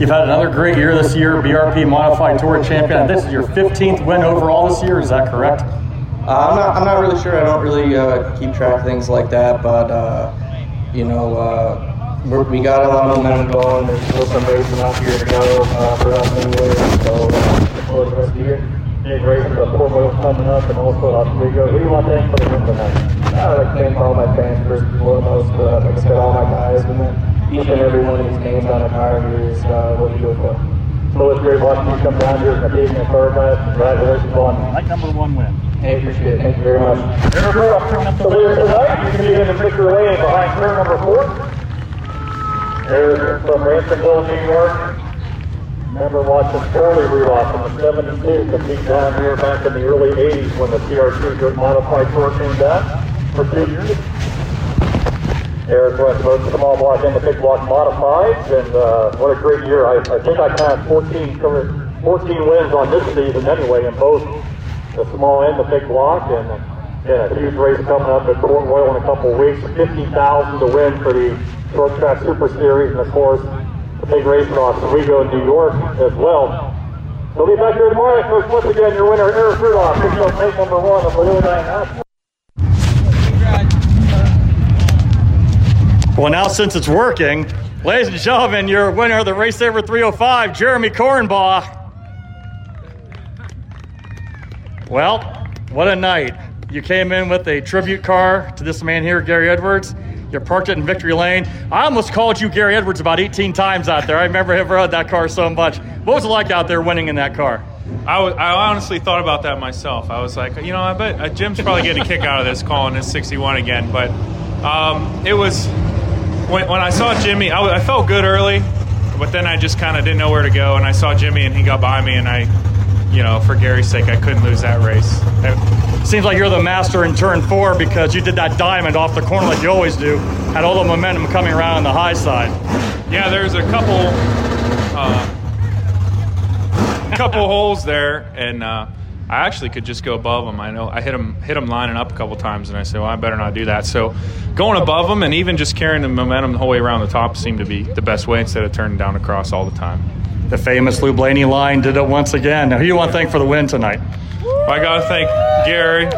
You've had another great year this year, B R P Modified Tour Champion. This is your fifteenth win overall this year, is that correct? Uh, I'm not. I'm not really sure. I don't really uh, keep track of things like that. But uh, you know, uh, we're, we got a lot of momentum going. There's still some racing out here to go uh, for us anyway. So uh, for the rest of the year, big race for the four wheels coming up, and also Las Vegas. What do you want to thank for the win tonight? I would like to thank all my fans first and foremost. Uh, like I said, all my guys, and then each and every one of these names on the car here is uh, what you do for. So it's great watching you come down here and taking a car ride. Congratulations on night number one win. Hey, appreciate it. Thank you very much. So later tonight, you can be in the victory lane behind turn number four. There's from Ransomville, New York. Remember watching early reruns from the seventies to be down here back in the early eighties when the C R two Modified Tour came back for two years. There's both the small block and the big block modifieds, and uh, what a great year. I, I think I counted fourteen, fourteen wins on this season anyway in both the small and the big block, and yeah, a huge race coming up at Port Royal in a couple of weeks. fifty thousand to win for the Short Track Super Series, and of course, the big race in Oswego, New York as well. So we'll be back here tomorrow, folks. Once again, your winner, Eric Rudolph, six oh eight, number one of Blue Nine. Well, now since it's working, ladies and gentlemen, your winner of the Race Saver three oh five, Jeremy Kornbau. Well, what a night. You came in with a tribute car to this man here, Gary Edwards. You parked it in Victory Lane. I almost called you Gary Edwards about eighteen times out there. I remember having rode that car so much. What was it like out there winning in that car? I, was, I honestly thought about that myself. I was like, you know, I bet uh, Jim's probably getting a kick out of this calling this sixty-one again. But um, it was, when, when I saw Jimmy, I, I felt good early, but then I just kind of didn't know where to go. And I saw Jimmy and he got by me, and I, you know, for Gary's sake, I couldn't lose that race. It seems like you're the master in turn four because you did that diamond off the corner like you always do. Had all the momentum coming around on the high side. Yeah, there's a couple uh, couple holes there, and uh, I actually could just go above them. I know I hit them, hit them lining up a couple times, and I said, well, I better not do that. So going above them and even just carrying the momentum the whole way around the top seemed to be the best way instead of turning down across all the time. The famous Lou Blaney line did it once again. Now, who do you want to thank for the win tonight? Well, I got to thank Gary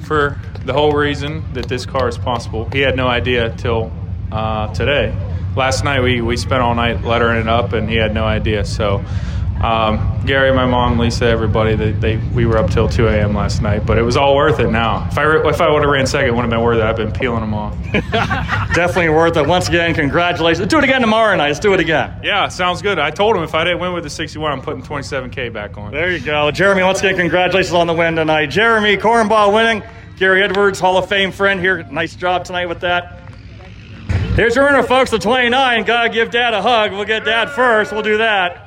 for the whole reason that this car is possible. He had no idea till uh, today. Last night, we, we spent all night lettering it up, and he had no idea. So, um, Gary, my mom, Lisa, everybody, they, they we were up till two a.m. last night. But it was all worth it now. If I, if I would have ran second, it wouldn't have been worth it. I've been peeling them off. Definitely worth it. Once again, congratulations. Do it again tomorrow night. Let's do it again. Yeah, sounds good. I told him if I didn't win with the sixty-one, I'm putting twenty-seven K back on. There you go. Jeremy, once again, congratulations on the win tonight. Jeremy Kornbau winning. Gary Edwards, Hall of Fame friend here. Nice job tonight with that. Here's your winner, folks, the twenty-nine. Gotta give Dad a hug. We'll get Dad first. We'll do that.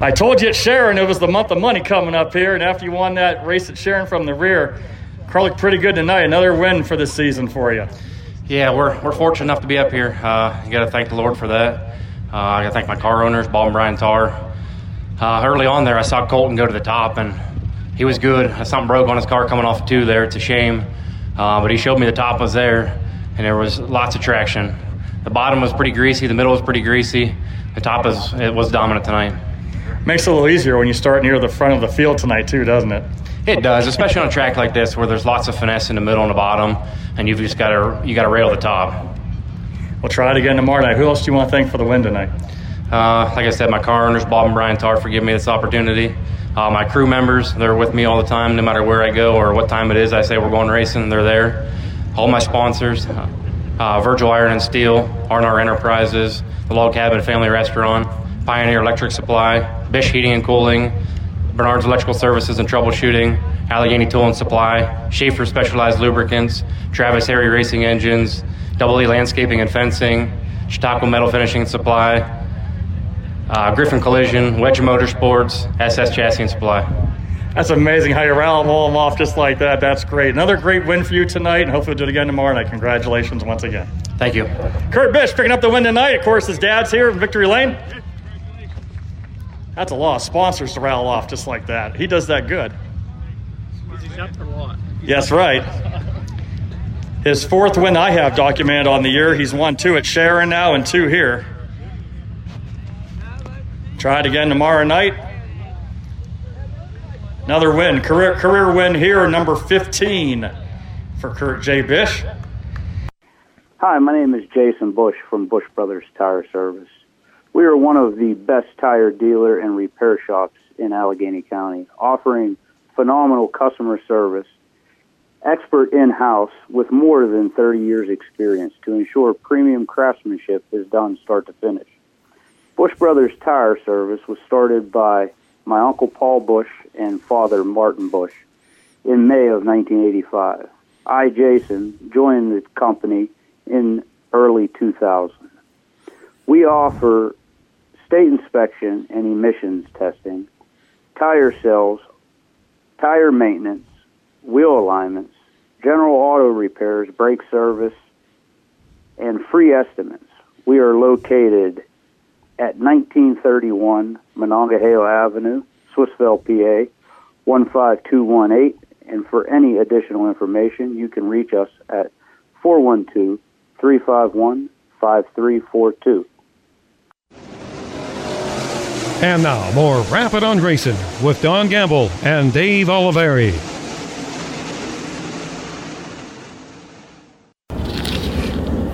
I told you at Sharon it was the month of money coming up here, and after you won that race at Sharon from the rear, car looked pretty good tonight. Another win for this season for you. Yeah, we're we're fortunate enough to be up here. Uh, you got to thank the Lord for that. Uh, I got to thank my car owners, Bob and Brian Tarr. Uh, early on there, I saw Colton go to the top, and he was good. Something broke on his car coming off two there. It's a shame, uh, but he showed me the top was there, and there was lots of traction. The bottom was pretty greasy. The middle was pretty greasy. The top is it was dominant tonight. Makes it a little easier when you start near the front of the field tonight too, doesn't it? It does, especially on a track like this where there's lots of finesse in the middle and the bottom, and you've just got to you got to rail the top. We'll try it again tomorrow night. Who else do you want to thank for the win tonight? Uh, like I said, my car owners, Bob and Brian Tarr, for giving me this opportunity. Uh, my crew members, they're with me all the time, no matter where I go or what time it is. I say we're going racing, they're there. All my sponsors, uh, uh, Virgil Iron and Steel, R and R Enterprises, the Log Cabin Family Restaurant, Pioneer Electric Supply, Bish Heating and Cooling, Bernard's Electrical Services and Troubleshooting, Allegheny Tool and Supply, Schaefer Specialized Lubricants, Travis Harry Racing Engines, Double E Landscaping and Fencing, Chautauqua Metal Finishing and Supply, uh, Griffin Collision, Wedge Motorsports, S S Chassis and Supply. That's amazing how you rattle all them off just like that. That's great. Another great win for you tonight, and hopefully we'll do it again tomorrow night. Congratulations once again. Thank you. Kurt Bish picking up the win tonight. Of course, his dad's here in Victory Lane. That's a lot of sponsors to rattle off just like that. He does that good. He's up for a lot. Yes, right. His fourth win I have documented on the year. He's won two at Sharon now and two here. Try it again tomorrow night. Another win, career, career win here, number fifteen for Kurt J. Bish. Hi, my name is Jason Bush from Bush Brothers Tire Service. We are one of the best tire dealer and repair shops in Allegheny County, offering phenomenal customer service, expert in-house with more than thirty years experience to ensure premium craftsmanship is done start to finish. Bush Brothers Tire Service was started by my Uncle Paul Bush and Father Martin Bush in May of nineteen eighty-five. I, Jason, joined the company in early two thousand. We offer state inspection and emissions testing, tire sales, tire maintenance, wheel alignments, general auto repairs, brake service, and free estimates. We are located at nineteen thirty-one Monongahela Avenue, Swissville, P A, one five two one eight. And for any additional information, you can reach us at four one two, three five one, five three four two. And now, more Rapid on Racing with Don Gamble and Dave Olivieri.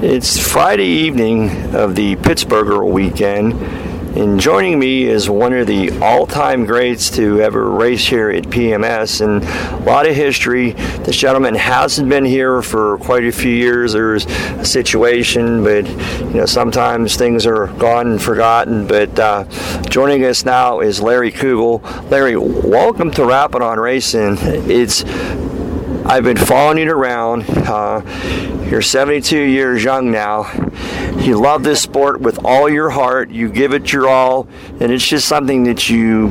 It's Friday evening of the Pittsburgher weekend, and joining me is one of the all-time greats to ever race here at P M S, and a lot of history. This gentleman hasn't been here for quite a few years. There's a situation, but you know sometimes things are gone and forgotten. But uh, joining us now is Larry Kugel. Larry, welcome to Rapid on Racing. It's I've been following you around. Uh, you're seventy-two years young now. You love this sport with all your heart. You give it your all, and it's just something that you,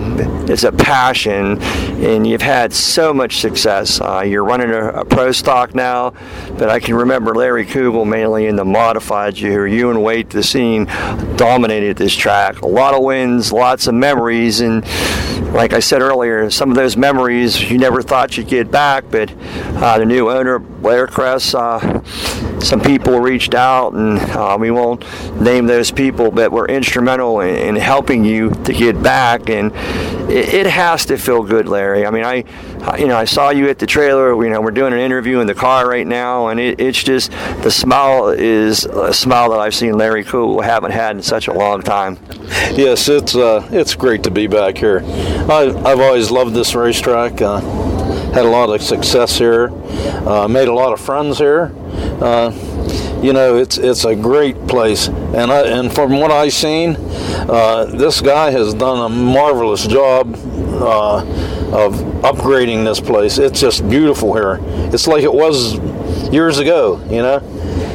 it's a passion, and you've had so much success. Uh, you're running a, a pro stock now, but I can remember Larry Kugel mainly in the modified year. You and Wade, the scene, dominated this track. A lot of wins, lots of memories, and like I said earlier, some of those memories you never thought you'd get back, but uh, the new owner, Blair Kress, uh, some people reached out, and uh, we won't name those people, but were instrumental in, in helping you to get back, and it, it has to feel good, Larry. I mean, I, I, you know, I saw you at the trailer. You know, we're doing an interview in the car right now, and it, it's just, the smile is a smile that I've seen Larry Kugel haven't had in such a long time. Yes, it's uh, it's great to be back here. I, I've always loved this racetrack. Uh, had a lot of success here. Uh, made a lot of friends here. Uh, you know, it's it's a great place. And I, and from what I've seen, uh, this guy has done a marvelous job uh, of upgrading this place. It's just beautiful here. It's like it was years ago, you know.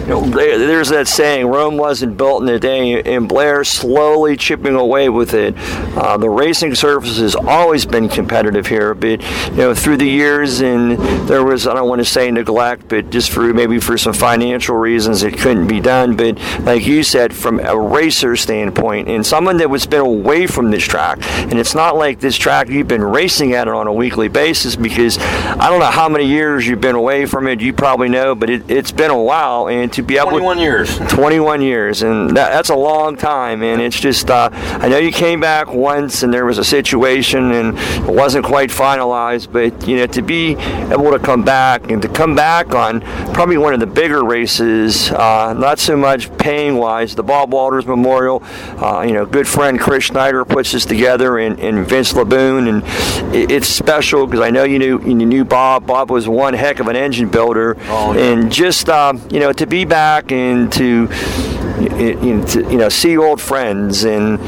There's that saying, Rome wasn't built in a day, and Blair's slowly chipping away with it. Uh, the racing surface has always been competitive here, but you know, through the years, and there was, I don't want to say neglect, but just for maybe for some financial reasons, it couldn't be done. But like you said, from a racer standpoint, and someone that was been away from this track, and it's not like this track you've been racing at it on a weekly basis, because I don't know how many years you've been away from it. You probably know, but it, it's been a while, and to be up with twenty-one years, and that, that's a long time. And it's just, uh, I know you came back once, and there was a situation, and it wasn't quite finalized. But you know, to be able to come back and to come back on probably one of the bigger races, uh, not so much paying-wise, the Bob Walters Memorial. Uh, you know, good friend Chris Schneider puts this together, and, and Vince Laboon, and it, it's special because I know you knew you knew Bob. Bob was one heck of an engine builder, oh, yeah. And just um, you know, to be back and to you know, to, you know see old friends and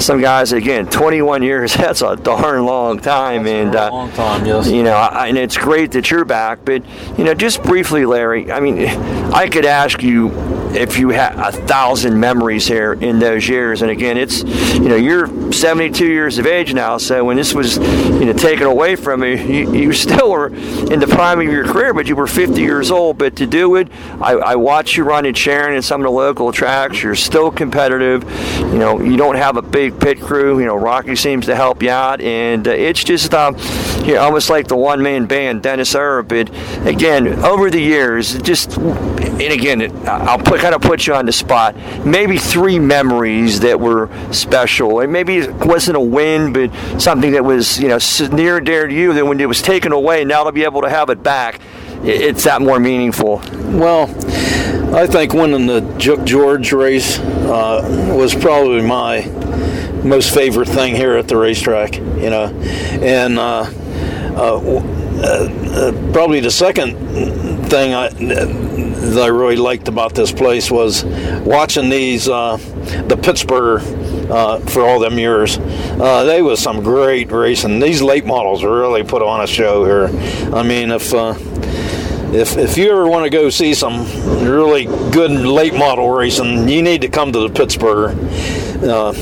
some guys, again, twenty-one years, that's a darn long time. That's and a long uh, time, yes. You know, I, and it's great that you're back. But, you know, just briefly, Larry, I mean, I could ask you if you had a thousand memories here in those years. And, again, it's, you know, you're seventy-two years of age now, so when this was, you know, taken away from you, you, you still were in the prime of your career, but you were fifty years old. But to do it, I, I watch you run at Sharon and some of the local tracks. You're still competitive. You know, you don't have a big pit crew. You know, Rocky seems to help you out. And uh, it's just um, you know, almost like the one-man band, Dennis Erb. But, again, over the years, just, and again, it, I'll put kind of put you on the spot. Maybe three memories that were special. And maybe it wasn't a win, but something that was, you know, near and dear to you, that when it was taken away, now to be able to have it back, it's that more meaningful. Well, I think winning the Juke George race uh, was probably my most favorite thing here at the racetrack, you know. And uh, uh, uh, probably the second thing I, that I really liked about this place was watching these, uh, the Pittsburgh Uh, for all them years. Uh, they was some great racing. These late models really put on a show here. I mean, if uh, if if you ever want to go see some really good late model racing, you need to come to the Pittsburgh. Uh,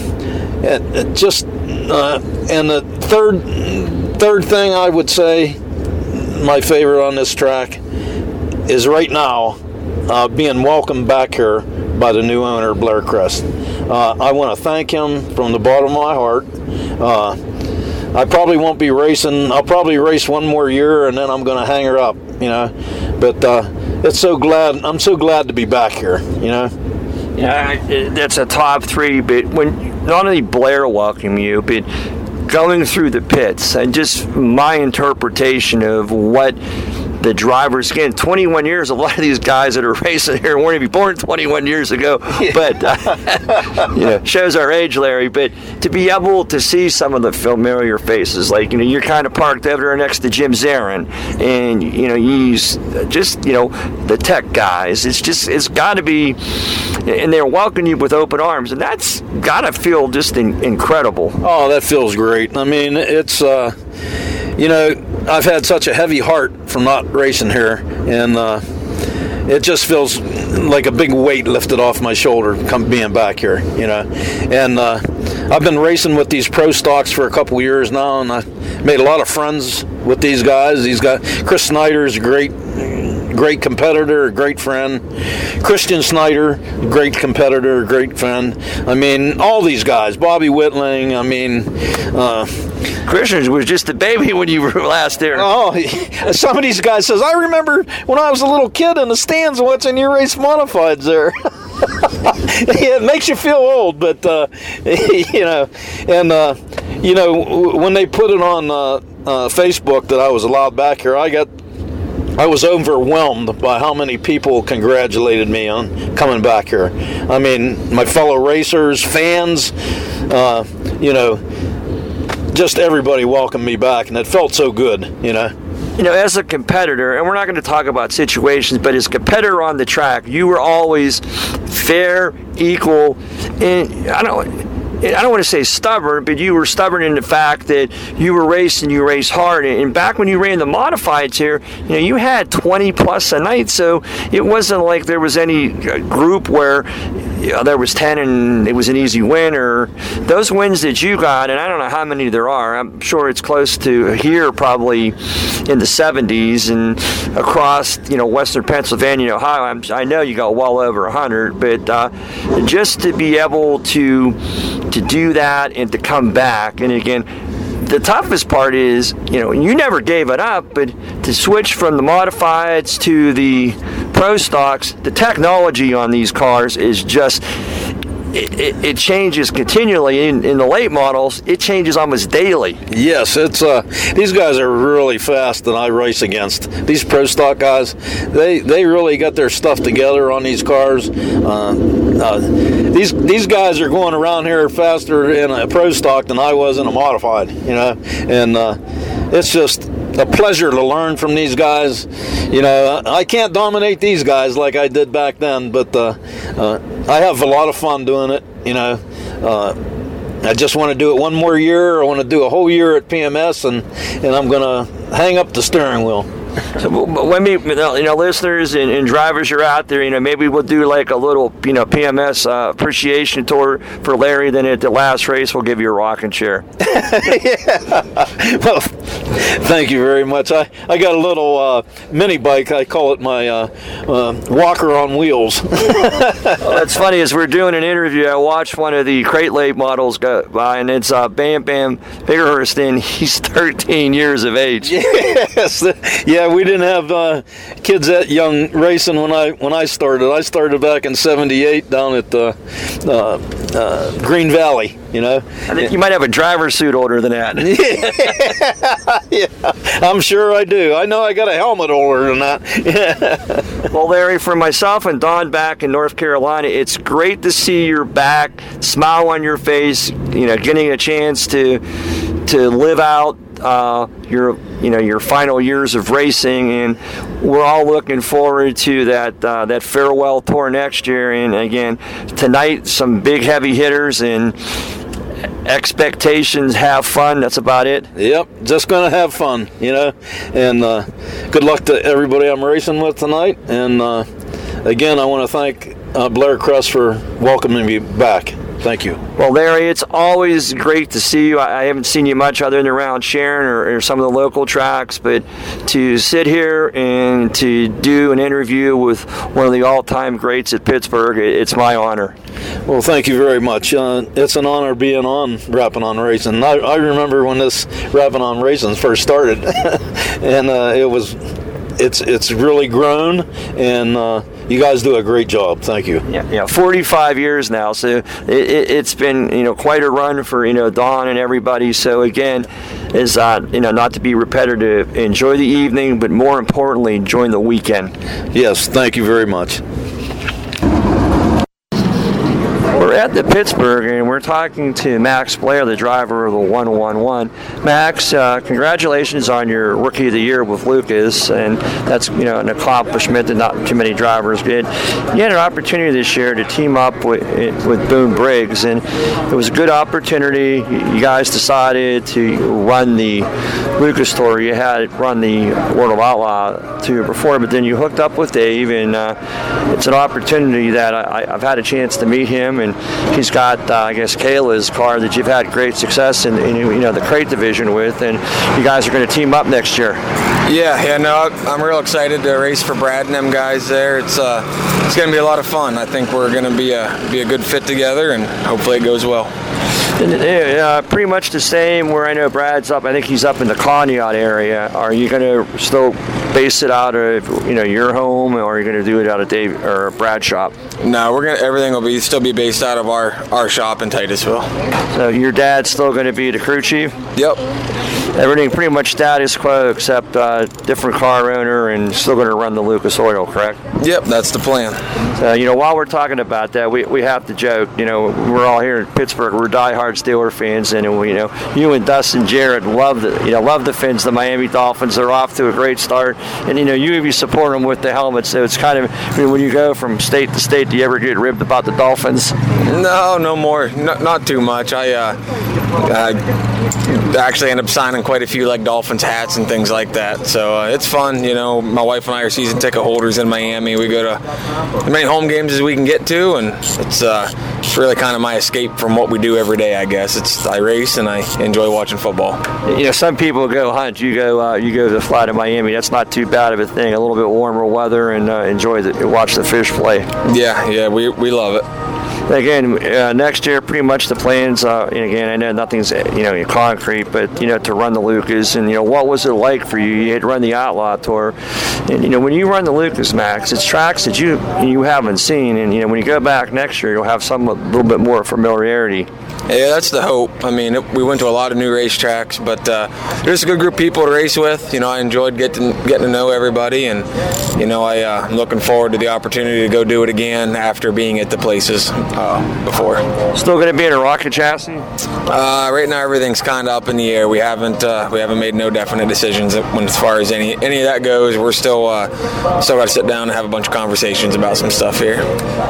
and, and just uh, and the third third thing I would say, my favorite on this track, is right now uh, being welcomed back here by the new owner, Blair Crest. Uh, I want to thank him from the bottom of my heart. Uh, I probably won't be racing. I'll probably race one more year, and then I'm going to hang her up, you know. But uh, it's so glad. I'm so glad to be back here, you know. Yeah, that's a top three. But when not only Blair welcome you, but going through the pits and just my interpretation of what the drivers, again, twenty-one years, a lot of these guys that are racing here weren't even born twenty-one years ago, but uh, you know, shows our age, Larry. But to be able to see some of the familiar faces, like, you know, you're kind of parked over there next to Jim Zarin, and, you know, he's just, you know, the tech guys. It's just, it's got to be, and they're welcoming you with open arms, and that's got to feel just in, incredible. Oh, that feels great. I mean, it's, uh, you know, I've had such a heavy heart from not racing here, and uh, it just feels like a big weight lifted off my shoulder come being back here, you know. And uh, I've been racing with these pro stocks for a couple of years now, and I made a lot of friends with these guys. These guys, Chris Schneider's a great, great competitor, great friend. Christian Schneider, great competitor, great friend. I mean, all these guys, Bobby Whitling, I mean... Uh, Christian was just a baby when you were last there. Oh, some of these guys says, I remember when I was a little kid in the stands watching your race modifieds there. It makes you feel old, but, uh, you know, and, uh, you know, when they put it on uh, uh, Facebook that I was allowed back here, I got... I was overwhelmed by how many people congratulated me on coming back here. I mean, my fellow racers, fans, uh, you know, just everybody welcomed me back, and it felt so good, you know. You know, as a competitor, and we're not going to talk about situations, but as a competitor on the track, you were always fair, equal, and I don't I don't want to say stubborn, but you were stubborn in the fact that you were racing, you raced hard. And back when you ran the modifieds here, you know, you had twenty plus a night, so it wasn't like there was any group where, you know, there was ten and it was an easy win. Or those wins that you got, and I don't know how many there are. I'm sure it's close to here, probably in the seventies, and across, you know, western Pennsylvania, Ohio. I'm, I know you got well over one hundred, but uh, just to be able to to do that and to come back. And again, the toughest part is, you know, you never gave it up, but to switch from the modifieds to the pro stocks, the technology on these cars is just, it, it, it changes continually. In, in the late models, it changes almost daily. Yes, it's uh, these guys are really fast that I race against. These pro stock guys, they they really got their stuff together on these cars. Uh, uh, these these guys are going around here faster in a pro stock than I was in a modified, you know, and uh, it's just a pleasure to learn from these guys. You know, I can't dominate these guys like I did back then, but uh, uh, I have a lot of fun doing it, you know. Uh, I just want to do it one more year. I want to do a whole year at P M S, and, and I'm going to hang up the steering wheel. So, when we, you know, listeners and, and drivers are out there, you know, maybe we'll do like a little, you know, P M S uh, appreciation tour for Larry. Then at the last race, we'll give you a rocking chair. Yeah. Well, thank you very much. I, I got a little uh, mini bike. I call it my uh, uh, walker on wheels. Well, that's funny. As we're doing an interview, I watched one of the crate late models go by, and it's uh, Bam Bam Biggerhurst, and he's thirteen years of age. Yes. Yeah. We didn't have uh, kids that young racing when I when I started. I started back in seventy-eight down at the uh, uh, Green Valley, you know. I think yeah. You might have a driver's suit older than that. Yeah. Yeah, I'm sure I do. I know I got a helmet older than that. Yeah. Well, Larry, for myself and Don back in North Carolina, it's great to see you're back, smile on your face, you know, getting a chance to to live out Uh, your, you know, your final years of racing, and we're all looking forward to that uh, that farewell tour next year. And again, tonight, some big heavy hitters and expectations. Have fun. That's about it. Yep, just gonna have fun, you know. And uh, good luck to everybody I'm racing with tonight. And uh, again, I want to thank uh, Blair Kress for welcoming me back. Thank you. Well, Larry, it's always great to see you. I haven't seen you much other than around Sharon or, or some of the local tracks, but to sit here and to do an interview with one of the all-time greats at Pittsburgh, it's my honor. Well, thank you very much. Uh, it's an honor being on Rappin' on Racing. I, I remember when this Rappin' on Racing first started, and uh, it was... It's it's really grown, and uh, you guys do a great job. Thank you. Yeah, yeah. forty-five years now, so it, it, it's been, you know, quite a run for, you know, Don and everybody. So again, is uh, you know, not to be repetitive, enjoy the evening, but more importantly, enjoy the weekend. Yes, thank you very much. We're at the Pittsburgh, and we're talking to Max Blair, the driver of the one one one. Max, uh, congratulations on your Rookie of the Year with Lucas, and that's, you know, an accomplishment that not too many drivers did. You had an opportunity this year to team up with with Boone Briggs, and it was a good opportunity. You guys decided to run the Lucas Tour. You had run the World of Outlaw Tour before, but then you hooked up with Dave, and uh, it's an opportunity that I, I've had a chance to meet him, and he's got, uh, I guess, Kayla's car that you've had great success in, in, you know, the crate division with, and you guys are going to team up next year. Yeah, yeah, no, I'm real excited to race for Brad and them guys there. It's uh, it's going to be a lot of fun. I think we're going to be a be a good fit together, and hopefully it goes well. Uh, pretty much the same where I know Brad's up. I think he's up in the Conneaut area. Are you going to still base it out of, you know, your home, or are you going to do it out of Dave or Brad's shop? No, we're going to, everything will be still be based out of our, our shop in Titusville. So your dad's still going to be the crew chief? Yep. Everything pretty much status quo except uh, different car owner, and still going to run the Lucas Oil, correct? Yep, that's the plan. So, you know, while we're talking about that, we, we have to joke. You know, we're all here in Pittsburgh. We're diehard Steeler fans, and we, you know, you and Dustin Jarrett love the, you know, love the Fins, the Miami Dolphins. They're off to a great start, and you know, you you support them with the helmets. So it's kind of, I mean, when you go from state to state, do you ever get ribbed about the Dolphins? No, no more, no, not too much. I. Uh, I actually end up signing quite a few like Dolphins hats and things like that, so uh, it's fun. You know, my wife and I are season ticket holders in Miami. We go to as many home games as we can get to, and it's uh, it's really kind of my escape from what we do every day, I guess. It's I race and I enjoy watching football. You know, some people go hunt. You go uh, you go to fly to Miami. That's not too bad of a thing. A little bit warmer weather, and uh, enjoy the watch the fish play. Yeah, yeah, we we love it. Again, uh, next year, pretty much the plans. Uh, and again, I know nothing's, you know, concrete, but you know, to run the Lucas. And you know, what was it like for you? You had run the Outlaw Tour, and you know, when you run the Lucas, Max, it's tracks that you you haven't seen. And you know, when you go back next year, you'll have some a little bit more familiarity. Yeah, that's the hope. I mean, it, we went to a lot of new racetracks, but uh, there's a good group of people to race with. You know, I enjoyed getting getting to know everybody, and you know, I, uh, I'm looking forward to the opportunity to go do it again after being at the places. uh, before. Still going to be in a rocket chassis? Uh, right now everything's kind of up in the air. We haven't uh, we haven't made no definite decisions when, as far as any any of that goes. We're still uh, still got to sit down and have a bunch of conversations about some stuff here.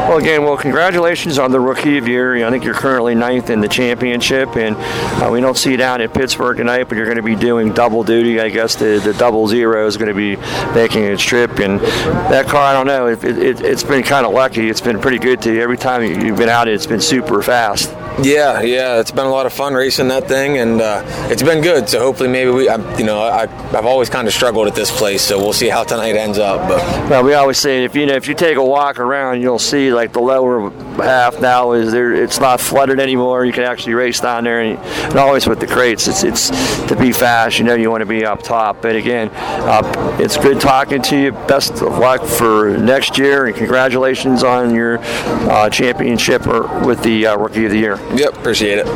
Well, again, well, congratulations on the Rookie of the Year. I think you're currently ninth in the championship, and uh, we don't see you down in Pittsburgh tonight, but you're going to be doing double duty. I guess the, the double zero is going to be making its trip, and that car, I don't know, it, it, it's been kind of lucky. It's been pretty good to you. Every time you've been out, it's been super fast. Yeah, yeah, it's been a lot of fun racing that thing, and uh, it's been good. So hopefully, maybe we, I, you know, I, I've always kind of struggled at this place, so we'll see how tonight ends up. But well, we always say if you know if you take a walk around, you'll see like the lower half now is there. It's not flooded anymore. You can actually race down there, and, and always with the crates, it's it's to be fast. You know, you want to be up top. But again, uh, it's good talking to you. Best of luck for next year, and congratulations on your uh, championship or with the uh, Rookie of the Year. Yep, appreciate it.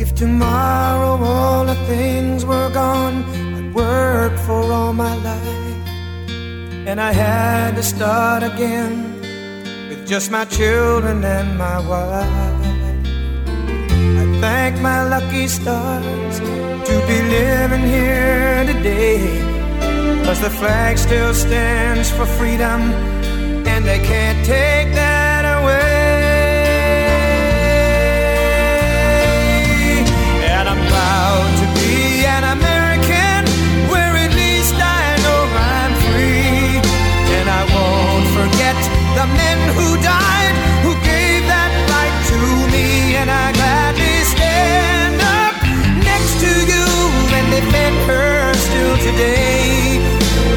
If tomorrow all the things were gone, I'd work for all my life, and I had to start again with just my children and my wife. Thank my lucky stars to be living here today, 'cause the flag still stands for freedom, and they can't take that away. And I'm proud to be an American, where at least I know I'm free. And I won't forget the men who died, who gave that right to me. And I gladly stand up next to you and defend her still today,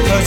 'cause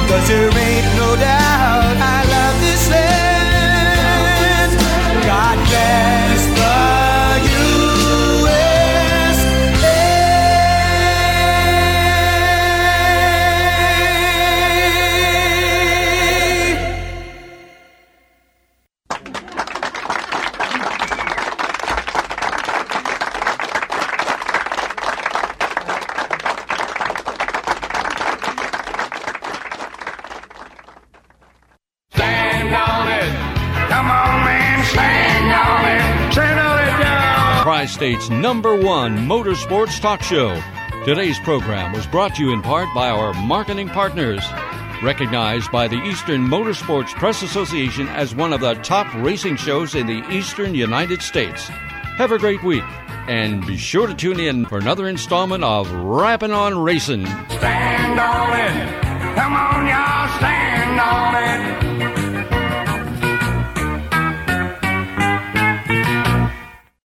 'cause there ain't no doubt I love this land. God bless the State's number one motorsports talk show. Today's program was brought to you in part by our marketing partners, recognized by the Eastern Motorsports Press Association as one of the top racing shows in the Eastern United States. Have a great week, and be sure to tune in for another installment of Rappin' on Racin'. Stand on it. Come on, y'all, stand on it.